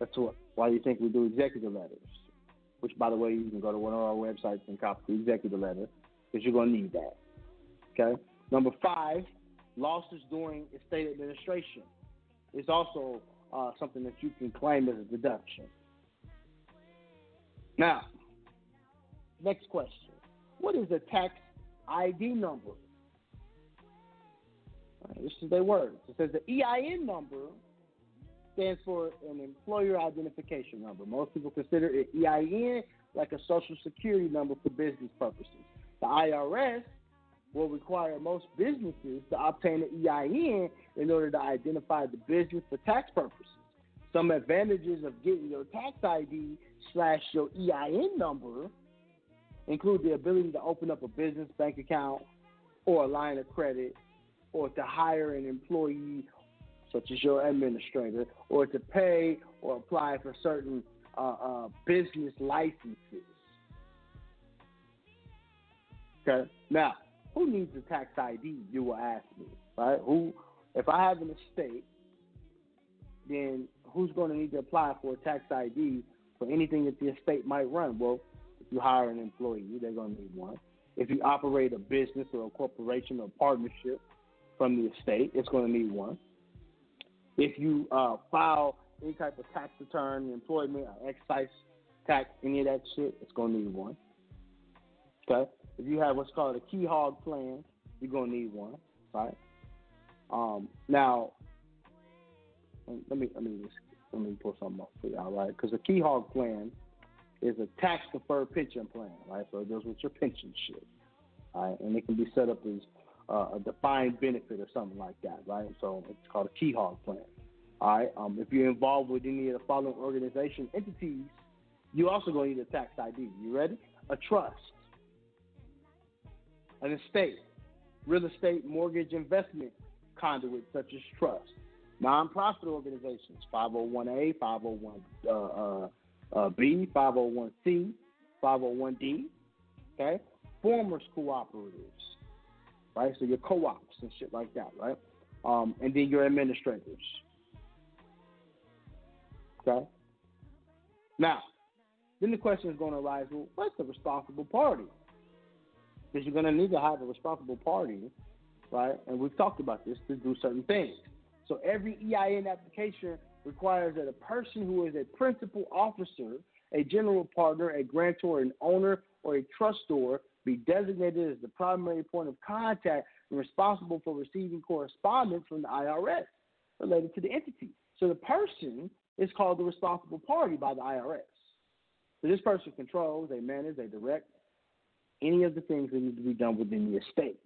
That's what, why you think we do executor letters, which, by the way, you can go to one of our websites and copy the executor letter because you're going to need that. Okay? Number five, losses during estate administration is also uh, something that you can claim as a deduction. Now, next question. What is a tax I D number? Right, this is their words. It says the E I N number stands for an employer identification number. Most people consider it E I N like a Social Security number for business purposes. The I R S will require most businesses to obtain an E I N in order to identify the business for tax purposes. Some advantages of getting your tax I D slash your E I N number include the ability to open up a business bank account or a line of credit, or to hire an employee such as your administrator, or to pay or apply for certain uh, uh, business licenses. Okay. Now, who needs a tax I D, you will ask me, right? Who, if I have an estate, then who's going to need to apply for a tax I D for anything that the estate might run? Well, if you hire an employee, they're going to need one. If you operate a business or a corporation or partnership from the estate, it's going to need one. If you uh, file any type of tax return, employment, or excise tax, any of that shit, it's going to need one. Okay? If you have what's called a Keogh plan, you're going to need one, right? Um, now, let me let me just, let me pull something up for y'all, right? Because a Keogh plan is a tax deferred pension plan, right? So it deals with your pension shit, right? And it can be set up as Uh, a defined benefit or something like that, right? So it's called a Keogh plan. All right. Um, if you're involved with any of the following organization entities, you also going to need a tax I D. You ready? A trust, an estate, real estate, mortgage, investment conduit such as trust, nonprofit organizations, five oh one A, five oh one B, five oh one C, five oh one D. Okay. Farmers cooperatives. Right, so your co-ops and shit like that, right? Um, and then your administrators. Okay. Now, then the question is going to arise: well, what's the responsible party? Because you're going to need to have a responsible party, right? And we've talked about this to do certain things. So every E I N application requires that a person who is a principal officer, a general partner, a grantor, an owner, or a trustor be designated as the primary point of contact and responsible for receiving correspondence from the I R S related to the entity. So the person is called the responsible party by the I R S. So this person controls, they manage, they direct any of the things that need to be done within the estate,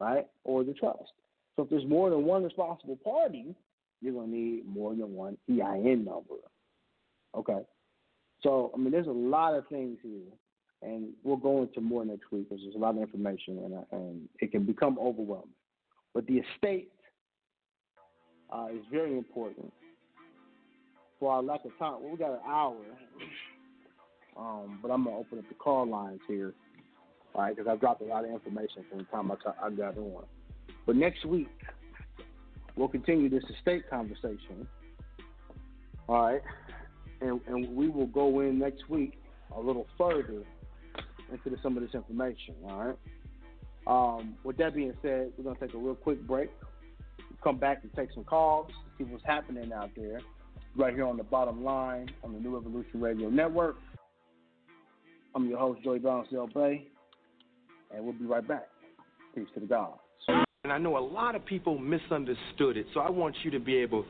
right, or the trust. So if there's more than one responsible party, you're going to need more than one E I N number. Okay. So, I mean, there's a lot of things here. And we'll go into more next week because there's a lot of information and, uh, and it can become overwhelming. But the estate uh, is very important for our lack of time. Well, we got an hour, um, but I'm going to open up the call lines here, all right, because I dropped a lot of information from the time I, t- I got on. But next week, we'll continue this estate conversation, all right, and, and we will go in next week a little further into some of this information, all right? Um, with that being said, we're going to take a real quick break, come back and take some calls, see what's happening out there, right here on the bottom line on the New Evolution Radio Network. I'm your host, Joey L, and we'll be right back. Peace to the gods. And I know a lot of people misunderstood it, so I want you to be able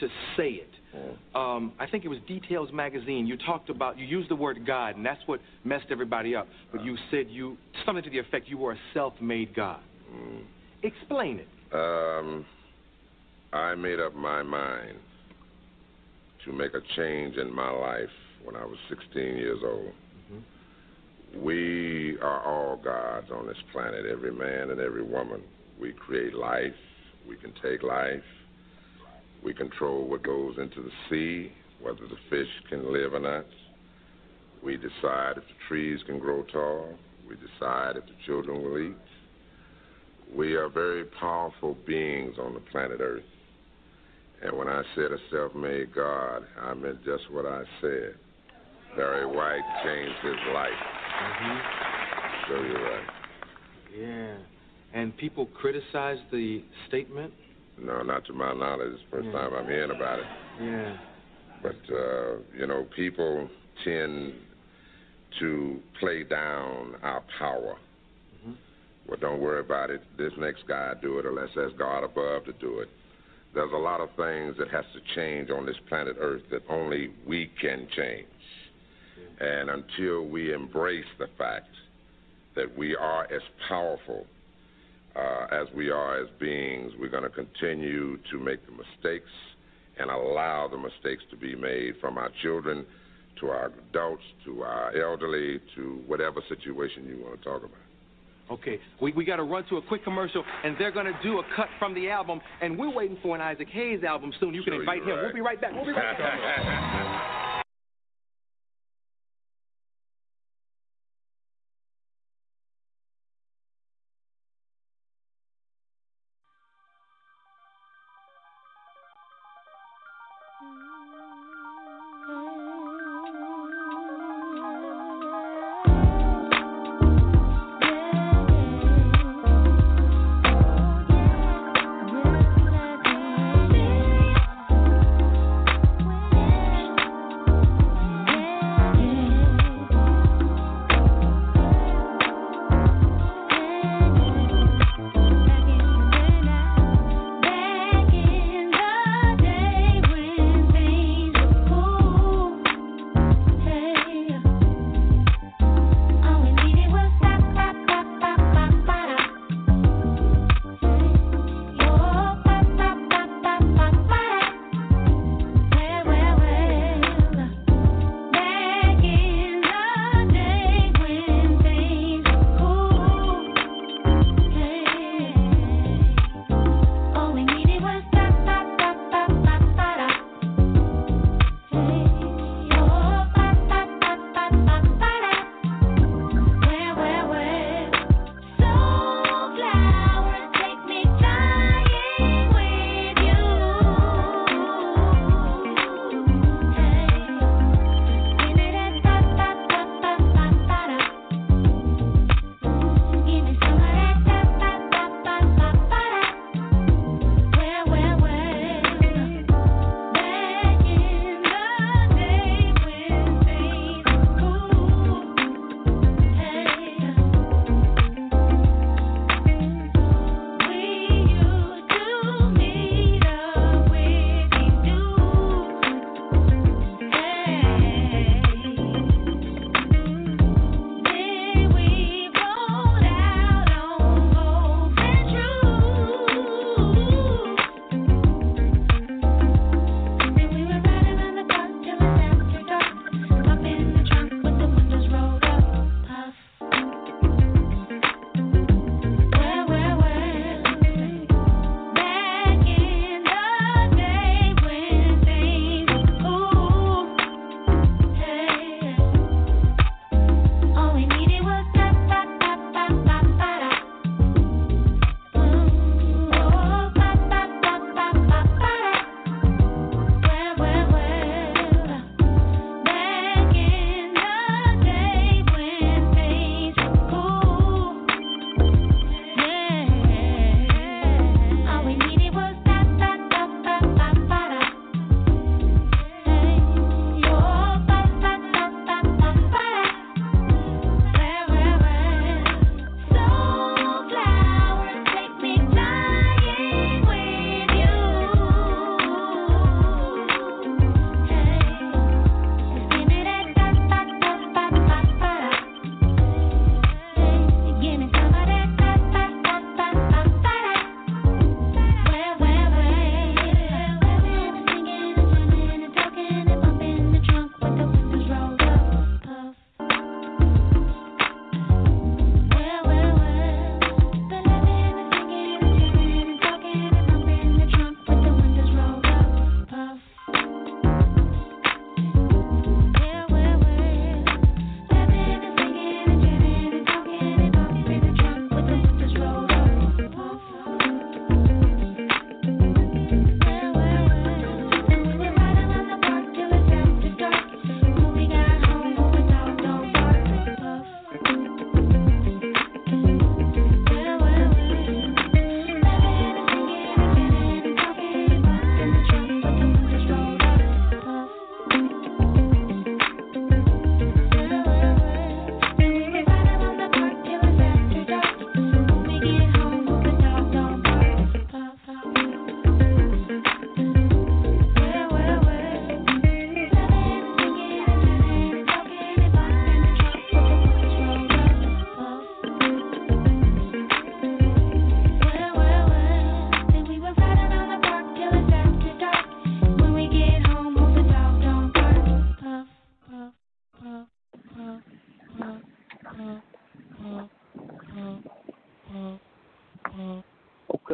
to say it. Yeah. Um, I think it was Details Magazine. You talked about, you used the word God, and that's what messed everybody up. But uh, you said you, something to the effect you were a self-made God. Mm. Explain it. Um, I made up my mind to make a change in my life when I was sixteen years old. Mm-hmm. We are all gods on this planet, every man and every woman. We create life. We can take life. We control what goes into the sea, whether the fish can live or not. We decide if the trees can grow tall. We decide if the children will eat. We are very powerful beings on the planet Earth. And when I said a self-made God, I meant just what I said. Barry White changed his life. Mm-hmm. So you're right. Yeah. And people criticize the statement? No, not to my knowledge. It's the first yeah. time I'm hearing about it. Yeah. But, uh, you know, people tend to play down our power. Mm-hmm. Well, don't worry about it. This next guy do it, unless that's God above to do it. There's a lot of things that has to change on this planet Earth that only we can change. Yeah. And until we embrace the fact that we are as powerful Uh, as we are as beings, we're going to continue to make the mistakes and allow the mistakes to be made, from our children to our adults to our elderly to whatever situation you want to talk about. Okay, we, we got to run to a quick commercial, and they're going to do a cut from the album, and we're waiting for an Isaac Hayes album soon. You can sure invite him. Right. We'll be right back. We'll be right back.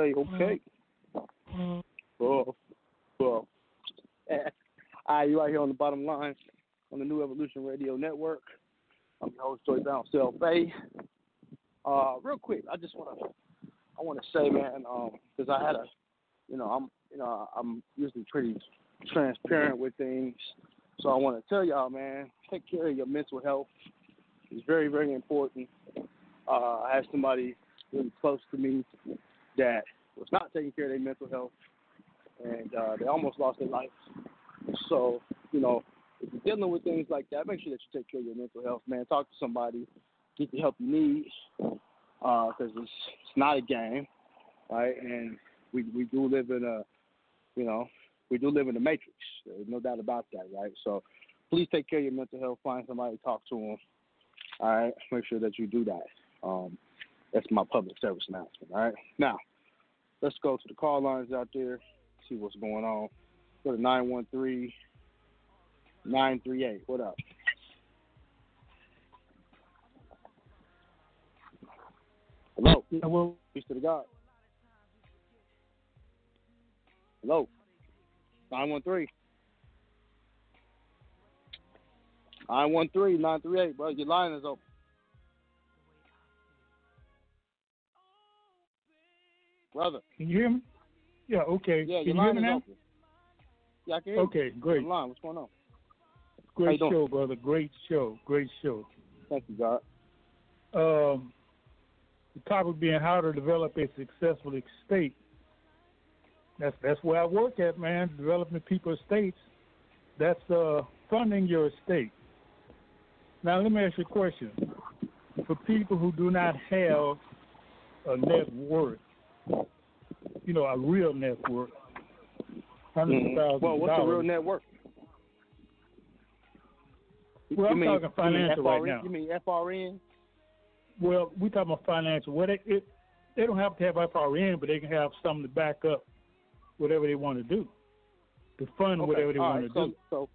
Okay, okay. Mm-hmm. Well, well. All right, you're right here on the bottom line on the New Evolution Radio Network. I'm your host, Joey Bounce L. Bay. Uh, real quick, I just want to, I want to say, man, because um, I had a, you know, I'm, you know, I'm usually pretty transparent with things, so I want to tell y'all, man, take care of your mental health. It's very, very important. Uh, I had somebody really close to me that was not taking care of their mental health, and uh, they almost lost their life. So, you know, if you're dealing with things like that, make sure that you take care of your mental health, man. Talk to somebody. Get the help you need, because uh, it's, it's not a game, right? And we we do live in a, you know, we do live in a matrix. There's no doubt about that, right? So please take care of your mental health. Find somebody to talk to them, all right? Make sure that you do that. Um, that's my public service announcement, all right? Now, let's go to the call lines out there, see what's going on. Go to nine one three, nine three eight. What up? Hello. Hello. Peace to the God. Hello. nine one three. nine one three, nine three eight, bro. Your line is open. Brother. Can you hear me? Yeah, okay. Yeah, your line is open. Yeah, I can hear you. Okay, great. Line. What's going on? Great show, brother. Great show. Great show. Thank you, God. Um... The topic being how to develop a successful estate. That's that's where I work at, man. Developing people's estates. That's uh, funding your estate. Now let me ask you a question. For people who do not have a net worth, you know, a real net worth, hundreds of thousands. Well, what's a real net worth? Well, you I'm mean, talking financial right now. You mean F R N? Well, we talking about financial. Well, it, it, they don't have to have F R N, but they can have something to back up whatever they want to do, to fund okay. whatever they All want right. to so, do. So,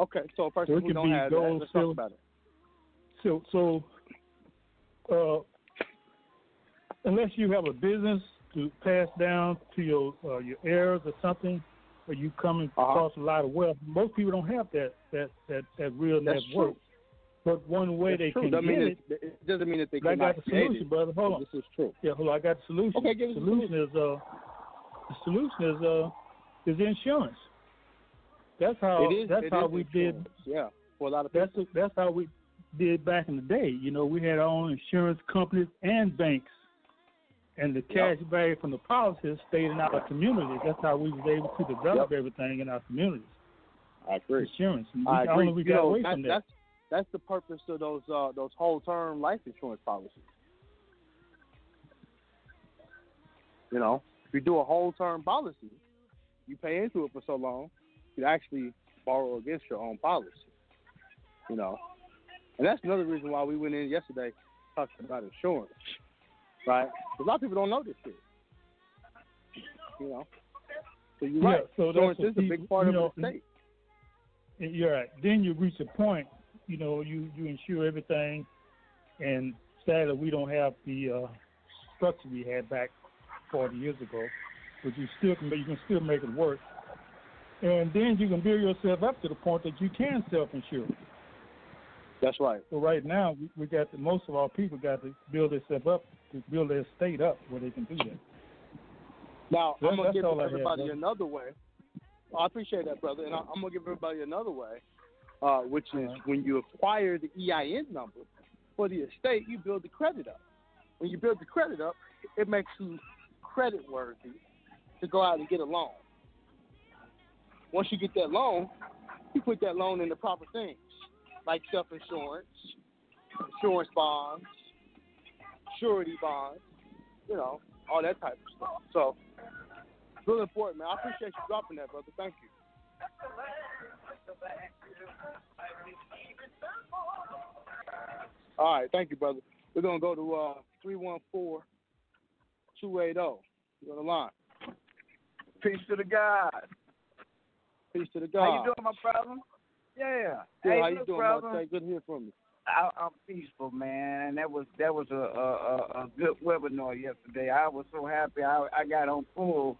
okay, so a person so who don't have gold, that, let's silver. Talk about it. So, so uh, unless you have a business to pass down to your uh, your heirs or something, or you coming uh-huh. across a lot of wealth, most people don't have that that that, that real net worth. But one way That's they true. can that get mean it, it doesn't mean that they can not create it. I got the solution, brother. Hold on. This is true. Yeah, hold on. I got the solution. Okay, give the solution is uh, the solution is uh, is insurance. That's how it is, that's it how is we insurance. did. Yeah, for a lot of people. That's a, that's how we did back in the day. You know, we had our own insurance companies and banks, and the cash yep. value from the policies stayed in our community. That's how we was able to develop yep. everything in our communities. I agree. Insurance. I agree. We got know, away that, from that. That's the purpose of those uh, those whole term life insurance policies. You know, if you do a whole term policy, you pay into it for so long, you actually borrow against your own policy. You know, and that's another reason why we went in yesterday talking about insurance, right? Because a lot of people don't know this shit. You know, so you're yeah, right. So insurance is a big part of know, the state. You're right. Then you reach a point. You know, you, you insure everything, and sadly, we don't have the uh, structure we had back forty years ago. But you still can, you can still make it work, and then you can build yourself up to the point that you can self-insure. That's right. So right now, we, we got the, most of our people got to build themselves up to build their state up where they can do that. Now so I'm gonna give everybody had, another way. Oh, I appreciate that, brother, and I, I'm gonna give everybody another way. Uh, which is when you acquire the E I N number for the estate, you build the credit up. When you build the credit up, it makes you credit worthy to go out and get a loan. Once you get that loan, you put that loan into proper things like self-insurance, insurance bonds, surety bonds, you know, all that type of stuff. So it's really important, man. I appreciate you dropping that, brother. Thank you. All right, thank you, brother. We're gonna go to uh three one four two eight zero. You're on the line. Peace to the God. Peace to the God. How you doing, my brother? Yeah. Hey, how you no doing, brother? Good to hear from you. I, I'm peaceful, man. That was that was a, a, a good webinar yesterday. I was so happy I, I got on full.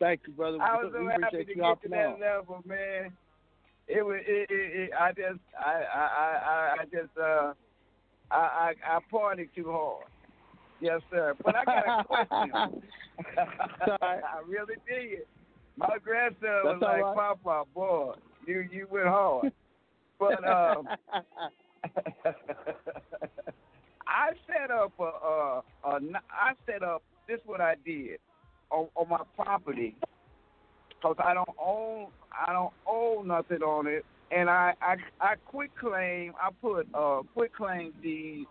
Thank you, brother. I was so happy to get to that level, man. It was. It, it, it, I just. I. I. I, I just. Uh, I, I. I partied too hard. Yes, sir. But I got a question. I really did. My grandson That's was like, right. "Papa, boy, you you went hard." But um, I set up a, a, a, I set up, this is what I did on, on my property, because I don't own, I don't owe nothing on it, and I, I, I quit claim, I put uh, quit claim deed,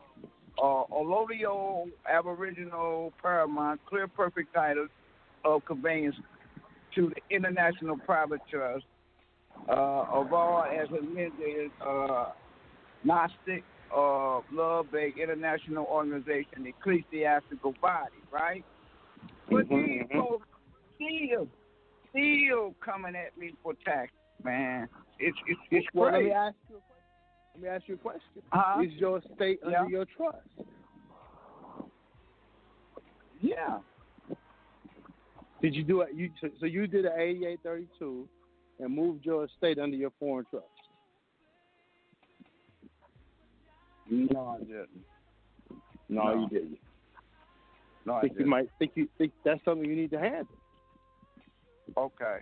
uh, Olodeo, Aboriginal, Paramount, clear perfect title of conveyance to the International Private Trust. Uh, of all as amended, uh, Gnostic, uh, Love-based international organization, ecclesiastical body, right? But mm-hmm, these folks still, still coming at me for tax, man. It's it's, it's well, crazy. Let me ask you a question. Let me ask you a question. Uh-huh. Is your estate yeah. under your trust? Yeah. Did you do it? You so you did an eighty-eight thirty-two. And moved your estate under your foreign trust? No, I didn't. No, no. you didn't. No, I think didn't. You might think you think that's something you need to handle. Okay.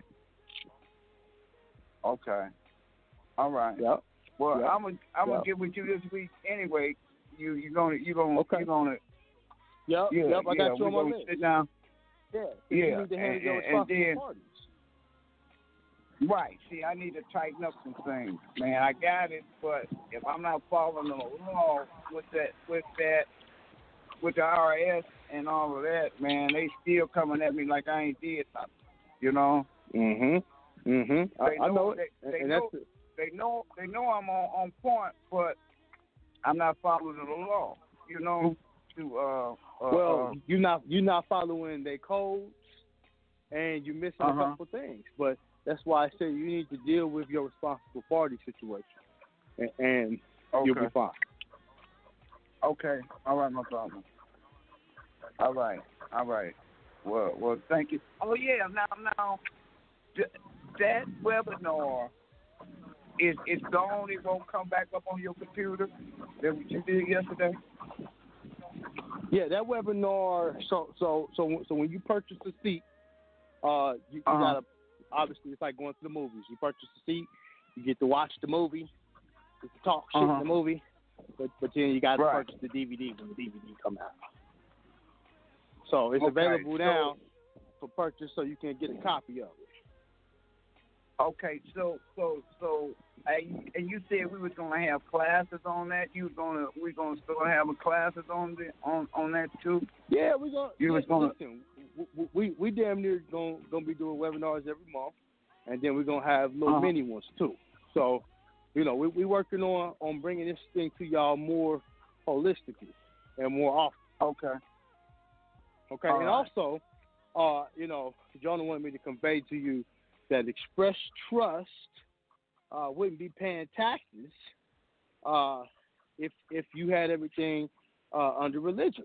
Okay. All right. Yep. Well, yep. I'm gonna I'm yep. gonna get with you this week anyway. You you gonna you gonna okay. you gonna. Yep. Yeah, yep. I yeah, got you on my list. Sit down. Yeah. Yeah. You need to handle and, your responsibility. And then, right. See, I need to tighten up some things, man. I got it, but if I'm not following the law with that, with that, with the I R S and all of that, man, they still coming at me like I ain't did nothing. You know. Mhm. Mhm. I, I know it. They, they and know. That's it. They know. They know I'm on, on point, but I'm not following the law. You know. To uh. uh well, uh, you're not. You're not following their codes, and you're missing uh-huh. a couple things, but. That's why I say you need to deal with your responsible party situation, and, and okay. you'll be fine. Okay. All right, no problem. All right. All right. Well, well, thank you. Oh, yeah. Now, now, that webinar, is it's gone. It won't come back up on your computer that you did yesterday? Yeah, that webinar, so so so, so when you purchase the seat, uh, you, you uh-huh. got to, obviously, it's like going to the movies. You purchase a seat, you get to watch the movie, you get to talk shit uh-huh. in the movie, but, but then you got to right. purchase the D V D when the D V D come out. So it's okay. available now so, for purchase, so you can get a copy of it. Okay, so so so, and you said we was gonna have classes on that. You was gonna we gonna start having classes on the on, on that too. Yeah, we gonna. You yeah, was gonna. Listen, We, we we damn near gonna, gonna be doing webinars every month, and then we're gonna have little uh-huh. mini ones too. So, you know, we we working on on bringing this thing to y'all more holistically and more often. Okay. Okay, all and right. also, uh, you know, Jonah wanted me to convey to you that Express Trust uh, wouldn't be paying taxes uh, if if you had everything uh, under religion.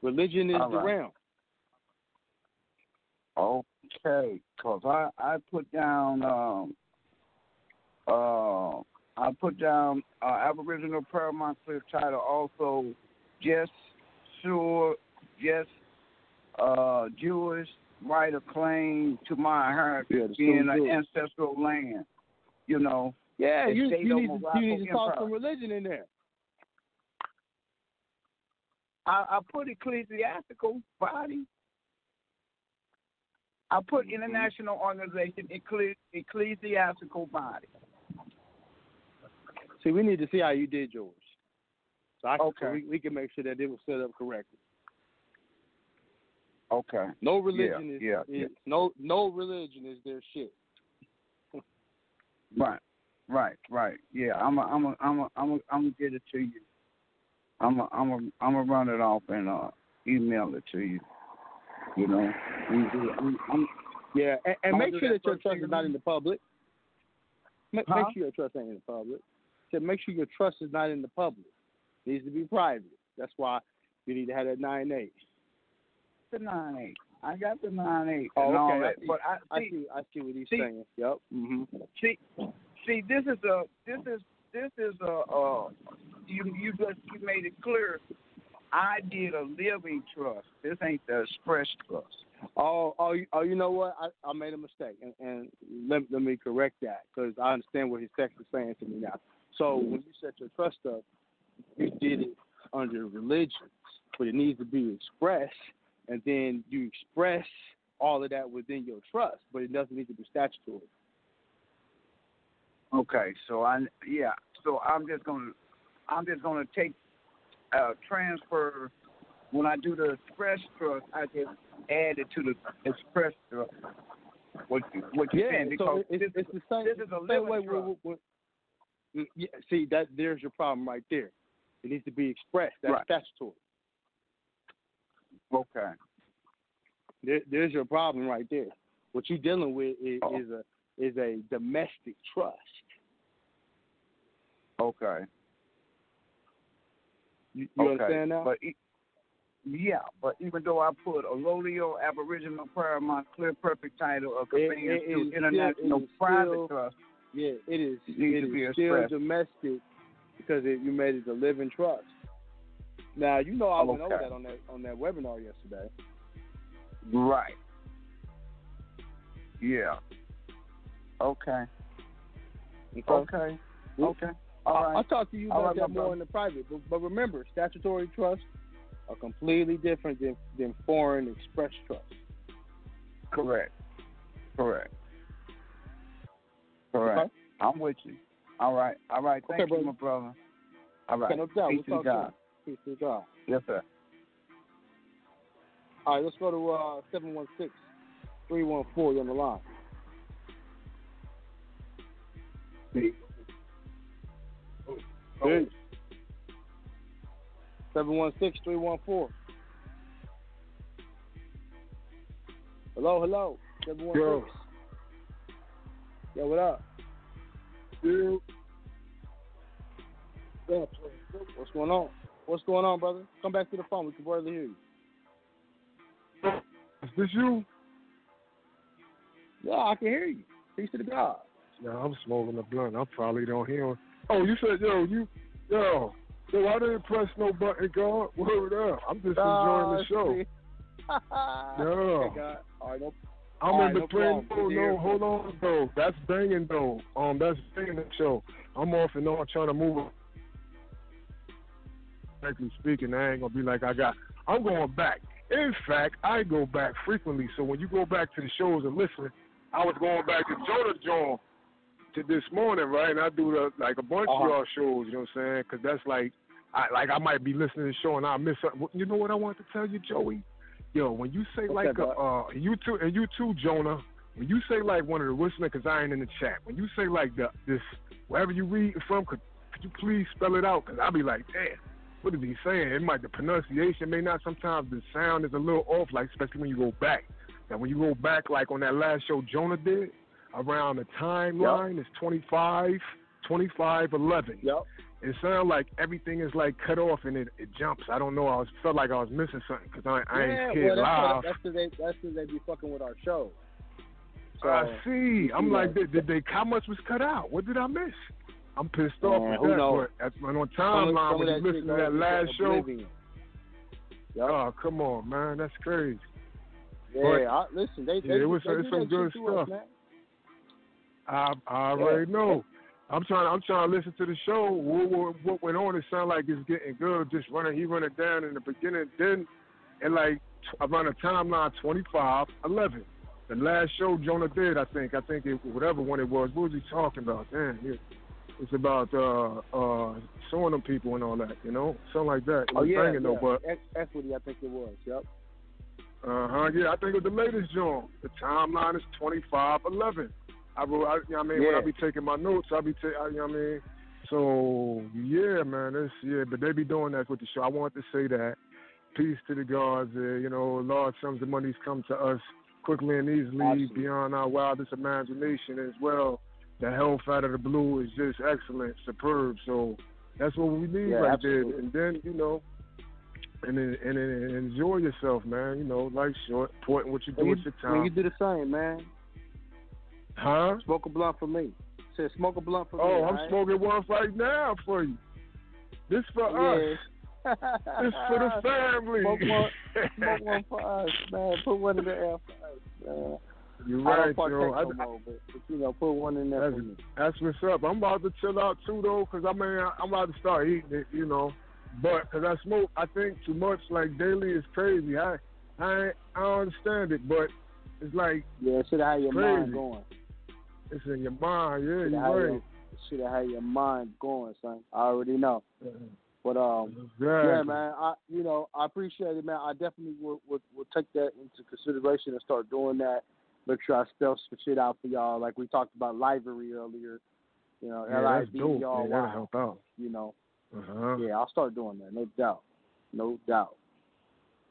Religion is right. the realm. Okay, because I, I put down um, uh, I put down uh, Aboriginal Paramount Clear Title, also just sure just uh, Jewish right of claim to my inheritance yeah, being an ancestral land. You know. Yeah, you, you, need to, you need to toss some religion in there. I, I put ecclesiastical body. I put international organization, ecclesi- ecclesiastical body. See, we need to see how you did yours. So I can, okay. we, we can make sure that it was set up correctly. Okay. No religion yeah, is, yeah, is yeah. no no religion is their shit. Right, right, right. Yeah, I'm a, I'm a, I'm a, I'm a, I'm gonna get it to you. I'm a, I'm a, I'm gonna run it off and uh, email it to you. You know. I'm, I'm, yeah, and, and make sure that your trust is not in the public. Make, huh? make sure your trust ain't in the public. Said make sure your trust is not in the public. It needs to be private. That's why you need to have that nine eight. The nine eight. I got the nine eight. Oh, okay. That. But I, I see. I see what he's see, saying. Yep. Mm-hmm. See, see, this is a, this is, this is a. Uh, you, you just, you made it clear. I did a living trust. This ain't the express trust. Oh, oh, oh! You know what? I, I made a mistake, and, and let, let me correct that, because I understand what his text is saying to me now. So when you set your trust up, you did it under religions, but it needs to be expressed, and then you express all of that within your trust, but it doesn't need to be statutory. Okay, so I yeah, so I'm just gonna I'm just gonna take uh, transfer. When I do the express trust, I just add it to the express trust. What you, what you yeah, saying? Because so it's, this, it's the same, this is a living way, trust. We're, we're, yeah, see, that there's your problem right there. It needs to be expressed. That's right. Statutory. Okay. There, there's your problem right there. What you're dealing with is, oh. is a is a domestic trust. Okay. You, you okay. understand now? But it, Yeah, but even though I put a Lolio Aboriginal Prayer, my clear perfect title of conveyance to international still, private still, trust. Yeah, it is. It, it is be still expressed. Domestic because it, you made it a living trust. Now you know I went okay. over that on that on that webinar yesterday. Right. Yeah. Okay. Okay. Okay. okay. All I, right. I'll talk to you about right, that more brother. in the private. But, but remember, statutory trust are completely different than, than foreign express trust. Correct. Correct. Correct. Okay. I'm with you. All right. All right. Thank okay, you, brother. my brother. All right. Okay, no doubt. Peace we'll to God. To Peace to God. Yes, sir. All right. Let's go to uh, seven one six, three one four. You're on the line. Peace. Peace. Peace. seven one six, three one four. Hello, hello. seven one six. Yo, what up? Dude. What's going on? What's going on, brother? Come back to the phone. We can barely hear you. Is this you? Yeah, I can hear you. Peace to the God. No, I'm smoking a blunt. I probably don't hear him. Oh, you said, yo, you, yo. Yo, I didn't press no button, God. Word up. I'm just enjoying oh, the show. No. Yeah. Right, no, I'm right, in the no brand new. No, no, hold on, though. That's banging, though. Um, that's banging the show. I'm off and on trying to move. Frankly speaking, I ain't going to be like I got. I'm going back. In fact, I go back frequently. So when you go back to the shows and listen, I was going back to Jonah John. To this morning, right, and I do the, like a bunch uh-huh. of y'all shows, you know what I'm saying? Because that's like, I like I might be listening to the show and I miss something. You know what I want to tell you, Joey? Yo, when you say okay, like, a, uh, you too, and you too, Jonah, when you say like one of the listeners, because I ain't in the chat, when you say like the this, wherever you read from, could, could you please spell it out? Because I'll be like, damn, what is he saying? It might, the pronunciation may not, sometimes the sound is a little off, like especially when you go back. And when you go back, like on that last show Jonah did, around the timeline yep. is twenty-five, twenty-five, eleven. Yep. It sounds like everything is like cut off and it, it jumps. I don't know. I was, felt like I was missing something because I, I yeah, ain't scared well, live. That's because they, that's they be fucking with our show. So, I see. I'm like, did, did they? How much was cut out? What did I miss? I'm pissed yeah, off at that. That's my on timeline when you listen to that last show. Yep. Oh, come on, man. That's crazy. Yeah, but, I, listen. They, they, yeah, it was they, it's they, some they good stuff. Us, I, I already know. I'm trying. I'm trying to listen to the show. What, what, what went on? It sounded like it's getting good. Just running. He run it down in the beginning. Then, and like around the timeline, twenty-five, eleven. The last show Jonah did, I think. I think it, whatever one it was. What was he talking about? Damn, it, it's about uh, uh, suing them people and all that. You know, something like that. It oh was yeah, banging, yeah. Though, but, equity. I think it was. Yep. Uh huh. Yeah, I think it was the latest Jonah. The timeline is twenty-five, eleven. I, you know what I mean, yeah. When I be taking my notes, I be taking, you know what I mean? So, yeah, man, it's, yeah, but they be doing that with the show. I want to say that. Peace to the gods. Uh, you know, large sums of monies come to us quickly and easily Absolutely. Beyond our wildest imagination as well. the health out of the blue is just excellent, superb. So that's what we need, yeah, right absolutely. there. And then, you know, and, and, and, and enjoy yourself, man. You know, life's short. Important what you do with your time. You do the same, man. Huh? Smoke a blunt for me. Said smoke a blunt for oh, me. Oh, I'm right? smoking one right now for you. This for yeah. us. This for the family. Smoke one, smoke one for us, man. Put one in the air for us, man. You're right, I yo. I, no more, but, but, you know, put one in there. That's, that's what's up. I'm about to chill out too, though, because I mean, I'm about to start eating it, you know. But because I smoke, I think too much. Like daily is crazy. I, I, I don't understand it, but it's like yeah, should have your crazy. mind going. It's in your mind, yeah. Should've you're right. Should have had your mind going, son. I already know. Mm-hmm. But um, exactly. yeah, man. I you know I appreciate it, man. I definitely will will take that into consideration and start doing that. Make sure I spell some shit out for y'all. Like we talked about livery earlier. You know, yeah, L I V E R Y. Yeah, that'll help out. You know. Uh-huh. Yeah, I'll start doing that. No doubt. No doubt.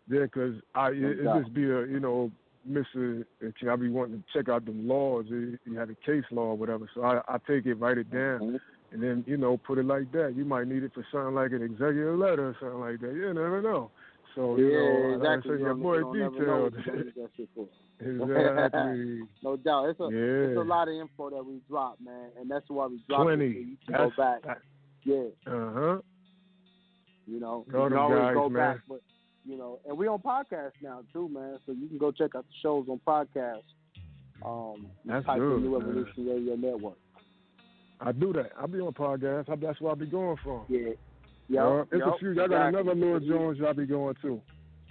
Yeah, because I no it, it just be a, you know, Mister I be wanting to check out the laws. You have a case law or whatever. So I, I take it, write it down, mm-hmm. and then, you know, put it like that. You might need it for something like an executive letter or something like that. You never know. So, you yeah, know, exactly. I you more detailed. Exactly. No doubt. It's a, yeah. it's a lot of info that we drop, man, and that's why we drop twenty. It. So you can that's, go back. That, yeah. Uh huh. You know, you can always guys, go man. back, but you know, and we on podcast now too, man. So you can go check out the shows on podcast. Um, that's type good, in New Evolution Radio Network. I do that. I be on podcast. I, that's where I be going from. Yeah. Yep, uh, it's yep, a few. Y'all got exactly. another Lord Jones y'all be going to,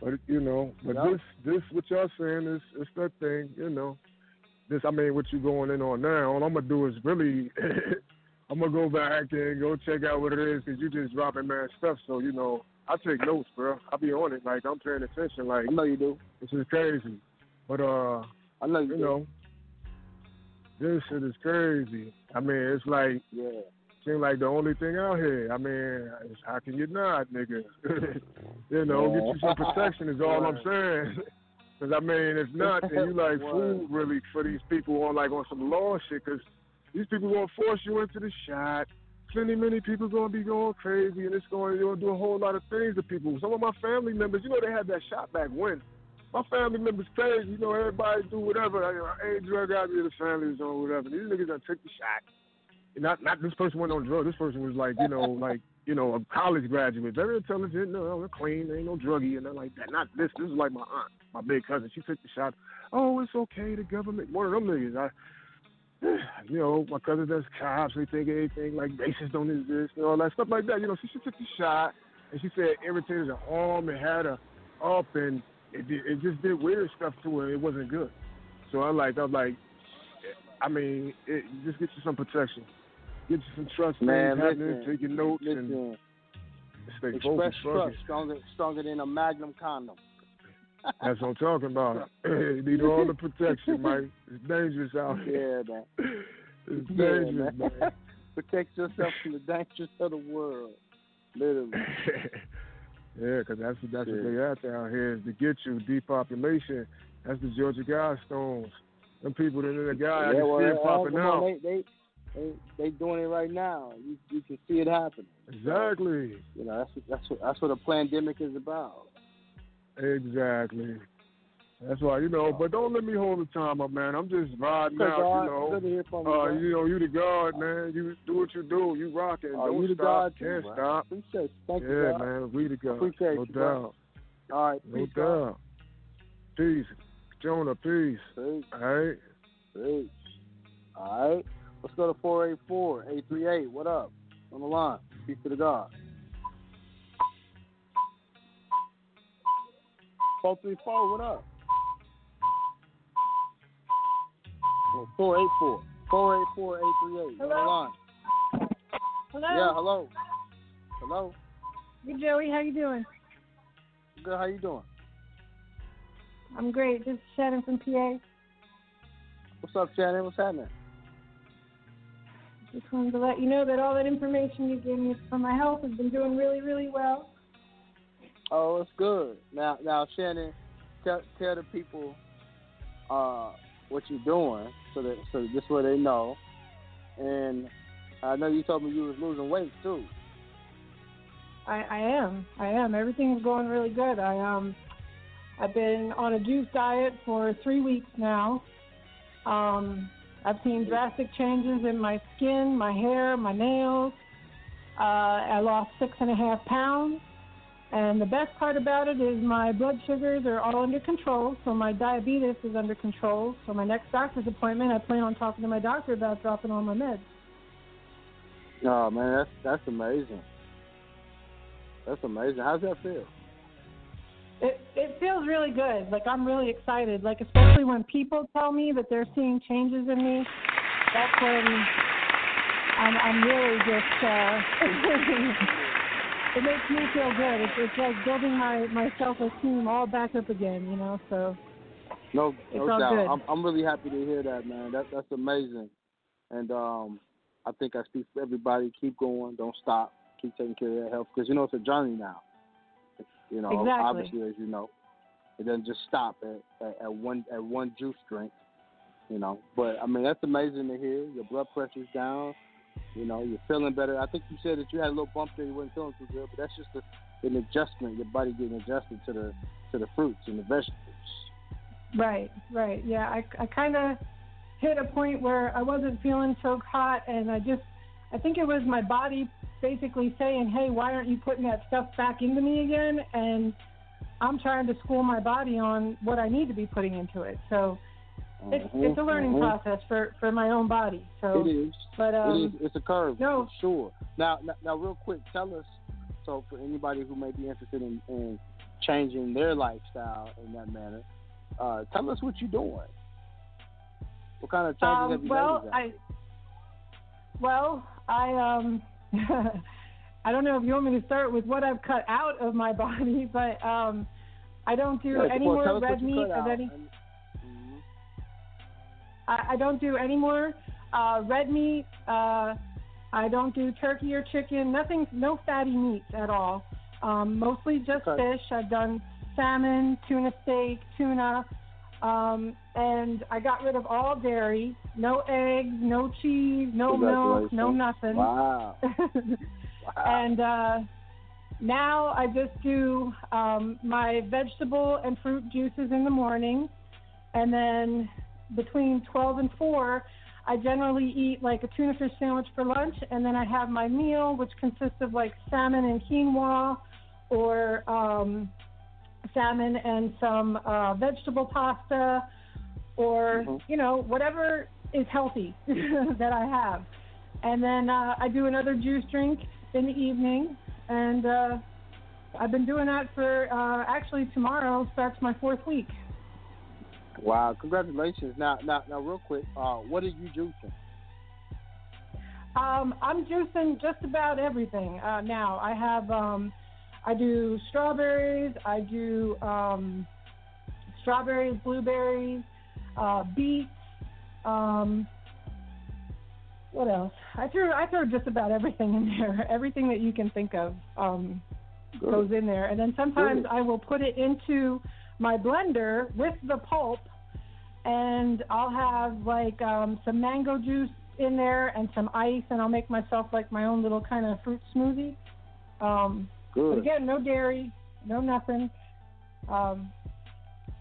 but you know, but yep. this, this what y'all saying is, it's that thing, you know. This, I mean, what you going in on now? All I'm gonna do is really, I'm gonna go back and go check out what it is because you just dropping mad stuff. So you know, I take notes, bro. I be on it, like I'm paying attention. Like I know you do. This is crazy, but uh, I know you, you do. know, this shit is crazy. I mean, it's like yeah. seem like the only thing out here. I mean, how can you not, nigga? You know, yeah. get you some protection is all I'm saying. Because, I mean, if not, then you like food, really, for these people on, like, on some law shit. Because these people going to force you into the shot. Plenty, many people going to be going crazy, and it's going to do a whole lot of things to people. Some of my family members, you know, they had that shot back when. My family members crazy. You know, everybody do whatever. I ain't drug out of the families or whatever. These niggas done took the shot. Not, not this person went on drugs. This person was like, you know, like, you know, a college graduate, very intelligent. No, they're clean. They ain't no druggie and nothing like that. Not this. This is like my aunt, my big cousin. She took the shot. Oh, it's okay. The government. One of them niggas. I, you know, my cousin does cops. They think anything like racists don't exist and all that stuff like that. You know, she, she took the shot and she said it irritated her arm and had her up and it, did, it just did weird stuff to her. It wasn't good. So I like, I was like, I mean, it just gets you some protection. Get you some trust, man. Listen, take your notes listen. and stay express focused. Trust, stronger, stronger than a Magnum condom. That's what I'm talking about. You need all the protection, Mike. It's dangerous out here. Yeah, man. It's yeah, dangerous, man. man. Protect yourself from the dangers of the world, literally. Yeah, because that's that's yeah. what they after out here is to get you depopulation. That's the Georgia Guidestones. Them people that are the guy, yeah, I can well, see it popping out. They, they, They, they doing it right now. You, you can see it happening. Exactly. So, you know, that's what, that's what, that's what a pandemic is about. Exactly. That's why, you know, but don't let me hold the time up, man. I'm just riding out, God, you know. Good to hear from uh, you, you know, you the God, man. You do what you do. You rocking. Uh, don't you stop. The God Can't too, stop. Appreciate Thank yeah, you, God. man. We the God. Appreciate no you, doubt. Man. All right. No peace, doubt. God. Peace. Jonah, peace. Peace. All right. Peace. All right. Let's go to four eight four, eight three eight. What up? On the line. Peace to the God. four three four, what up? four eight four. four eight four, eight three eight. On the line. Hello? Yeah, hello. Hello? Hey, Joey. How you doing? Good. How you doing? I'm great. This is Shannon from P A. What's up, Shannon? What's happening? Just wanted to let you know that all that information you gave me for my health has been doing really, really well. Oh, it's good. Now, now, Shannon, tell, tell the people uh, what you're doing, so that so this way they know, And I know you told me you was losing weight too. I, I am. I am. Everything's going really good. I um, I've been on a juice diet for three weeks now. Um, I've seen drastic changes in my skin, my hair, my nails. Uh, I lost six and a half pounds. And the best part about it is my blood sugars are all under control, so my diabetes is under control. So my next doctor's appointment, I plan on talking to my doctor about dropping all my meds. Oh, man, that's that's amazing. That's amazing. How's that feel? It it feels really good. Like, I'm really excited. Like, especially when people tell me that they're seeing changes in me, that's when I'm, I'm really just... Uh, It makes me feel good. It's, it's like building my, my self-esteem all back up again, you know, so no, no doubt. Good. I'm, I'm really happy to hear that, man. That, that's amazing. And um, I think I speak for everybody. Keep going. Don't stop. Keep taking care of your health because, you know, it's a journey now. You know, exactly. Obviously, as you know, it doesn't just stop at, at, at one at one juice drink, you know. But, I mean, that's amazing to hear. Your blood pressure's down. You know, you're feeling better. I think you said that you had a little bump there. You weren't feeling too good, but that's just a, an adjustment. Your body getting adjusted to the to the fruits and the vegetables. Right, right. Yeah, I, I kind of hit a point where I wasn't feeling so hot, and I just, I think it was my body basically saying, hey, why aren't you putting that stuff back into me again? And I'm trying to school my body on what I need to be putting into it. So mm-hmm, it's, it's a learning mm-hmm. process for, for my own body. So it is. But, um, it is. It's a curve. No. For sure. Now, now, now, real quick, tell us. So, for anybody who may be interested in, in changing their lifestyle in that manner, uh, tell us what you're doing. What kind of changes um, have you well, made? I, well, I, um, I don't know if you want me to start with what I've cut out of my body, but um, I don't do yeah, any well, more red meat of any. And, I don't do any more uh, red meat. Uh, I don't do turkey or chicken. Nothing, no fatty meats at all. Um, mostly just okay. fish. I've done salmon, tuna steak, tuna, um, and I got rid of all dairy. No eggs, no cheese, no milk, no nothing. Wow. wow. And uh, now I just do um, my vegetable and fruit juices in the morning, and then between twelve and four, I generally eat like a tuna fish sandwich for lunch, and then I have my meal, which consists of like salmon and quinoa, or um, salmon and some uh, vegetable pasta, or, mm-hmm. you know, whatever is healthy that I have. And then uh, I do another juice drink in the evening, and uh, I've been doing that for, uh, actually tomorrow starts my fourth week. Wow, congratulations. Now, now, now real quick, uh, what are you juicing? Um, I'm juicing just about everything uh, now. I have, um, I do strawberries, I do um, strawberries, blueberries, uh, beets, um, what else? I threw, I threw just about everything in there, everything that you can think of um, goes in there. And then sometimes Good. I will put it into my blender with the pulp, and I'll have like um, some mango juice in there and some ice, and I'll make myself like my own little kind of fruit smoothie. Um, Good. But again, no dairy, no nothing. Um,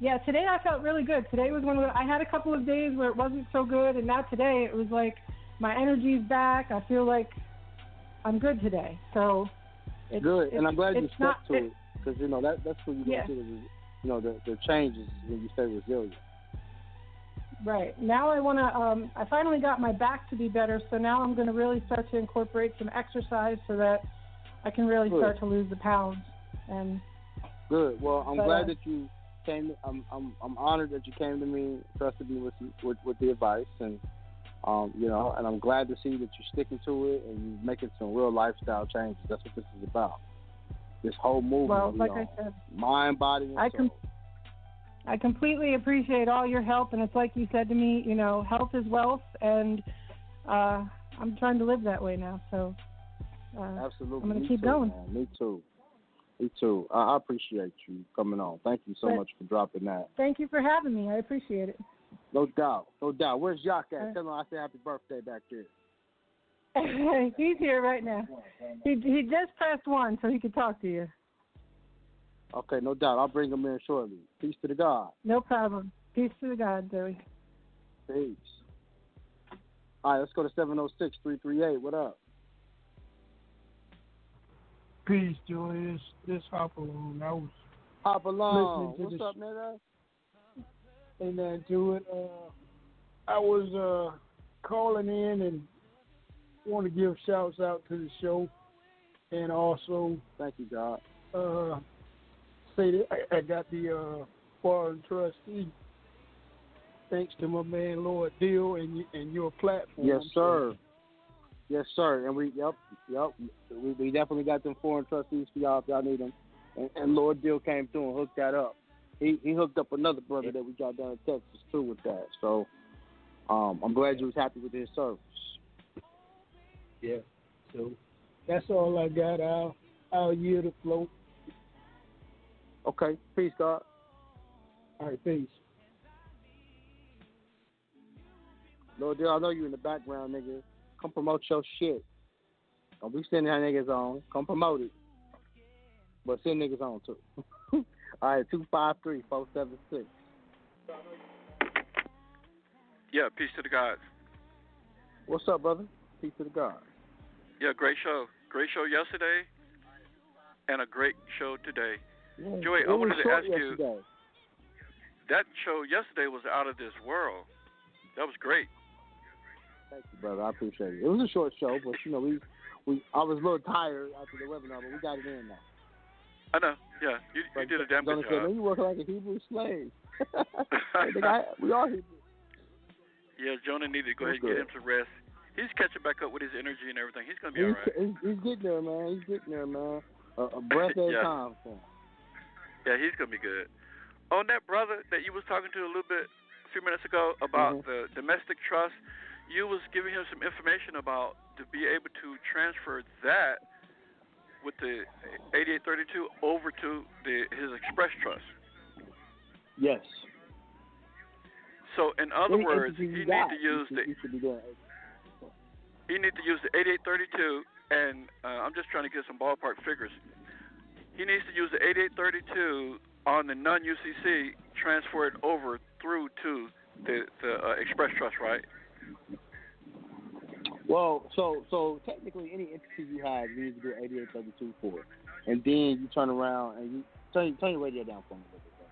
yeah, today I felt really good. Today was one of the, I had a couple of days where it wasn't so good, and now today it was like my energy's back. I feel like I'm good today. So it's good, it's, and I'm glad you stuck not, to it because you know that that's what you yeah. do. You know, the, the changes when you stay resilient. Right. Now I want to, um, I finally got my back to be better, so now I'm going to really start to incorporate some exercise so that I can really Good. start to lose the pounds. And Good. Well, I'm but, glad uh, that you came. I'm, I'm I'm honored that you came to me, trusted me with with, with the advice, and, um, you know, and I'm glad to see that you're sticking to it and you're making some real lifestyle changes. That's what this is about. This whole movement, well, like you know, I said, mind, body, and I com- soul. I completely appreciate all your help, and it's like you said to me, you know, health is wealth, and uh, I'm trying to live that way now. So, uh, absolutely, I'm going to keep too, going. Man. Me too. Me too. I-, I appreciate you coming on. Thank you so but, much for dropping that. Thank you for having me. I appreciate it. No doubt. No doubt. Where's Jacques at? Right. Tell him I said happy birthday back there. He's here right now. He he just pressed one so he could talk to you. Okay, no doubt. I'll bring him in shortly. Peace to the God. No problem. Peace to the God, Joey. Peace. All right, let's go to seven oh six, three three eight. What up? Peace, Joey. This Hopalong. I was Hopalong. What's up, nigga? And uh, Joey, uh, I was uh, calling in and want to give shouts out to the show, and also thank you, God. Uh, say that I, I got the uh, foreign trustee. Thanks to my man Lord Deal and and your platform. Yes, sir. So. Yes, sir. And we, yep, yep. We, we definitely got them foreign trustees for y'all if y'all need them. And, and Lord Dill came through and hooked that up. He he hooked up another brother that we got down in Texas too with that. So um, I'm glad you was happy with his service. Yeah. So that's all I got. I'll I'll yield the flow. Okay. Peace, God. All right. Peace. Lord Dill, I know you in the background, nigga. Come promote your shit. Don't be sending our niggas on. Come promote it. But send niggas on, too. All right, two five three, four seven six. Yeah, peace to the gods. What's up, brother? Peace to the gods. Yeah, great show. Great show yesterday and a great show today. Yeah, Joey, I wanted to ask yesterday. you. That show yesterday was out of this world. That was great. Thank you, brother. I appreciate it. It was a short show, but, you know, we, we I was a little tired after the webinar, but we got it in now. I know. Yeah, you, you did a damn good job. You work like a Hebrew slave. I, we are Hebrew. Yeah, Jonah needed to go ahead and get him some rest. He's catching back up with his energy and everything. He's going to be he's, all right. He's, he's getting there, man. He's getting there, man. A, a breath at a yeah. time for him. Yeah, he's going to be good. On that brother that you was talking to a little bit a few minutes ago about mm-hmm. the domestic trust, you was giving him some information about to be able to transfer that with the eighty-eight thirty-two over to the, his express trust. Yes. So in other Any words, he need to use should, the he need to use the eighty-eight thirty-two, and uh, I'm just trying to get some ballpark figures. He needs to use the eighty-eight thirty-two on the non U C C, transfer it over through to the, the uh, express trust, right? Well, so so technically any entity you have needs to do eighty-eight thirty-two for it. And then you turn around and you turn, turn your radio down for me a little bit.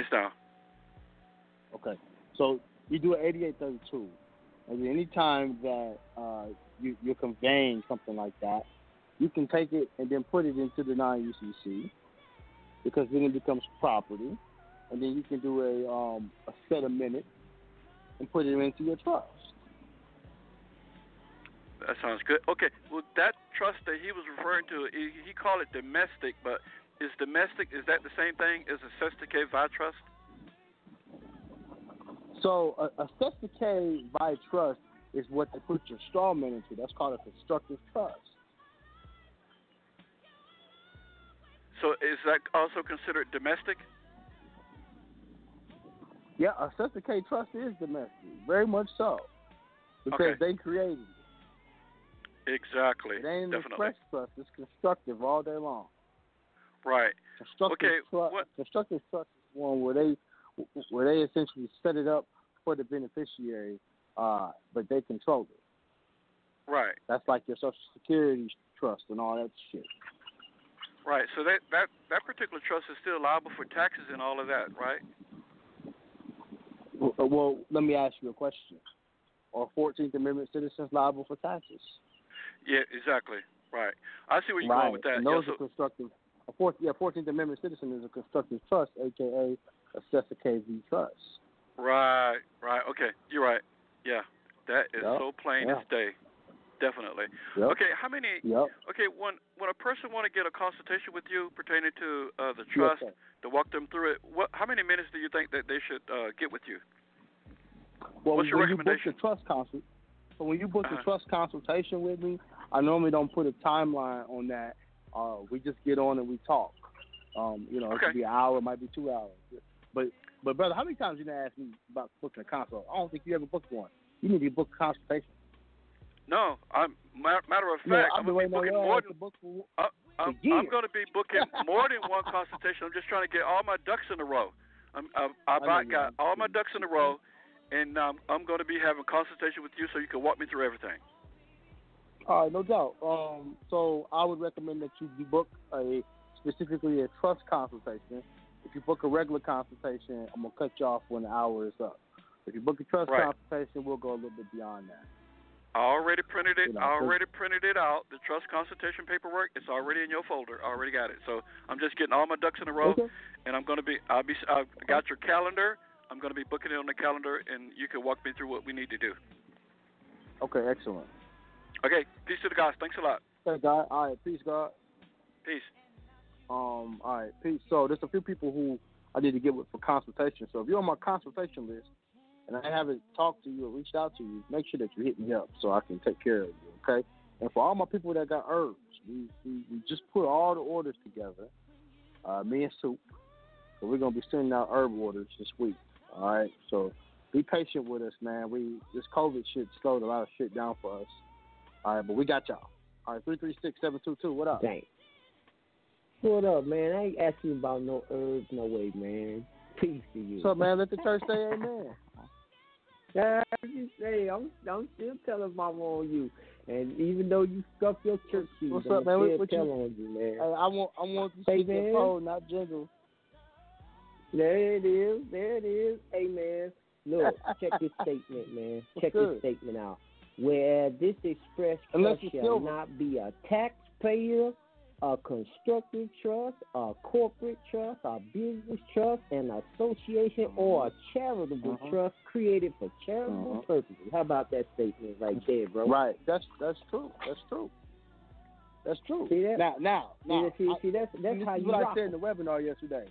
It's down. Okay. So you do an eighty-eight thirty-two. And any time that uh, you, you're conveying something like that, you can take it and then put it into the non U C C because then it becomes property. And then you can do a, um, a settlement and put it into your trust. That sounds good. Okay, well, that trust that he was referring to, he, he called it domestic, but is domestic, is that the same thing as a CESTUI que trust? So a, a CESTUI que trust is what they put your straw man into. That's called a constructive trust. So is that also considered domestic? Yeah, a CESTUI que trust is domestic, very much so, because okay. they created it. Exactly. It ain't definitely. Express trust. It's constructive all day long. Right. Constructive okay. Trust, what? Constructive trust is one where they where they essentially set it up for the beneficiary, uh, but they control it. Right. That's like your Social Security trust and all that shit. Right. So that that, that particular trust is still liable for taxes and all of that, right? Well, well let me ask you a question. Are fourteenth Amendment citizens liable for taxes? Yeah, exactly. Right. I see where you're right. going with that. And those yeah, so are constructive. A fourth, yeah, fourteenth Amendment citizen is a constructive trust, a k a a CESTUI que trust. Right, right. Okay, you're right. Yeah, that is yep. so plain yeah. as day. Definitely. Yep. Okay, how many? Yep. Okay, when, when a person want to get a consultation with you pertaining to uh, the trust, yes, to walk them through it, what? how many minutes do you think that they should uh, get with you? Well, What's your when recommendation? You book the trust consult, So when you book uh-huh. the trust consultation with me, I normally don't put a timeline on that. Uh, we just get on and we talk. Um, you know, okay. it could be an hour, it might be two hours. But, but brother, how many times you done asked me about booking a consult? I don't think you ever booked one. You need to book a consultation. No, I'm, matter of fact, no, I'm going to be booking more than, book for, uh, I'm, I'm going to be booking more than one consultation. I'm just trying to get all my ducks in a row. I'm, I've, I've I mean, got all my ducks in a row, and um, I'm going to be having a consultation with you so you can walk me through everything. All right, no doubt. Um, so I would recommend that you book a specifically a trust consultation. If you book a regular consultation, I'm going to cut you off when the hour is up. If you book a trust right. consultation, we'll go a little bit beyond that. I already printed it. You know, I already printed it out. The trust consultation paperwork. It's already in your folder. I already got it. So I'm just getting all my ducks in a row, okay. and I'm going to be. I'll be. I got your calendar. I'm going to be booking it on the calendar, and you can walk me through what we need to do. Okay. Excellent. Okay. Peace to the guys. Thanks a lot. Thanks, God. All right. Peace, God. Peace. Um. All right. Peace. So there's a few people who I need to get with for consultation. So if you're on my consultation list, and I haven't talked to you or reached out to you, make sure that you hit me up so I can take care of you, okay? And for all my people that got herbs, we, we, we just put all the orders together, uh, me and Soup. So we're going to be sending out herb orders this week, all right? So be patient with us, man. We This COVID shit slowed a lot of shit down for us, all right? But we got y'all. All right, three three six, seven two two, what up? Dang. What up, man? I ain't asking you about no herbs, no way, man. Peace to you. What's up, man? Let the church say amen. As you say, I'm, I'm still telling mama on you, and even though you scuffed your church shoes, what's up, I'm man? Still what telling on you, man. Hey, I want, I want you to speak your phone, not jingle. There it is, there it is. Hey, man, look, check this statement, man. Check this statement out. Where this express trust shall silver. not be a taxpayer, a constructive trust, a corporate trust, a business trust, an association, mm-hmm. or a charitable mm-hmm. trust created for charitable mm-hmm. purposes. How about that statement right there, bro? Right. That's that's true. That's true. That's true. See that? Now, now, now see, see, that's, that's how you rock. This is what I said in the webinar yesterday.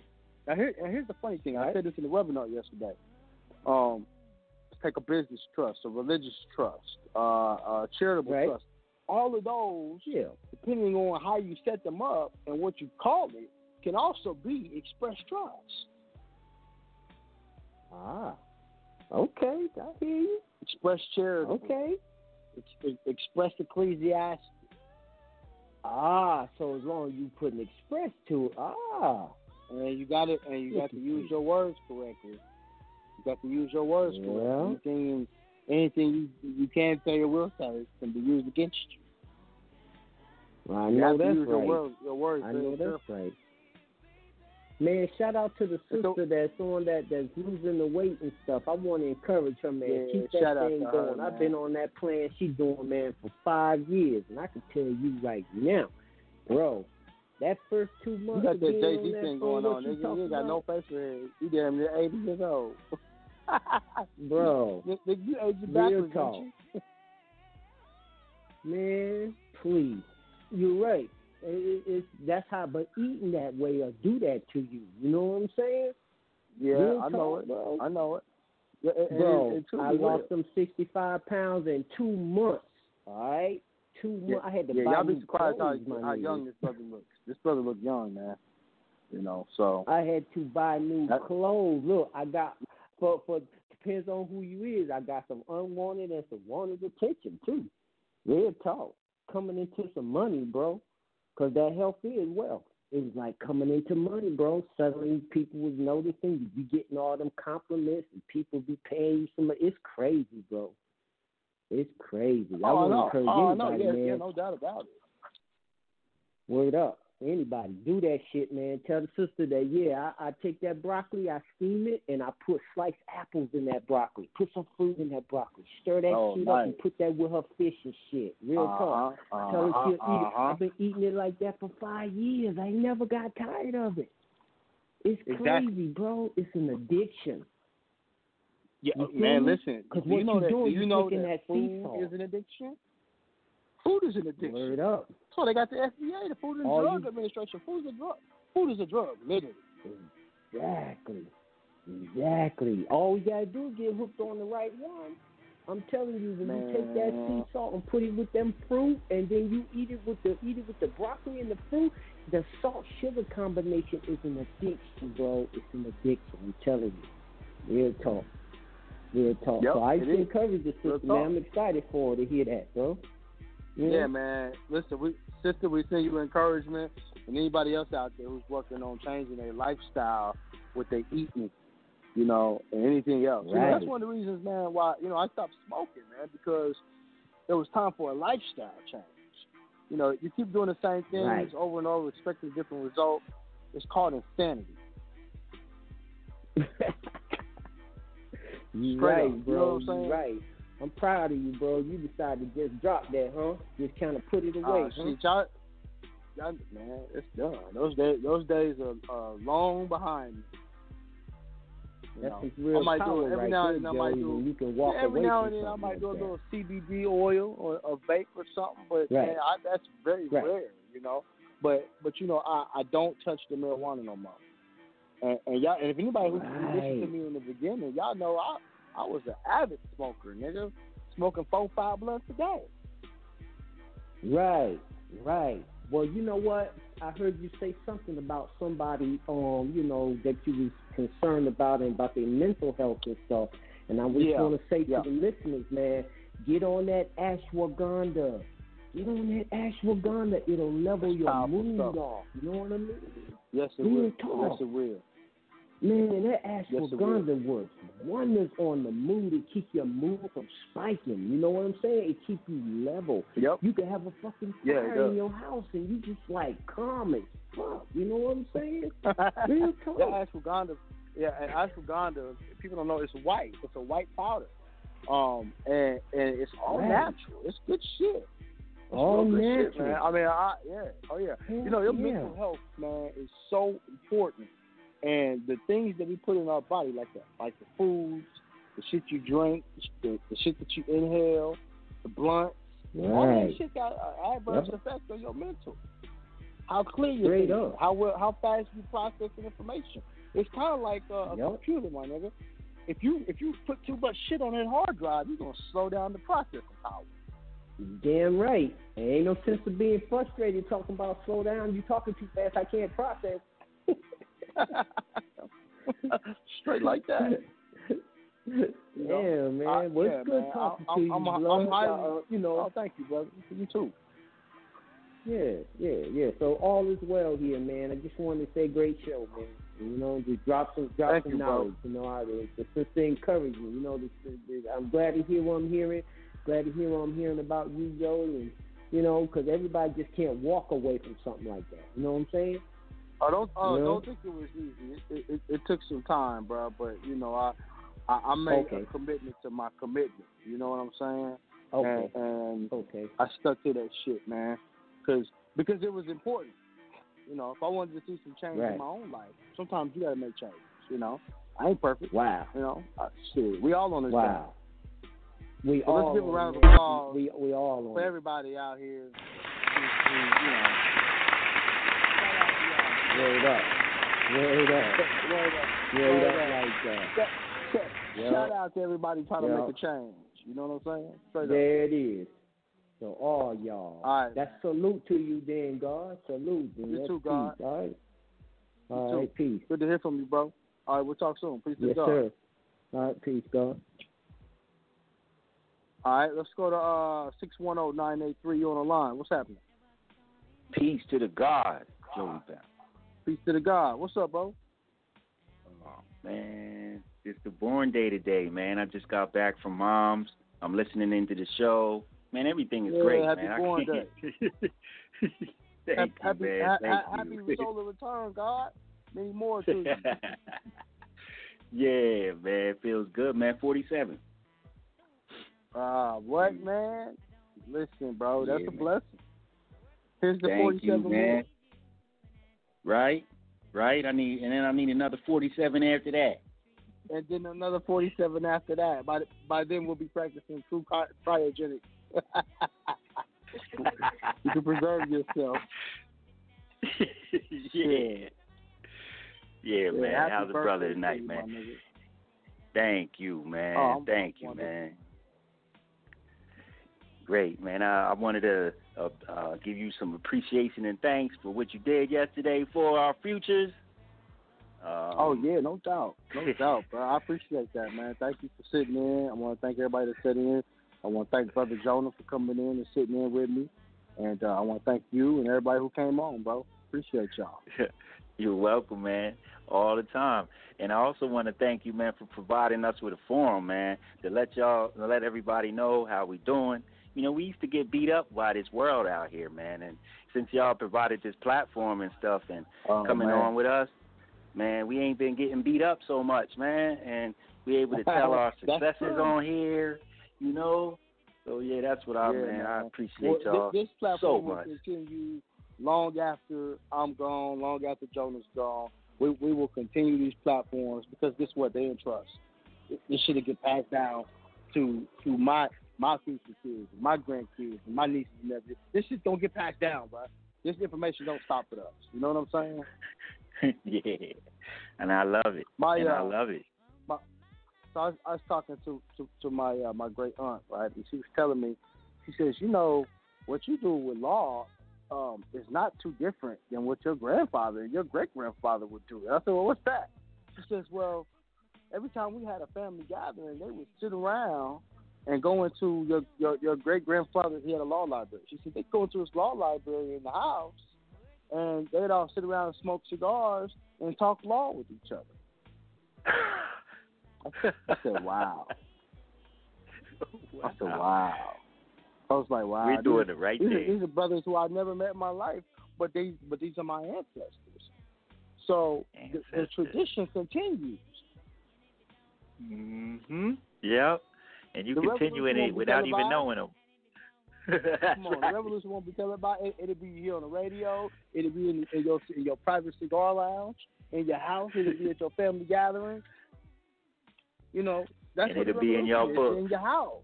Now, here, and here's the funny thing. Right. I said this in the webinar yesterday. Um, let's take a business trust, a religious trust, uh, a charitable right. trust. All of those, yeah. depending on how you set them up and what you call it, can also be express trust. Ah, okay, I hear you. Express charity. Okay. Ex- express ecclesiastic. Ah, so as long as you put an express to it, ah, and you got it, and you got to use your words correctly. You got to use your words yeah. correctly. Anything, anything you you can say or will say can be used against you. Well, I know that's right. Your words, your words, I know that's right. Man, shout out to the sister that's on that that's losing the weight and stuff. I want to encourage her, man. Keep that thing going. I've been on that plan she's doing, man, for five years, and I can tell you right now, bro, that first two months you got that J D thing going on. You ain't got no face for it. You damn near eighty years old, bro. You age you backwards, didn't you? Man, please. You're right. It, it, it, that's how, but eating that way or do that to you. You know what I'm saying? Yeah, Real I know talk, it. Bro. I know it. it bro, it, it, it I lost some sixty-five pounds in two months. All right? Two months. Yeah. I had to yeah, buy y'all be surprised clothes, how, how young this brother looks. This brother looks young, man. You know, so. I had to buy new that's... clothes. Look, I got, for, for depends on who you is, I got some unwanted and some wanted attention, too. Real talk. Coming into some money, bro, because that health is wealth. It was like coming into money, bro. Suddenly people was noticing you getting all them compliments and people be paying you some money. It's crazy, bro. It's crazy. I oh, want to encourage oh, anybody, no. yeah, man. Yeah, no doubt about it. Word up. Anybody, do that shit, man. Tell the sister that, yeah, I, I take that broccoli, I steam it, and I put sliced apples in that broccoli. Put some fruit in that broccoli. Stir that oh, shit nice. up and put that with her fish and shit. Real uh-huh, talk. Uh-huh, Tell her she'll eat it. I've been eating it like that for five years. I never got tired of it. It's exactly. crazy, bro. It's an addiction. Yeah, man, me? listen. Because what you, you that, doing, you you're know that, that food seesaw. Is an addiction? Food is an addiction. Word up. So they got the F D A, the Food and All Drug you... Administration. Food is a drug. Food is a drug, literally. Exactly. Exactly. All we got to do is get hooked on the right one. I'm telling you, when Man. you take that sea salt and put it with them fruit, and then you eat it with the eat it with the broccoli and the fruit, the salt-sugar combination is an addiction, bro. It's an addiction. I'm telling you. Real talk. Real talk. Yep, so I should encourage the sister, man. I'm excited for her to hear that, bro. Yeah, yeah man. Listen, we, sister, we send you encouragement, and anybody else out there who's working on changing their lifestyle, what they eating, you know, and anything else. Right. You know, that's one of the reasons, man, why, you know, I stopped smoking, man, because there was time for a lifestyle change. You know, you keep doing the same things right. over and over, expecting different results. It's called insanity. You right, bro. You know I'm right. I'm proud of you, bro. You decided to just drop that, huh? Just kind of put it away. Uh, huh? See, y'all, y'all, man, it's done. Those days, those days are, are long behind me. That's know, real I might do it every right now and then. I might do. You can walk yeah, every away now and then. I might like do a little C B D oil or a vape or something. But right. man, I, that's very right. rare, you know. But but you know, I, I don't touch the marijuana no more. And, and y'all, and if anybody who right. listened to me in the beginning, y'all know I, I was an avid smoker, nigga, smoking four, five blunts a day. Right, right. Well, you know what? I heard you say something about somebody, um, you know, that you was concerned about and about their mental health and stuff. And I just yeah. want to say to yeah. the listeners, man, get on that ashwagandha. Get on that ashwagandha. It'll level That's your mood stuff. off. You know what I mean? Yes, it will. Yes, it will. Man, that ashwagandha yes, works wonders on the mood. It keeps your mood from spiking. You know what I'm saying? It keeps you level. Yep. You can have a fucking fire yeah, in your house and you just like calm as fuck. You know what I'm saying? Real talk. Yeah, ashwagandha. Yeah, and ashwagandha. People don't know it's white. It's a white powder. Um, and and it's all right. natural. It's good shit. It's all natural. Shit, man. I mean, I yeah. Oh yeah. yeah you know, your yeah. mental health, man, is so important. And the things that we put in our body, like the like the foods, the shit you drink, the, the shit that you inhale, the blunts, right. all that shit got an adverse yep. effect on your mental. How clear you think, how well, how fast you processing information. It's kind of like uh, a yep. computer, my nigga. If you if you put too much shit on that hard drive, you're gonna slow down the processing power. Damn right. There ain't no sense of being frustrated talking about slow down. You talking too fast. I can't process. Straight like that. Yeah, know? man. I, well, yeah, it's good man. talking I, to I'm, you. I'm, I'm highly, uh, you know. Oh, thank you, brother. You too. Yeah, yeah, yeah. So all is well here, man. I just wanted to say, great show, man. You know, just drop some, drop thank some you, knowledge. Bro. You know, I it's just encouraging. You know, this, this, I'm glad to hear what I'm hearing. Glad to hear what I'm hearing about you, Joey, and you know, because everybody just can't walk away from something like that. You know what I'm saying? I don't, uh, really? don't think it was easy. It, it, it took some time, bro. But you know, I I, I made okay. a commitment to my commitment. You know what I'm saying? Okay. And, and okay. I stuck to that shit, man, because because it was important. You know, if I wanted to see some change right. in my own life, sometimes you gotta make changes. You know, I ain't perfect. Wow. You know, I, shit, we all on this. Wow. Job. We so all. Let's give a round of applause. We we all on for everybody it. out here. Who, who, you know. Word up. Word up. Word up. Word up like that. that, that yep. Shout out to everybody trying yep. to make a change. You know what I'm saying? Straight there up. It is. So all y'all. All right. That's salute to you then, God. Salute. Then. You That's too, God. Peace. All right. You all right, too. Peace. Good to hear from you, bro. All right, we'll talk soon. Peace yes, to God. Yes, sir. All right, peace, God. All right, let's go to uh, six one zero nine eight three. You on the line. What's happening? Peace to the God, Joey Bell. Peace to the God. What's up, bro? Oh, man. It's the born day today, man. I just got back from mom's. I'm listening into the show. Man, everything is yeah, great, happy man. Happy born day. Thank happy, you, man. Happy, Thank happy you. solar return, God. Many more to you. Yeah, man. Feels good, man. forty-seven. Ah, uh, what, mm. man? Listen, bro. That's yeah, a blessing. Here's the Thank forty-seven you, man. Week. Right, right. I need, and then I need another forty-seven after that, and then another forty-seven after that. By by then, we'll be practicing true cryogenics. You can preserve yourself. yeah. yeah, yeah, man. How's the brother tonight, you, man? Thank you, man. Oh, Thank you, wonderful. man. Great, man. I, I wanted to uh, uh, give you some appreciation and thanks for what you did yesterday for our futures. Um, oh, yeah, no doubt. No doubt, bro. I appreciate that, man. Thank you for sitting in. I want to thank everybody that's sitting in. I want to thank Brother Jonah for coming in and sitting in with me. And uh, I want to thank you and everybody who came on, bro. Appreciate y'all. You're welcome, man, all the time. And I also want to thank you, man, for providing us with a forum, man, to let y'all, to let everybody know how we doing. You know, we used to get beat up by this world out here, man. And since y'all provided this platform and stuff and oh, coming man. on with us, man, we ain't been getting beat up so much, man. And we able to tell our successes on here, you know. So, yeah, that's what I, yeah, man, man, I appreciate well, y'all this, this platform so much. Will continue long after I'm gone, long after Jonah's gone. We, we will continue these platforms because this is what they entrust. This shit will get passed down to to my... my future kids, my grandkids, my nieces and nephews. This shit's gonna get passed down, bro. This information don't stop with us. You know what I'm saying? Yeah. And I love it. My, and uh, I love it. My, so I, I was talking to to, to my uh, my great aunt, right? And she was telling me, she says, you know, what you do with law um, is not too different than what your grandfather and your great grandfather would do. And I said, well, what's that? She says, well, every time we had a family gathering, they would sit around and go into your, your, your great-grandfather, he had a law library. She said, they go into his law library in the house, and they'd all sit around and smoke cigars and talk law with each other. I said, wow. wow. I said, wow. I was like, wow. We're doing these, it right these there. Are, these are brothers who I've never met in my life, but, they, but these are my ancestors. So ancestors. The, the tradition continues. Mm-hmm. Yep. And you the continue in it without even knowing them. Come on, right. The revolution won't be televised. It, it'll be here on the radio. It'll be in, in, your, in your private cigar lounge, in your house. It'll be at your family gathering. You know, that's and what it'll be in your is. book. It's in your house.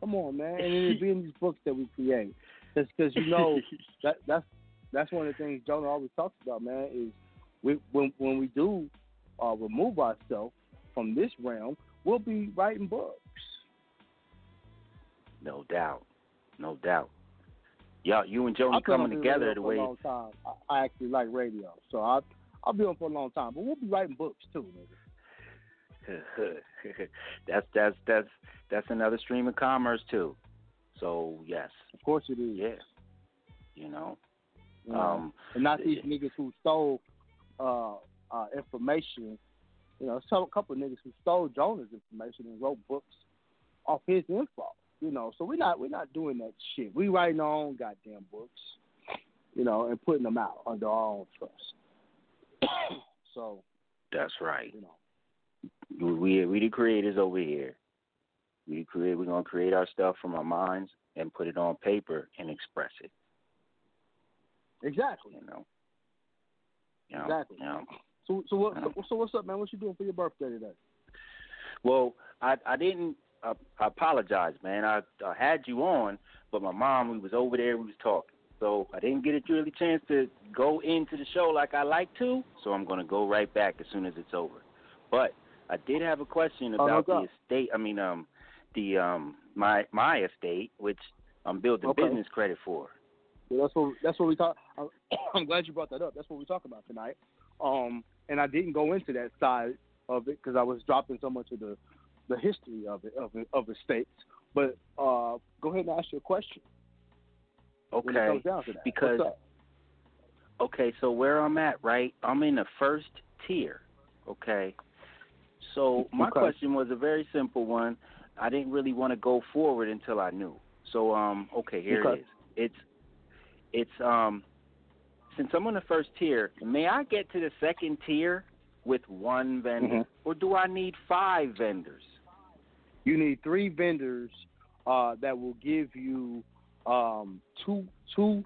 Come on, man. And it'll be in these books that we create. That's because, you know, that, that's that's one of the things Jonah always talks about, man, is we, when, when we do uh, remove ourselves from this realm, we'll be writing books. No doubt. No doubt. Y'all, you and Joni coming together the way. I've been on for a long time. I actually like radio, so I, I'll be on for a long time. But we'll be writing books, too, nigga. that's, that's, that's, that's another stream of commerce, too. So, yes. Of course it is. Yeah. You know. Yeah. Um, and not these yeah. niggas who stole uh, uh, information. You know, some, a couple of niggas who stole Jonah's information and wrote books off his info. You know, so we're not we're not doing that shit. We writing our own goddamn books, you know, and putting them out under our own trust. So that's right. You know, we we the creators over here. We create. We're gonna create our stuff from our minds and put it on paper and express it. Exactly. You know. You know exactly. You know. So so what so, so what's up, man? What you doing for your birthday today? Well, I I didn't. I, I apologize, man. I, I had you on, but my mom, we was over there, we was talking. So I didn't get a really chance to go into the show like I like to, so I'm going to go right back as soon as it's over. But I did have a question about oh the estate, I mean, um, the um, my my estate, which I'm building okay. business credit for. Yeah, that's what that's what we talk. I'm glad you brought that up. That's what we talk about tonight. Um, and I didn't go into that side of it because I was dropping so much of the the history of it, of it, of the states, but uh, go ahead and ask your question. Okay, because okay, so where I'm at, right? I'm in the first tier. Okay, so my okay. question was a very simple one. I didn't really want to go forward until I knew. So um, okay, here okay. it is. It's it's um, since I'm in the first tier, may I get to the second tier with one vendor, mm-hmm. or do I need five vendors? You need three vendors uh, that will give you um, two, two,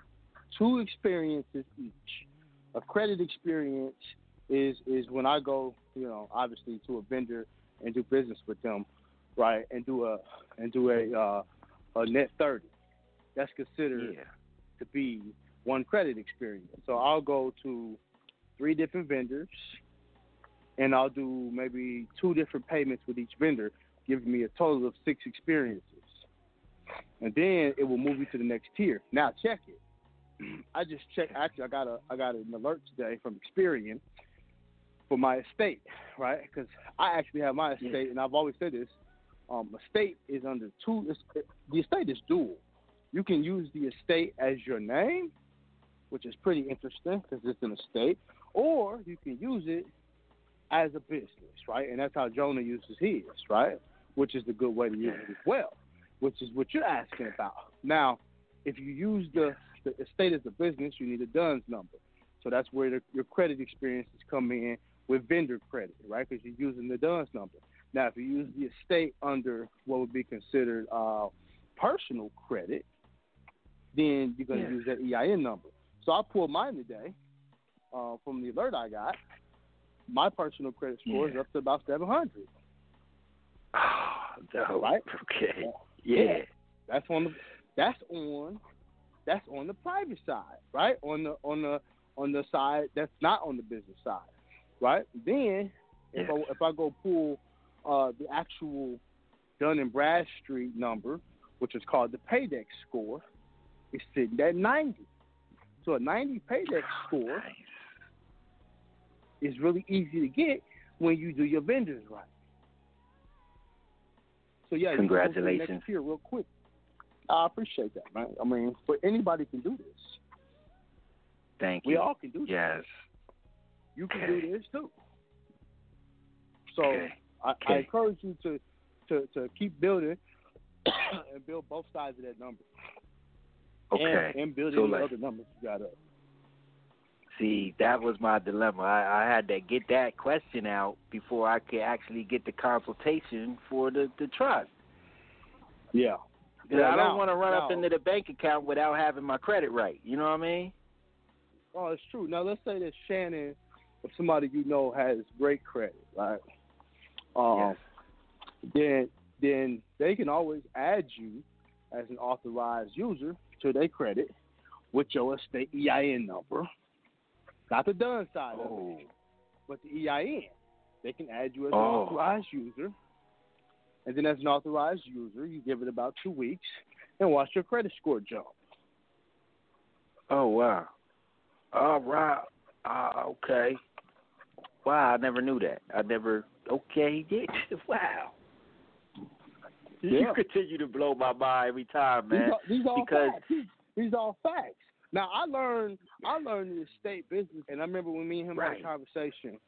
two experiences each. A credit experience is is when I go, you know, obviously to a vendor and do business with them, right? And do a and do a uh, a net thirty. That's considered yeah. to be one credit experience. So I'll go to three different vendors. And I'll do maybe two different payments with each vendor, giving me a total of six experiences. And then it will move you to the next tier. Now check it. I just checked. Actually, I got a I got an alert today from Experian for my estate, right? Because I actually have my estate, yeah. and I've always said this: um, estate is under two. The estate is dual. You can use the estate as your name, which is pretty interesting because it's an estate, or you can use it as a business, right? And that's how Jonah uses his, right? Which is the good way to use it as well, which is what you're asking about. Now, if you use the, the estate as a business, you need a D U N S number. So that's where the, your credit experiences come in with vendor credit, right? Because you're using the D U N S number. Now, if you use the estate under what would be considered uh, personal credit, then you're going to yeah. use that E I N number. So I pulled mine today uh, from the alert I got. My personal credit score yeah. is up to about seven hundred. Oh, no. Right? Okay. Yeah. yeah. That's on the that's on that's on the private side, right? On the on the on the side that's not on the business side, right? Then if yeah. I if I go pull uh, the actual Dun and Bradstreet number, which is called the Paydex score, it's sitting at ninety. So a ninety Paydex score nice. is really easy to get when you do your vendors right. So yeah, congratulations. You can go next year real quick. I appreciate that, man. I mean, but anybody can do this. Thank you. We all can do this. Yes. You can okay. do this too. So okay. I, okay. I encourage you to to, to keep building and build both sides of that number. Okay. And, and building so the like, other numbers you got up. See, that was my dilemma. I, I had to get that question out before I could actually get the consultation for the, the trust. Yeah. Because yeah, I don't want to run now. up into the bank account without having my credit right. You know what I mean? Oh, it's true. Now, let's say that Shannon or somebody you know has great credit, right? Um, yes. Then, then they can always add you as an authorized user to their credit with your estate E I N number. Not the D U N S side oh. of it, but the E I N. They can add you as an oh. authorized user, and then as an authorized user, you give it about two weeks and watch your credit score jump. Oh, wow. All right. Uh, okay. Wow, I never knew that. I never – okay, he did. Wow. Yeah. You continue to blow my mind every time, man. These are, these are because facts. These, these are all facts. Now, I learned I learned the estate business, and I remember when me and him right. had a conversation,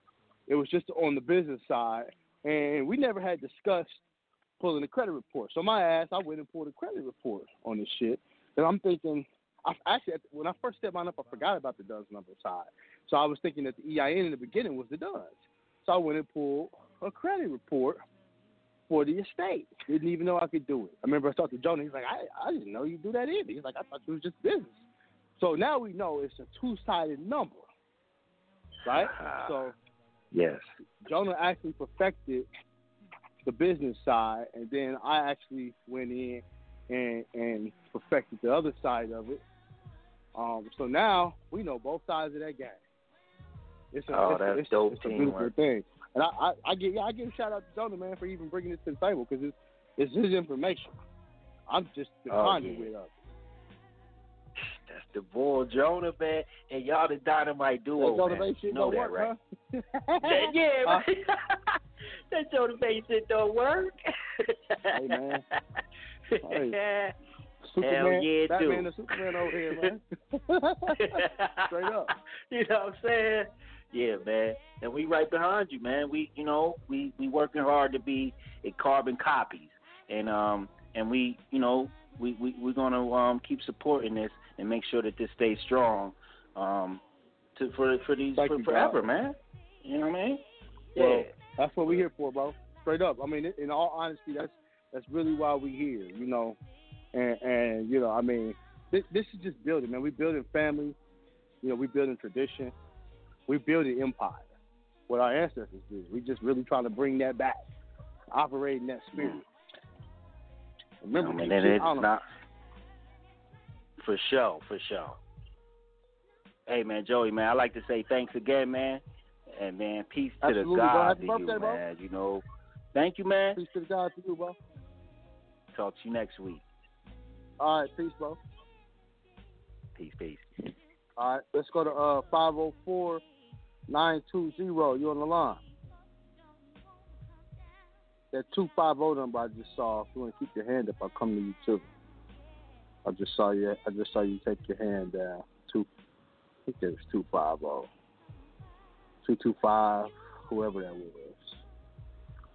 it was just on the business side, and we never had discussed pulling a credit report. So my ass, I went and pulled a credit report on this shit, and I'm thinking, I, actually, when I first stepped on up, I forgot about the D U N S number side. So I was thinking that the E I N in the beginning was the D U N S. So I went and pulled a credit report for the estate. Didn't even know I could do it. I remember I talked to Jonah, he's like, I, I didn't know you do that either. He's like, I thought you was just business. So now we know it's a two-sided number, right? Uh, so yes, Jonah actually perfected the business side, and then I actually went in and, and perfected the other side of it. Um, so now we know both sides of that game. It's a, oh, it's, that's it's, dope it's a beautiful thing. And I, I, I give yeah, I give a shout out to Jonah, man, for even bringing this to the table because it's, it's his information. I'm just the oh, conduit yeah. of it. That's the bull, Jonah, man, and y'all the dynamite duo, that man. You know that, work, right? Huh? yeah, yeah uh, that Jonah Bay shit don't work. Hey, man. Hey. Superman, hell yeah, that dude. Man, the Superman over here, man. Straight up. You know what I'm saying? Yeah, man. And we right behind you, man. We, you know, we, we working hard to be a carbon copies, and um, and we, you know. We, we, we're going to um, keep supporting this and make sure that this stays strong um, to, for for these for, you, forever, God. Man. You know what I mean? Yeah. Well, that's what we're here for, bro. Straight up. I mean, in all honesty, that's that's really why we're here, you know. And, and you know, I mean, this, this is just building, man. We're building family. You know, we're building tradition. We're building empire, what our ancestors did. We're just really trying to bring that back, operating that spirit. Mm. Remember, I mean, it, it's not for sure, for sure. Hey, man, Joey, man, I like to say thanks again, man, and man, peace Absolutely, to the God to birthday, you, bro. Man. You know, thank you, man. Peace to the God to you, bro. Talk to you next week. All right, peace, bro. Peace, peace. All right, let's go to uh, five oh four nine two zero, you're on the line. That two five zero number I just saw, if you want to keep your hand up, I'll come to you too. I just saw you I just saw you take your hand down. Two, I think it was two five zero. two two five, whoever that was.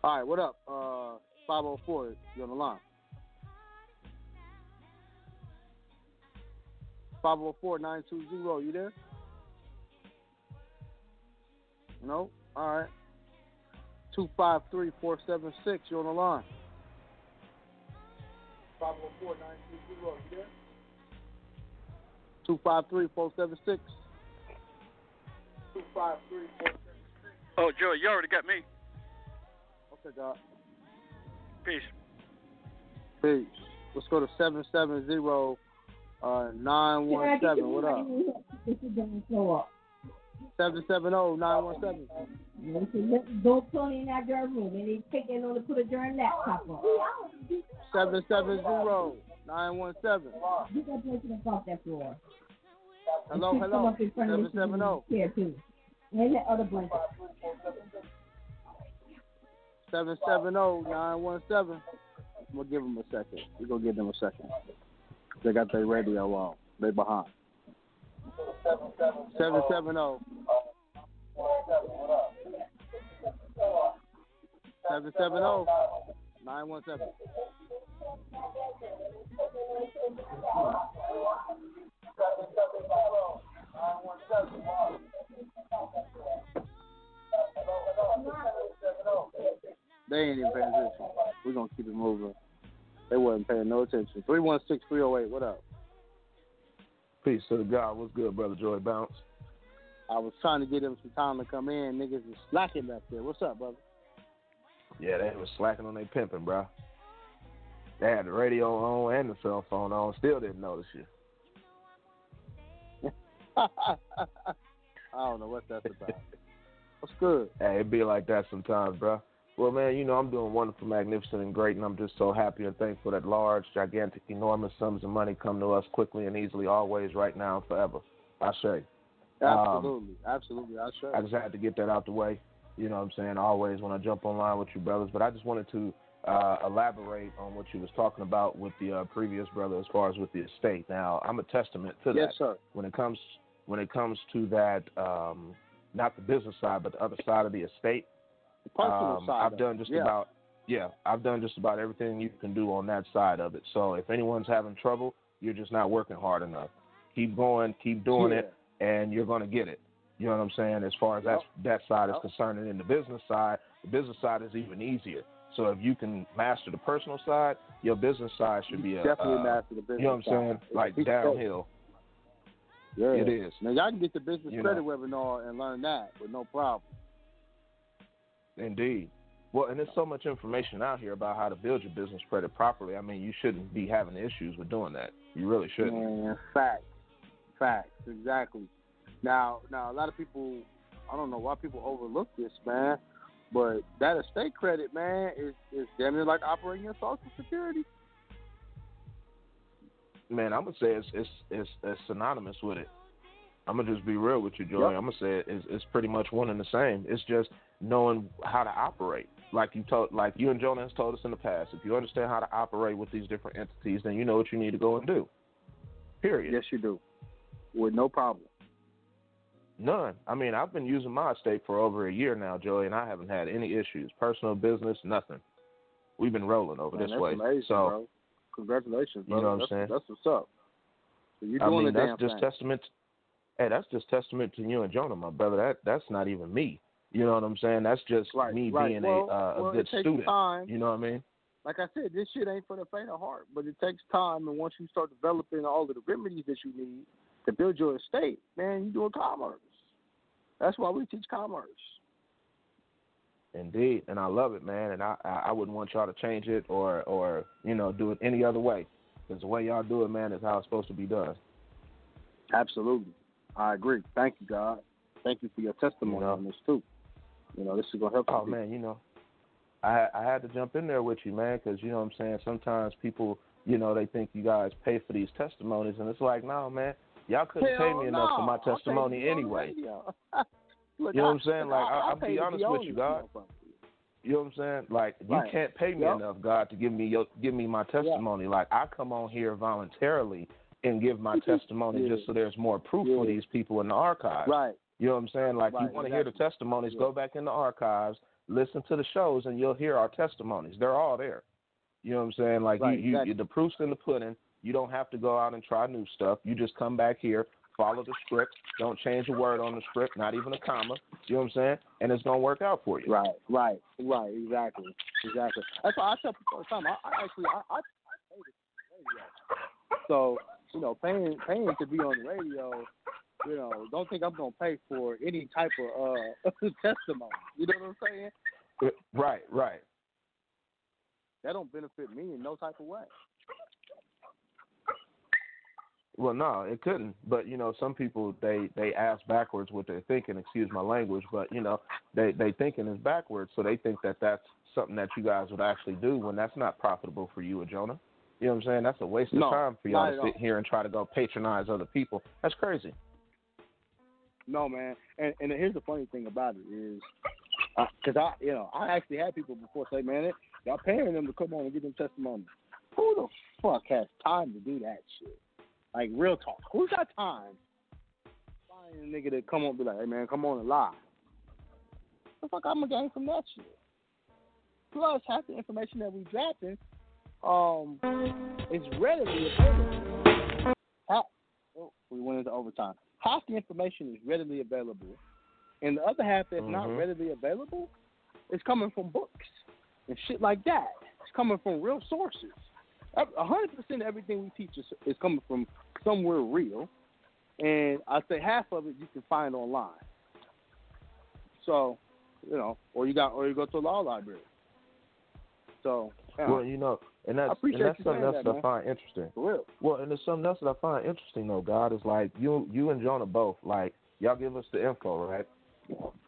All right, what up? Uh, five oh four, you're on the line. five oh four nine two zero, you there? No? All right. two five three four seven six, you're on the line. five oh four nine two zero, you there? two five three four seven six. two five three four seven six. Oh, Joey, you already got me. Okay, God. Peace. Peace. Let's go to seven seven zero. Uh, nine one seven, what up? This is going to show up. seven seven zero nine one seven. Don't put in that girl room. And they take in on to put a darn laptop on. seven seven zero nine one seven. You got to take it off that floor. Hello, hello. seven seven zero. And that other blanket. seven seven zero nine one seven. I'm going to give them a second. We're going to give them a second. They got their radio on. They behind. Seven seven zero. Seven seven zero. Nine one seven. They ain't even paying attention. We're gonna keep it moving. They wasn't paying no attention. three one six three oh eight, what up? Peace to the God. What's good, Brother Joy Bounce? I was trying to get him some time to come in. Niggas was slacking back there. What's up, brother? Yeah, they was slacking on their pimping, bro. They had the radio on and the cell phone on. Still didn't notice you. I don't know what that's about. What's good? Hey, it be like that sometimes, bro. Well, man, you know, I'm doing wonderful, magnificent, and great, and I'm just so happy and thankful that large, gigantic, enormous sums of money come to us quickly and easily, always, right now, and forever. I say. Absolutely. Um, Absolutely. I say. I just had to get that out the way. You know what I'm saying? Always when I jump online with you brothers. But I just wanted to uh, elaborate on what you was talking about with the uh, previous brother as far as with the estate. Now, I'm a testament to that. Yes, sir. When it comes, when it comes to that, um, not the business side, but the other side of the estate, Um, I've done just yeah. about yeah I've done just about everything you can do on that side of it. So if anyone's having trouble, you're just not working hard enough. Keep going, keep doing yeah. it, and you're going to get it. You know what I'm saying? As far as yep. that that side yep. is concerned, and in the business side, the business side is even easier. So if you can master the personal side, your business side should you be a definitely uh, master the business. You know what I'm saying? Side. Like it's downhill. Yeah, it is. Now y'all can get the business you credit know. webinar and learn that with no problem. Indeed. Well, and there's so much information out here about how to build your business credit properly. I mean, you shouldn't be having issues with doing that. You really shouldn't. Yeah, facts. Facts. Exactly. Now, now a lot of people, I don't know why people overlook this, man, but that estate credit, man, is, is damn near like operating your Social Security. Man, I'm going to say it's, it's, it's, it's synonymous with it. I'm going to just be real with you, Joey. Yep. I'm going to say it's, it's pretty much one and the same. It's just knowing how to operate. Like you told, like you and Jonah has told us in the past, if you understand how to operate with these different entities, then you know what you need to go and do. Period. Yes, you do. With no problem. None. I mean, I've been using my estate for over a year now, Joey, and I haven't had any issues. Personal, business, nothing. We've been rolling over Man, this that's way. Amazing, so, bro. Congratulations, bro. You know what that's, I'm saying? That's what's up. So you're doing I mean, the that's damn just thing. Testament to Hey, that's just testament to you and Jonah, my brother. That that's not even me. You know what I'm saying? That's just right, me right. being well, a, uh, well, a good student. Time. You know what I mean? Like I said, this shit ain't for the faint of heart, but it takes time. And once you start developing all of the remedies that you need to build your estate, man, you're doing commerce. That's why we teach commerce. Indeed, and I love it, man. And I, I wouldn't want y'all to change it or or you know do it any other way, because the way y'all do it, man, is how it's supposed to be done. Absolutely. I agree. Thank you, God. Thank you for your testimony you know, on this, too. You know, this is going to help oh, you. Oh, man, you know, I I had to jump in there with you, man, because, you know what I'm saying, sometimes people, you know, they think you guys pay for these testimonies, and it's like, no, man, y'all couldn't Hell pay me no. enough for my testimony anyway. Look, you know I, what I'm saying? Like, I, I, I'll be honest with you, God. You know what I'm saying? Like, right. you can't pay me yep. enough, God, to give me your, give me my testimony. Yep. Like, I come on here voluntarily and give my testimony yeah. just so there's more proof yeah. for these people in the archives. Right. You know what I'm saying? Like, right. you want to exactly. hear the testimonies, yeah. go back in the archives, listen to the shows, and you'll hear our testimonies. They're all there. You know what I'm saying? Like, right. you, exactly. you, the proof's in the pudding. You don't have to go out and try new stuff. You just come back here, follow the script. Don't change a word on the script, not even a comma. You know what I'm saying? And it's going to work out for you. Right, right, right, exactly, exactly. That's why I tell people something. I, I actually, I, I, I pay the radio. So, you know, paying paying to be on the radio, you know, don't think I'm going to pay for any type of uh, testimony. You know what I'm saying? Right, right. That don't benefit me in no type of way. Well, no, it couldn't. But, you know, some people, they, they ask backwards what they're thinking, excuse my language, but, you know, they, they thinking is backwards, so they think that that's something that you guys would actually do when that's not profitable for you, Jonah. You know what I'm saying? That's a waste no, of time for y'all to sit here and try to go patronize other people. That's crazy. No, man. And, and here's the funny thing about it is, because, uh, I, you know, I actually had people before say, man, it, y'all paying them to come on and give them testimony. Who the fuck has time to do that shit? Like, real talk. Who's got time? Find a nigga to come on and be like, hey, man, come on and lie. The fuck I'm going to gain from that shit? Plus, half the information that we dropping um, is readily available. Half, oh, we went into overtime. Half the information is readily available, and the other half that's mm-hmm. not readily available is coming from books and shit like that. It's coming from real sources. A hundred percent of everything we teach is, is coming from somewhere real, and I say half of it you can find online. So, you know, or you got, or you go to a law library. So, you know, well, you know, and that's, and that's something else that, that I find interesting. For real. Well, and there's something else that I find interesting though, God, is like you, you and Jonah both, like y'all give us the info, right?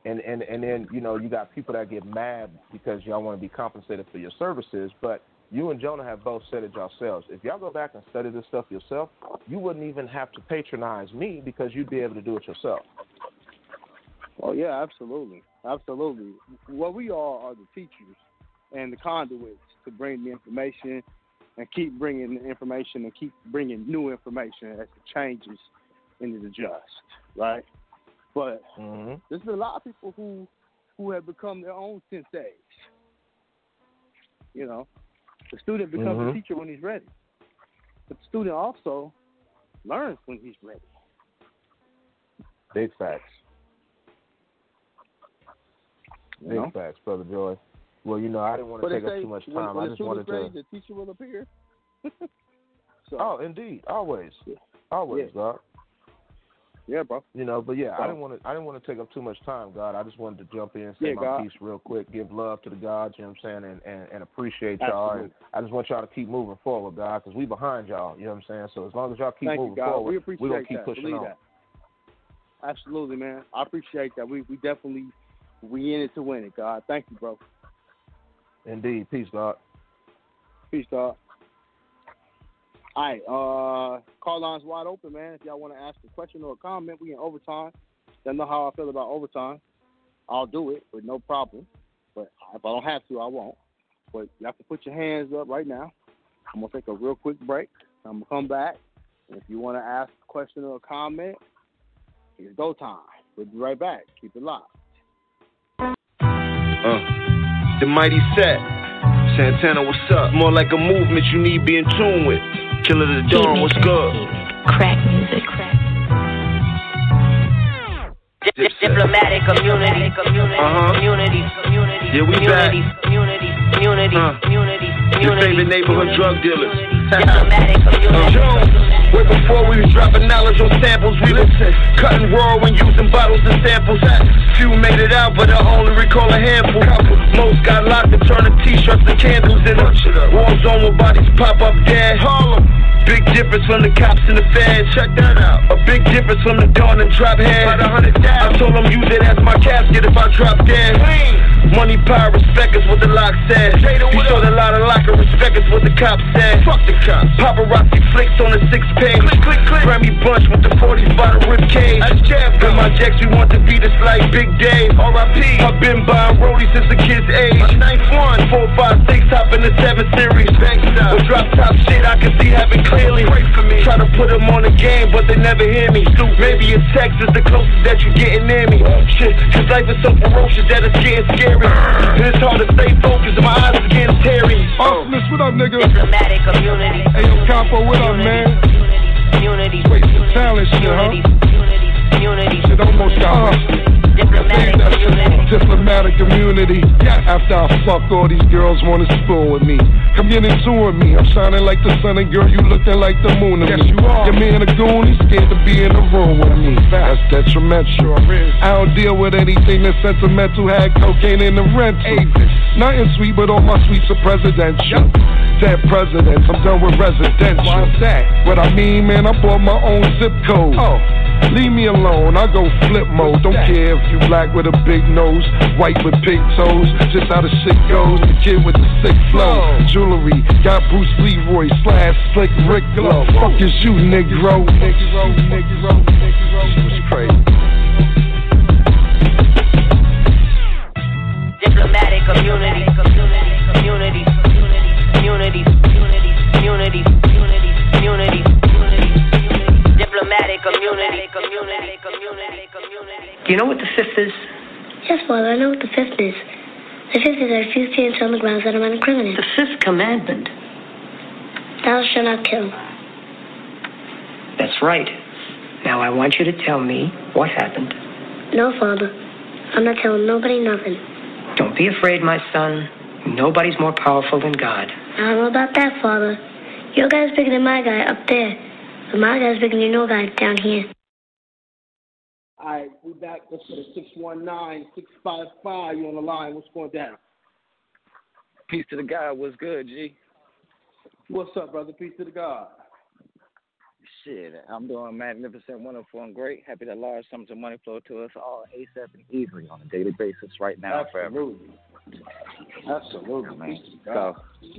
And and and then you know you got people that get mad because y'all want to be compensated for your services, but you and Jonah have both said it yourselves. If y'all go back and study this stuff yourself, you wouldn't even have to patronize me because you'd be able to do it yourself. Oh, yeah, absolutely. Absolutely. Well, we all are the teachers and the conduits to bring the information and keep bringing the information and keep bringing new information as it changes and it adjusts, right? But mm-hmm. there's been a lot of people who, who have become their own senseis, you know. The student becomes mm-hmm. a teacher when he's ready. But the student also learns when he's ready. Big facts. You Big know? facts, Brother Joy. Well, you know, I didn't want to but take up say, too much time. When, when I just wanted ready, to. The teacher will appear. so, oh, indeed, always, yeah. always, yeah. God. Yeah, bro. You know, but yeah, bro. I didn't want to. I didn't want to take up too much time, God. I just wanted to jump in, say yeah, my God. piece real quick, give love to the gods. You know what I'm saying, and, and, and appreciate y'all. And I just want y'all to keep moving forward, God, because we behind y'all. You know what I'm saying. So as long as y'all keep Thank moving you, forward, we appreciate we're gonna keep that. pushing Believe on. That. Absolutely, man. I appreciate that. We we definitely we in it to win it, God. Thank you, bro. Indeed, peace, God. Peace, God. All right, uh, call line's wide open, man. If y'all want to ask a question or a comment, we in overtime. Y'all know how I feel about overtime. I'll do it with no problem. But if I don't have to, I won't. But you have to put your hands up right now. I'm going to take a real quick break. I'm going to come back. And if you want to ask a question or a comment, it's go time. We'll be right back. Keep it locked. Uh, the mighty set. Santana, what's up? More like a movement you need to be in tune with. Killer the Dawn, what's good? Crack music, crack. Dip, diplomatic community, community, uh-huh. community, community, yeah, we community, back. community, community, uh. community, community. Your favorite neighborhood community, drug dealers. Diplomatic community. Uh. Way before we was dropping knowledge on samples, we listen. Cutting raw when using bottles and samples. Few made it out, but I only recall a handful. Most got locked and turning t-shirts and candles in them. War zone where bodies pop up dead. Harlem. Big difference from the cops and the feds. Check that out. A big difference from the Dawn and drop head. About a hundred thousand. I told them use it as my casket if I drop dead. Clean. Money, power, respect is what the lock said. You showed a lot of lock and respect is what the cops said. Fuck the cops. Paparazzi flicks on the six page. Click, click, click. Grammy bunch with the forties by the rib cage. That's jab. Been my checks, we want to be this like Big Dave. R I P I've been buying rollies since the kid's age. My ninth one, four, five, six, top in the seven series. Backstop, with drop top shit, I can see heaven clearly. Pray for me. Try to put them on the game, but they never hear me. Stoop, maybe in Texas, the closest that you getting near me. Shit, cause life is so ferocious that it's getting scary. It's hard to stay focused, and my eyes are getting teary. Oh, Smith, what up, nigga? Diplomatic community. Hey, yo, Capo, what up, man? Unity, wait, unity, talent shit, unity, huh? Unity, unity, shit almost got uh, diplomatic community. Diplomatic community. Yeah. After I fucked, all these girls wanna spoon with me. Come in and tour me. I'm shining like the sun, and girl, you looking like the moon to yes, me. You are. Your man a goon, he's scared to be in the room with me. That's detrimental. I don't deal with anything that's sentimental. Had cocaine in the rental. Avis. Nothing sweet, but all my sweets are presidential. Dead presidents, I'm done with residential. Why's that? What I mean, man, I bought my own zip code. Oh. Leave me alone, I go flip mode. Don't care if you black with a big nose, white with big toes. Just how the shit goes, the kid with the sick flow. Jewelry, got Bruce Leroy, slash Slick Rick glow. Fuck is you, Negro? Negro, Negro, Negro. It's crazy. Diplomatic community, community, community, community, community, community, community. Diplomatic community, community, community, community. Do you know what the fifth is? Yes, Father, I know what the fifth is. The fifth is I refuse to answer on the grounds that I'm not a criminal. The fifth commandment. Thou shalt not kill. That's right. Now I want you to tell me what happened. No, Father. I'm not telling nobody nothing. Don't be afraid, my son. Nobody's more powerful than God. I don't know about that, Father. Your guy's bigger than my guy up there. My guy's bigger than your guy down here. All right, we back. Let's go to six one nine, six five five. You on the line. What's going down? Peace to the God. What's good, G? What's up, brother? Peace to the God. Shit, I'm doing magnificent, wonderful, and great. Happy that large sums of money flow to us all ASAP and easily on a daily basis right now. Absolutely. Forever. Absolutely. Yeah, peace to God.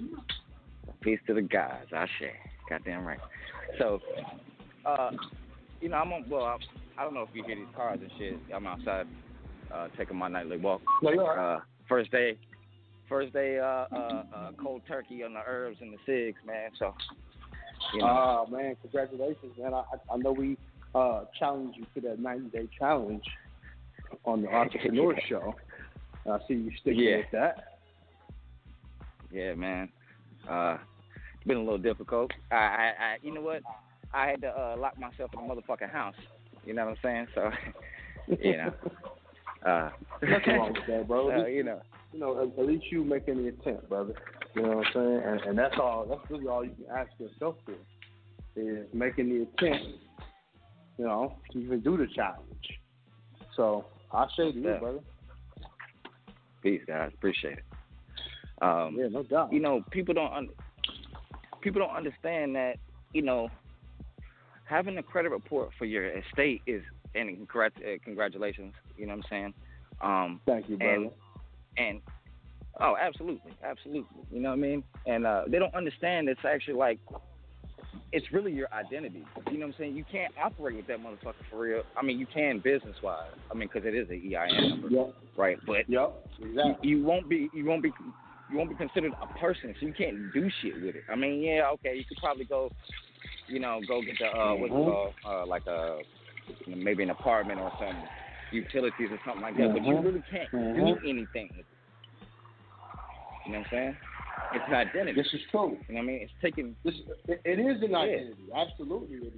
So, peace to the gods. I share. Goddamn right. So, uh, you know, I'm on, well, I, I don't know if you hear these cars and shit. I'm outside uh, taking my nightly walk. Uh, first day, first day, uh, uh, uh, cold turkey on the herbs and the cigs, man. So, you know. Oh, man, congratulations, man. I, I know we uh, challenged you to that ninety-day challenge on the entrepreneur yeah. show. I see you sticking yeah. with that. Yeah, man. Uh been a little difficult. I, I, I, you know what? I had to uh, lock myself in the motherfucking house. You know what I'm saying? So, you know. Uh, Nothing wrong with that, bro. So, you know, you know, at least you making the attempt, brother. You know what I'm saying? And, and that's all. That's really all you can ask yourself for is making the attempt. You know, to even do the challenge. So I'll show to you, brother. Peace, guys. Appreciate it. Um, yeah, no doubt. You know, people don't. Un- People don't understand that, you know, having a credit report for your estate is, and congrat, uh, congratulations, you know what I'm saying? Um, Thank you, brother. And, and, oh, absolutely, absolutely, you know what I mean? And uh, they don't understand it's actually like, it's really your identity, you know what I'm saying? You can't operate with that motherfucker for real. I mean, you can business-wise, I mean, because it is an E I N number, yep. right? But yep, exactly. you, you won't be, you won't be... You won't be considered a person, so you can't do shit with it. I mean, yeah, okay, you could probably go, you know, go get the, uh, what's it called, uh, like a, maybe an apartment or some utilities or something like that, mm-hmm. but you really can't mm-hmm. do anything with it. You know what I'm saying? It's an identity. This is true. You know what I mean? It's taking... This, it, it is an identity, yeah. absolutely it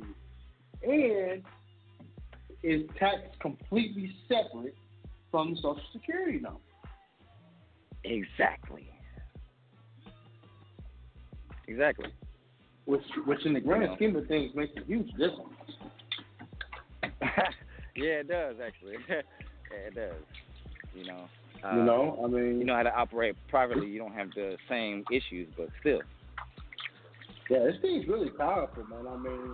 is. And it's taxed completely separate from the Social Security number. Exactly. Exactly. Which, which in the grand yeah. scheme of things makes a huge difference. yeah, it does actually. yeah, it does. You know. Uh, you know, I mean, you know how to operate privately. You don't have the same issues, but still. Yeah, this thing's really powerful, man. I mean,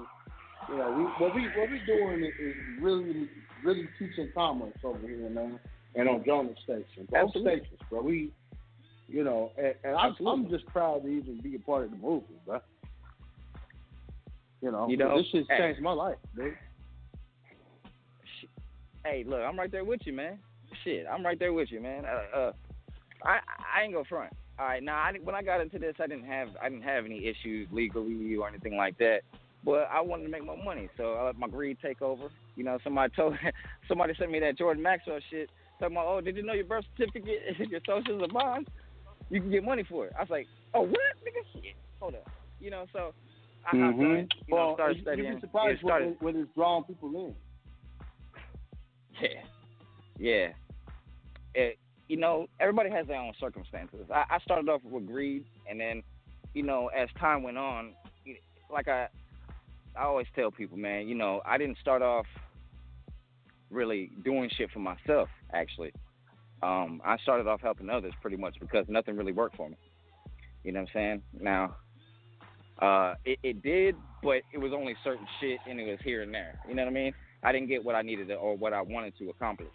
you know, we, what we what we're doing is really, really teaching commerce over here, man. And on Jonah Station, both Absolutely. stations, bro. We, you know, and, and I'm, I'm just proud to even be a part of the movement, bro. You know, you know this shit changed my life, dude. Hey, look, I'm right there with you, man. Shit, I'm right there with you, man. Uh, uh I I ain't gonna front. All right, now I, when I got into this, I didn't have I didn't have any issues legally or anything like that. But I wanted to make my money, so I let my greed take over. You know, somebody told somebody sent me that Jordan Maxwell shit. Talking about, oh, did you know your birth certificate, your socials, are bonds? You can get money for it. I was like, oh, what, nigga? Shit, hold up. You know, so I hopped mm-hmm. on. You well, know, started you, studying. You'd be surprised started, when, when it's drawing people in. Yeah, yeah. It, you know, everybody has their own circumstances. I, I started off with greed, and then, you know, as time went on, like I, I always tell people, man, you know, I didn't start off really doing shit for myself. Actually, um, I started off helping others pretty much because nothing really worked for me. You know what I'm saying? Now, uh, it, it did, but it was only certain shit, and it was here and there. You know what I mean? I didn't get what I needed or what I wanted to accomplish.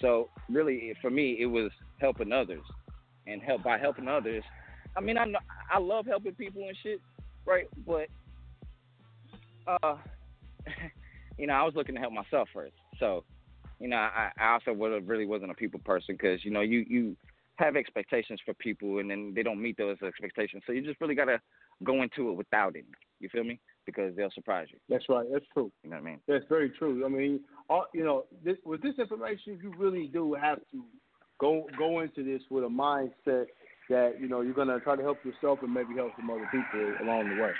So really, for me, it was helping others, and help by helping others. I mean, I know, I love helping people and shit, right? But uh, you know, I was looking to help myself first. So, you know, I, I also really wasn't a people person because, you know, you, you have expectations for people and then they don't meet those expectations. So you just really got to go into it without it. You feel me? Because they'll surprise you. That's right. That's true. You know what I mean? That's very true. I mean, all, you know, this, with this information, you really do have to go go into this with a mindset that, you know, you're going to try to help yourself and maybe help some other people along the way.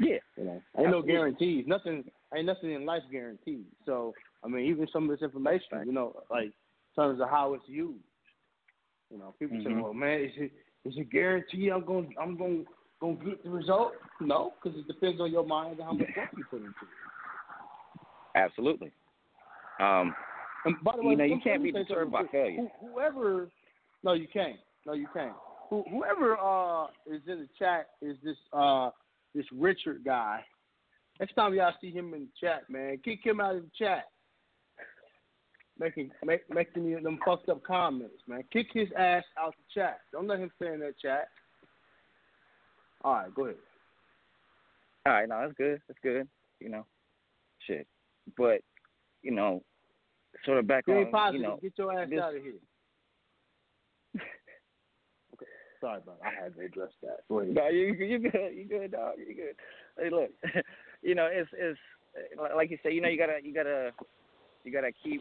Yeah. You know, ain't no guarantees. Nothing. Ain't nothing in life guaranteed. So, I mean, even some of this information, right. you know, like in terms of how it's used. You know, people mm-hmm. say, well, man, is it is it guaranteed I'm going to I'm going going to get the result? No, because it depends on your mind and how much work you put into it. Absolutely. Um, and by the way, you know, you can't be disturbed by failure. Whoever, no, you can't. No, you can't. Who, whoever uh, is in the chat is this uh, this Richard guy. Next time y'all see him in the chat, man, kick him out of the chat. Making make, making them fucked up comments, man. Kick his ass out the chat. Don't let him stay in that chat. All right, go ahead. All right, no, that's good. That's good. You know, shit. But, you know, sort of back on, positive. You know. Get your ass this... out of here. Okay. Sorry, bro. I had to address that. Go ahead. No, you, you good. You good, dog. You good. Hey, look. You know, it's it's like you say. You know, you gotta you gotta you gotta keep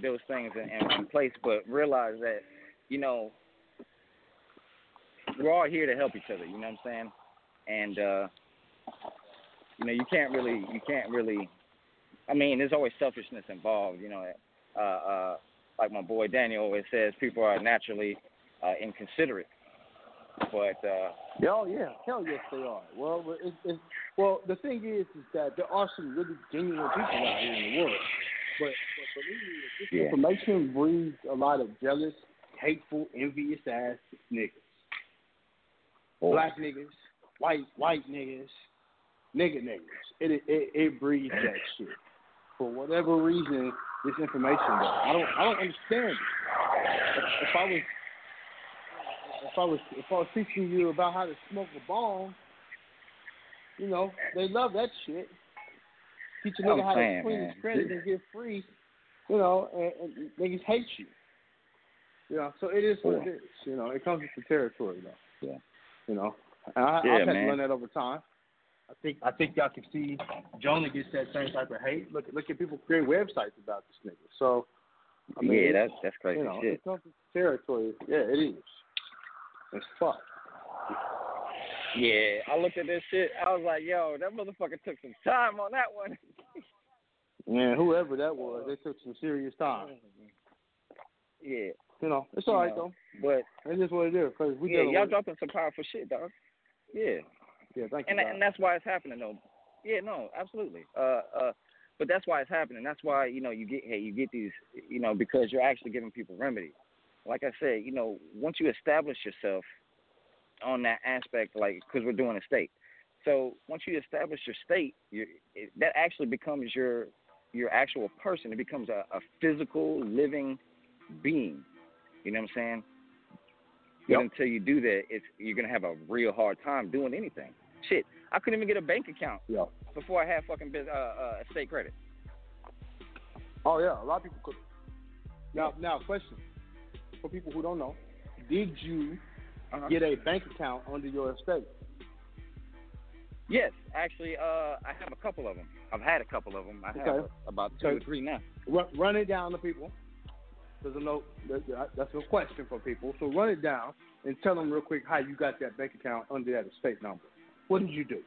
those things in, in, in place, but realize that you know we're all here to help each other. You know what I'm saying? And uh, you know, you can't really you can't really. I mean, there's always selfishness involved. You know, uh, uh, like my boy Daniel always says, people are naturally uh, inconsiderate. But uh, oh yeah, hell yes they are. Well, it's, it's, well the thing is, is that there are some really genuine people out here in the world. But, but believe me, this yeah. information breeds a lot of jealous, hateful, envious ass niggas, oh. black niggas, white white niggas, nigga niggas. It it it, it breeds that shit for whatever reason. This information, though, I don't I don't understand it. If, if I was If I was if I was teaching you about how to smoke a bomb, you know they love that shit. Teach a nigga how to clean his credit and get free, you know, and, and niggas hate you. You know, so it is what yeah. it is. You know, it comes with the territory, though. Yeah. You know, and I, yeah, I've had to learn that over time. I think I think y'all can see Jonah gets that same type of hate. Look look at people create websites about this nigga. So I mean, yeah, that's that's crazy you know, shit. It comes with the territory. Yeah, it is. As fuck. Yeah, I looked at this shit. I was like, yo, that motherfucker took some time on that one. Man, whoever that was, they took some serious time. Yeah. You know, it's all right, though. But that's just what it is. Cause we yeah, y'all dropping some powerful shit, dog. Yeah. Yeah, thank you. And, and that's why it's happening, though. Yeah, no, absolutely. Uh, uh, But that's why it's happening. That's why, you know, you get, hey, you get these, you know, because you're actually giving people remedy. Like I said, you know, once you establish yourself on that aspect, like, because we're doing a state. So once you establish your state, you're, it, that actually becomes your your actual person. It becomes a, a physical, living being. You know what I'm saying? Yep. But until you do that, it's you're going to have a real hard time doing anything. Shit, I couldn't even get a bank account yep. before I had fucking biz, uh, uh, state credit. Oh, yeah. A lot of people could. Now, now, question. For people who don't know, did you uh-huh. get a bank account under your estate? Yes. Actually, uh, I have a couple of them. I've had a couple of them. I okay. have about two okay. or three now. Run, run it down to people. There's a note. That's a question for people. So run it down and tell them real quick how you got that bank account under that estate number. What did you do?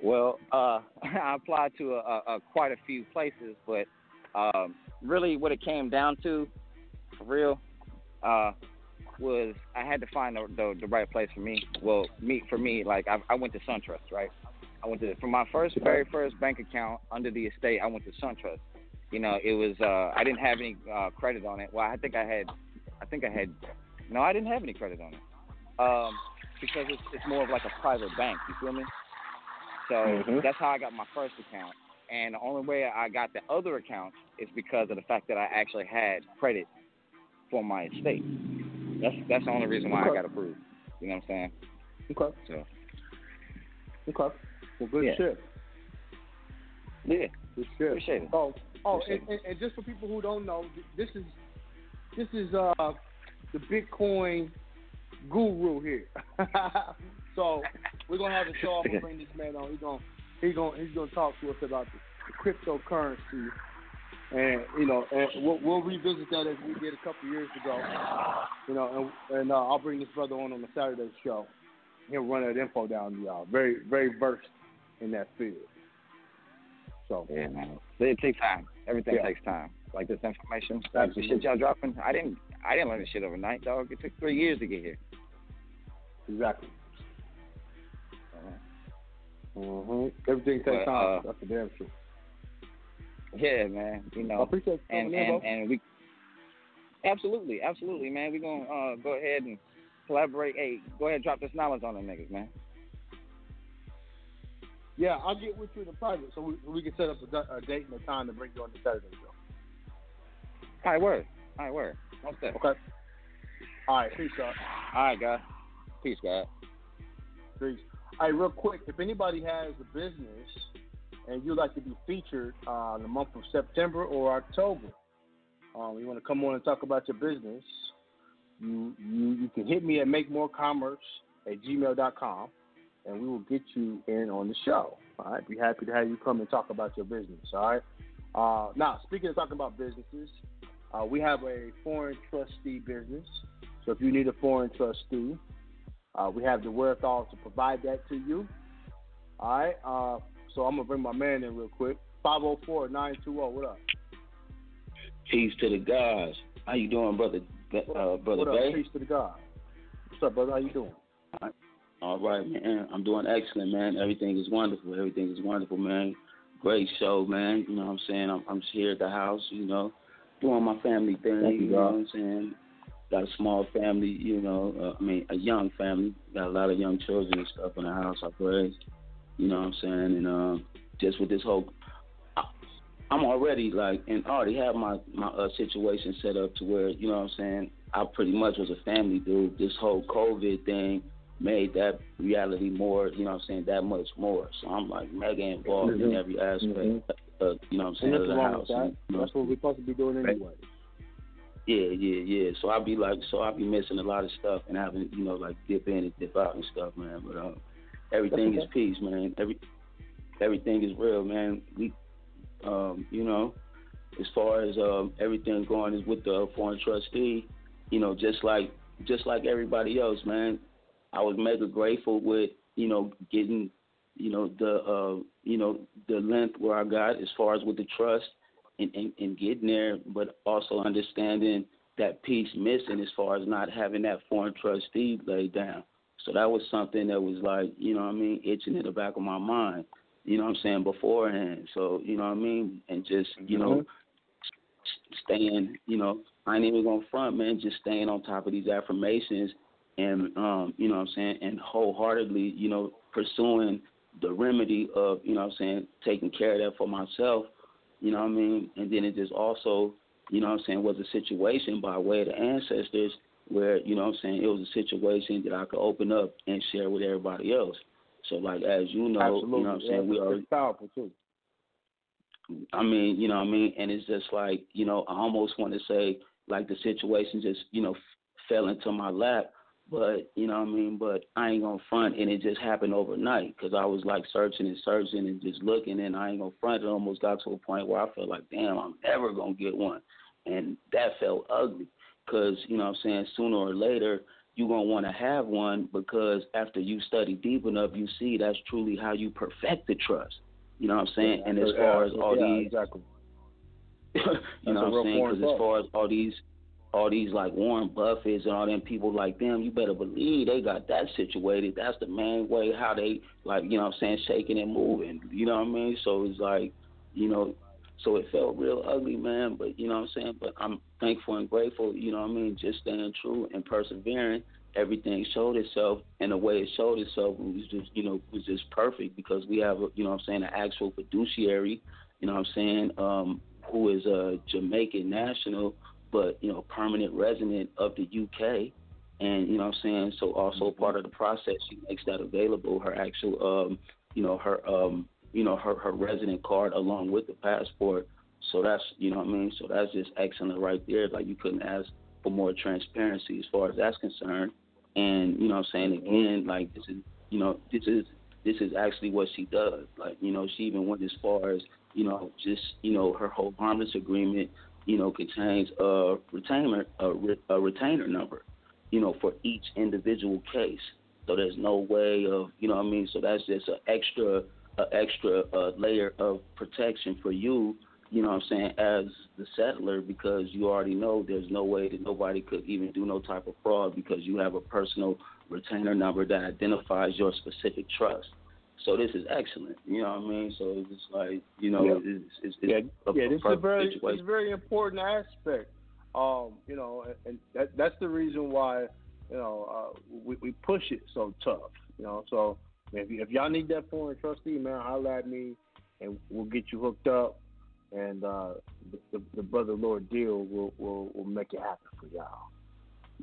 Well, uh, I applied to a, a, a quite a few places, but um, really what it came down to, for real, uh, was I had to find the, the, the right place for me. Well, me for me, like I, I went to SunTrust, right? I went to for my first, very first bank account under the estate. I went to SunTrust. You know, it was uh, I didn't have any uh, credit on it. Well, I think I had, I think I had, no, I didn't have any credit on it um, because it's, it's more of like a private bank. You feel me? So mm-hmm. that's how I got my first account. And the only way I got the other accounts is because of the fact that I actually had credit for my estate. That's that's the only reason why okay. I got approved. You know what I'm saying? Okay. So. Okay. Well, good yeah. shit. Yeah. Good shit. Appreciate it. Oh, oh Appreciate and, it. And, and just for people who don't know, this is this is uh the Bitcoin guru here. So we're gonna have a show off and bring this man on. He's gonna he's gonna he's gonna talk to us about the, the cryptocurrency, and you know, and we'll, we'll revisit that as we did a couple years ago. You know, and, and uh, I'll bring this brother on on the Saturday show. He'll run that info down to y'all. Very very versed in that field. So yeah, man. It takes time. Everything yeah. takes time. Like this information, like the shit y'all dropping. I didn't I didn't learn this shit overnight, dog. It took three years to get here. Exactly. Mm-hmm. Everything takes time. Uh, That's the damn truth. Yeah, man. You know, I appreciate you and and, and we absolutely, absolutely, man. We're gonna uh, go ahead and collaborate. Hey, go ahead and drop this knowledge on them niggas, man. Yeah, I'll get with you in the private so we, we can set up a, a date and a time to bring you on the Saturday show. All right, word. All right, word. What's that? Okay. All right, peace, God. All right, God. Peace, God. Peace. All right, real quick, if anybody has a business and you'd like to be featured uh, in the month of September or October, um, you want to come on and talk about your business, you, you you can hit me at makemorecommerce at gmail dot com, and we will get you in on the show. All right, be happy to have you come and talk about your business. All right. Uh, now, speaking of talking about businesses, uh, we have a foreign trustee business. So if you need a foreign trustee, Uh, we have the wherewithal to provide that to you. All right. Uh, so I'm going to bring my man in real quick. five oh four nine two oh, what up? Peace to the gods. How you doing, brother? Uh, brother what up? Bay? Peace to the gods. What's up, brother? How you doing? All right. All right, man. I'm doing excellent, man. Everything is wonderful. Everything is wonderful, man. Great show, man. You know what I'm saying? I'm, I'm here at the house, you know, doing my family thing. Thank you, you know what I'm saying? Got a small family, you know, uh, I mean, a young family. Got a lot of young children and stuff in the house, I pray. You know what I'm saying? And uh, just with this whole, I, I'm already, like, and already have my, my uh, situation set up to where, you know what I'm saying, I pretty much was a family dude. This whole COVID thing made that reality more, you know what I'm saying, that much more. So I'm, like, mega involved mm-hmm. in every aspect, mm-hmm. of, you know what I'm saying, of the house. That. And, you know, that's what we're supposed to be doing anyway. Yeah, yeah, yeah. So I be like, so I be missing a lot of stuff and having, you know, like dip in and dip out and stuff, man. But um, everything okay. is peace, man. Every everything is real, man. We, um, you know, as far as um everything going is with the foreign trustee, you know, just like just like everybody else, man. I was mega grateful with, you know, getting, you know, the uh, you know, the length where I got as far as with the trust. And, and, and getting there, but also understanding that piece missing as far as not having that foreign trustee laid down. So that was something that was like, you know what I mean, itching in the back of my mind, you know what I'm saying, beforehand. So, you know what I mean, and just, you mm-hmm. know, staying, you know, I ain't even going to front, man, just staying on top of these affirmations and, um, you know what I'm saying, and wholeheartedly, you know, pursuing the remedy of, you know what I'm saying, taking care of that for myself. You know what I mean? And then it just also, you know what I'm saying, was a situation by way of the ancestors where, you know what I'm saying, it was a situation that I could open up and share with everybody else. So, like, as you know, absolutely. You know what I'm saying, yeah, we are. It's powerful, too. I mean, you know what I mean? And it's just like, you know, I almost want to say, like, the situation just, you know, f- fell into my lap. But, you know what I mean? But I ain't going to front, and it just happened overnight because I was, like, searching and searching and just looking, and I ain't going to front. It almost got to a point where I felt like, damn, I'm never going to get one. And that felt ugly because, you know what I'm saying, sooner or later you're going to want to have one because after you study deep enough, you see that's truly how you perfect the trust. You know what I'm saying? Yeah, and as far as all yeah, these, exactly. you know what I'm saying? Because as far as all these, all these like Warren Buffett's and all them people like them, you better believe they got that situated. That's the main way how they like, you know what I'm saying, shaking and moving. You know what I mean? So it's like, you know, so it felt real ugly, man. But you know what I'm saying? But I'm thankful and grateful, you know what I mean? Just staying true and persevering. Everything showed itself, and the way it showed itself was just, you know, was just perfect because we have, a, you know what I'm saying, an actual fiduciary, you know what I'm saying, um, who is a Jamaican national, but, you know, permanent resident of the U K. And, you know what I'm saying, so also part of the process, she makes that available, her actual, um, you know, her, um, you know, her, her resident card along with the passport. So that's, you know what I mean, so that's just excellent right there. Like you couldn't ask for more transparency as far as that's concerned. And, you know what I'm saying, again, like, this is, you know, this is this is actually what she does. Like, you know, she even went as far as, you know, just, you know, her whole harmless agreement, you know, contains a retainer, a, re, a retainer number, you know, for each individual case. So there's no way of, you know what I mean? So that's just an extra, a extra uh, layer of protection for you, you know what I'm saying, as the settler, because you already know there's no way that nobody could even do no type of fraud because you have a personal retainer number that identifies your specific trust. So this is excellent, you know what I mean? So it's just like, you know, yeah. it's, it's, it's yeah. a, yeah, this a is very, it's a very important aspect, um, you know, and that, that's the reason why, you know, uh, we, we push it so tough, you know. So if, if y'all need that foreign trustee, man, holler at me, and we'll get you hooked up. And uh, the, the brother Lord Deal will, will, will make it happen for y'all.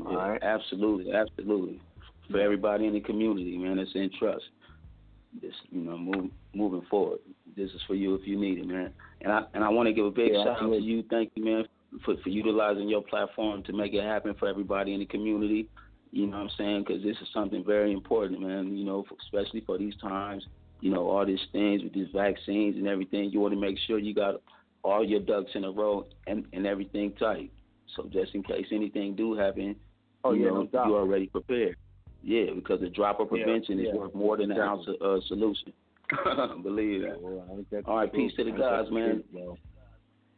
All yeah, right? Absolutely, absolutely. For everybody in the community, man, that's in trust. This, you know, move, moving forward. This is for you if you need it, man. And I and I want to give a big yeah, shout out to you. Thank you, man, for, for utilizing your platform to make it happen for everybody in the community. You know what I'm saying? Because this is something very important, man. You know, for, especially for these times. You know, all these things with these vaccines and everything. You want to make sure you got all your ducks in a row and, and everything tight. So just in case anything do happen, oh, you yeah, know, no you're already prepared. Yeah, because a drop of prevention yeah, is yeah. worth more than an ounce of uh, solution. Believe that. Yeah, well, all right, peace to the gods, man. True,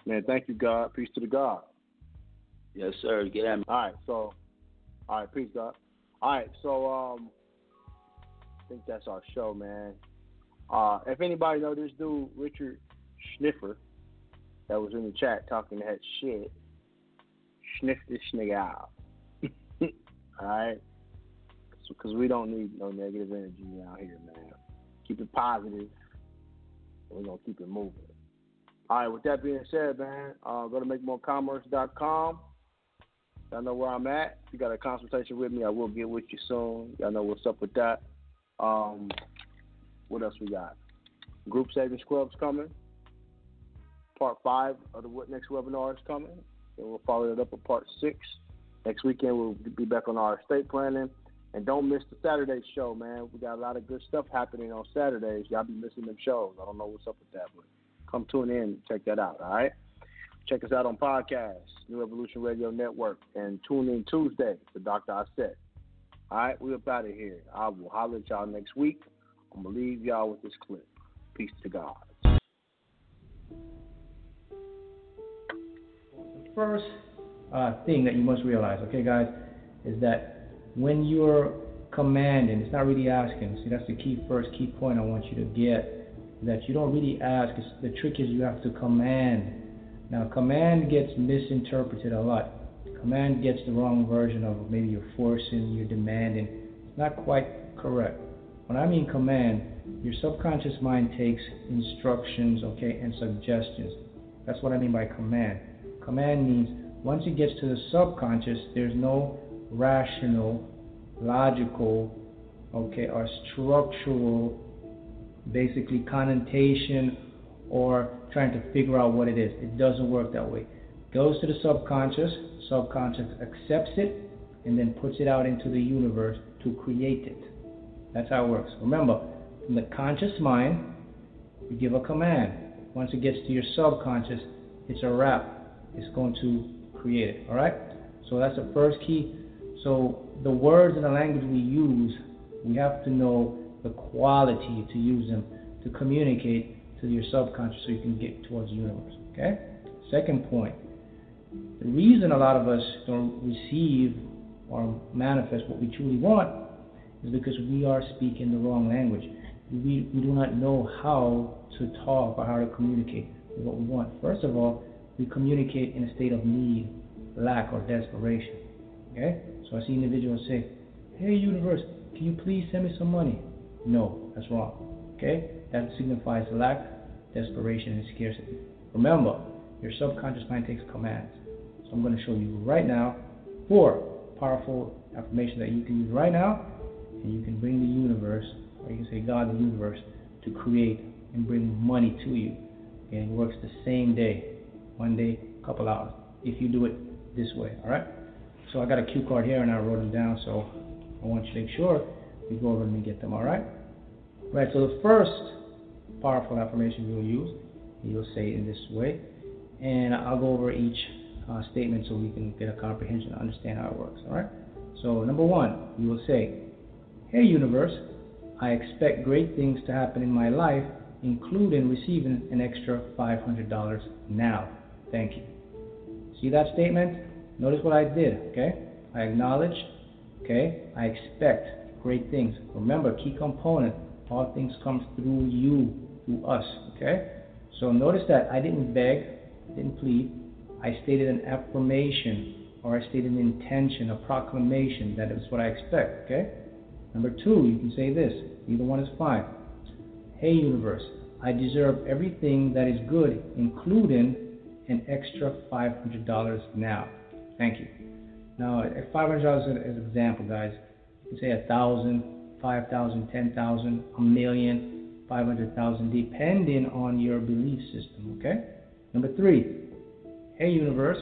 man, thank you, God. Peace to the God. Yes, sir. Get at me. All right, so, all right, peace, God. All right, so um, I think that's our show, man. Uh, if anybody know this dude, Richard Sniffer, that was in the chat talking that shit, sniff this nigga out. Alright? Because we don't need no negative energy out here, man. Keep it positive. We're going to keep it moving. Alright, with that being said, man, uh, go to make more commerce dot com. Y'all know where I'm at. If you got a consultation with me, I will get with you soon. Y'all know what's up with that. Um... What else we got? Group Savings Club's coming. Part five of the next webinar is coming. And we'll follow it up with part six. Next weekend, we'll be back on our estate planning. And don't miss the Saturday show, man. We got a lot of good stuff happening on Saturdays. Y'all be missing them shows. I don't know what's up with that, but come tune in and check that out, all right? Check us out on podcasts, New Evolution Radio Network, and tune in Tuesday for Doctor Iset. All right, we're up out of here. I will holler at y'all next week. I'm going to leave y'all with this clip. Peace to God. The first uh, thing that you must realize, okay, guys, is that when you're commanding, it's not really asking. See, that's the key first key point I want you to get, that you don't really ask. It's, the trick is you have to command. Now, command gets misinterpreted a lot. Command gets the wrong version of maybe you're forcing, you're demanding. It's not quite correct. When I mean command, your subconscious mind takes instructions, okay, and suggestions. That's what I mean by command. Command means once it gets to the subconscious, there's no rational, logical, okay, or structural, basically connotation or trying to figure out what it is. It doesn't work that way. It goes to the subconscious, subconscious accepts it, and then puts it out into the universe to create it. That's how it works. Remember, from the conscious mind, you give a command. Once it gets to your subconscious, it's a wrap. It's going to create it, all right? So that's the first key. So the words and the language we use, we have to know the quality to use them to communicate to your subconscious so you can get towards the universe, okay? Second point, the reason a lot of us don't receive or manifest what we truly want is because we are speaking the wrong language. We, we do not know how to talk or how to communicate with what we want. First of all, we communicate in a state of need, lack, or desperation, okay? So I see individuals say, hey, universe, can you please send me some money? No, that's wrong, okay? That signifies lack, desperation, and scarcity. Remember, your subconscious mind takes commands. So I'm going to show you right now four powerful affirmations that you can use right now, and you can bring the universe, or you can say God, the universe, to create and bring money to you. Okay? And it works the same day, one day, a couple hours, if you do it this way, all right? So I got a cue card here, and I wrote them down, so I want you to make sure you go over them and get them, all right? Right, so the first powerful affirmation you'll use, you'll say it in this way, and I'll go over each uh, statement so we can get a comprehension and understand how it works, all right? So number one, you will say, hey universe, I expect great things to happen in my life, including receiving an extra five hundred dollars now. Thank you. See that statement? Notice what I did, okay? I acknowledge, okay? I expect great things. Remember, key component, all things comes through you, through us, okay? So notice that I didn't beg, didn't plead. I stated an affirmation, or I stated an intention, a proclamation, that is what I expect, okay? Number two, you can say this. Either one is fine. Hey, universe, I deserve everything that is good, including an extra five hundred dollars now. Thank you. Now, five hundred dollars as an example, guys. You can say one thousand dollars. five thousand, ten thousand, a million, five hundred thousand, depending on your belief system, okay? Number three, hey universe,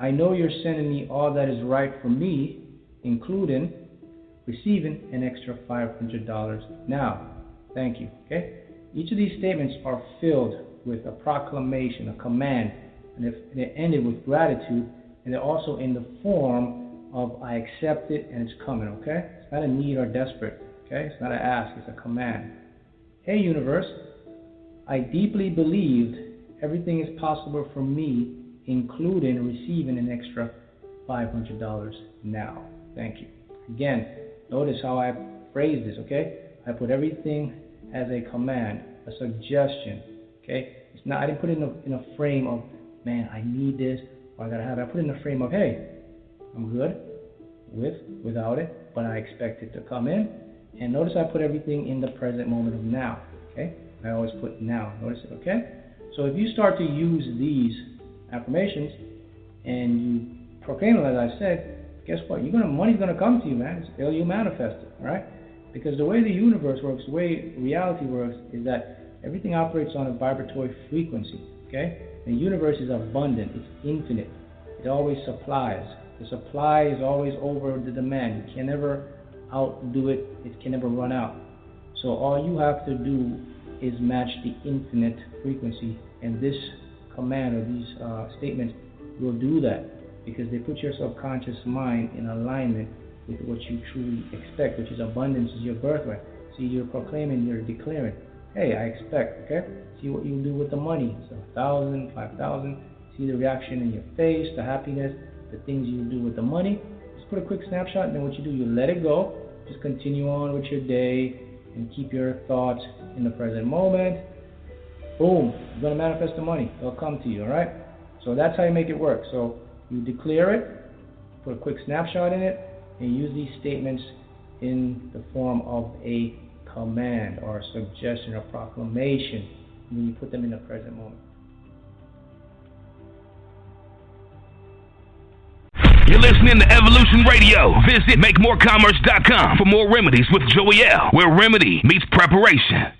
I know you're sending me all that is right for me, including receiving an extra five hundred dollars now. Thank you, okay? Each of these statements are filled with a proclamation, a command, and they're ended with gratitude, and they're also in the form of I accept it and it's coming, okay? It's not a need or desperate, okay? It's not an ask, it's a command. Hey universe, I deeply believed everything is possible for me, including receiving an extra five hundred dollars now. Thank you. Again, notice how I phrase this, okay? I put everything as a command, a suggestion, okay? It's not, I didn't put it in a, in a frame of, man, I need this, or I gotta have it. I put it in a frame of, hey, I'm good with, without it, but I expect it to come in. And notice I put everything in the present moment of now, okay? I always put now, notice it, okay? So if you start to use these affirmations and you proclaim them, as I said, guess what? You're gonna, money's gonna come to you, man, it's still you manifest it, all right? Because the way the universe works, the way reality works, is that everything operates on a vibratory frequency, okay? The universe is abundant, it's infinite, it always supplies. The supply is always over the demand. You can never outdo it. It can never run out. So all you have to do is match the infinite frequency. And this command or these uh, statements will do that, because they put your subconscious mind in alignment with what you truly expect, which is abundance is your birthright. See, you're proclaiming, you're declaring, hey, I expect, okay? See what you do with the money. So one thousand dollars, five thousand dollars. See the reaction in your face, the happiness, the things you do with the money. Just put a quick snapshot, and then what you do, you let it go. Just continue on with your day and keep your thoughts in the present moment. Boom, you're going to manifest the money. It'll come to you, all right? So that's how you make it work. So you declare it, put a quick snapshot in it, and use these statements in the form of a command or a suggestion or proclamation when you put them in the present moment. You're listening to Evolution Radio. Visit make more commerce dot com for more remedies with Joey L, where remedy meets preparation.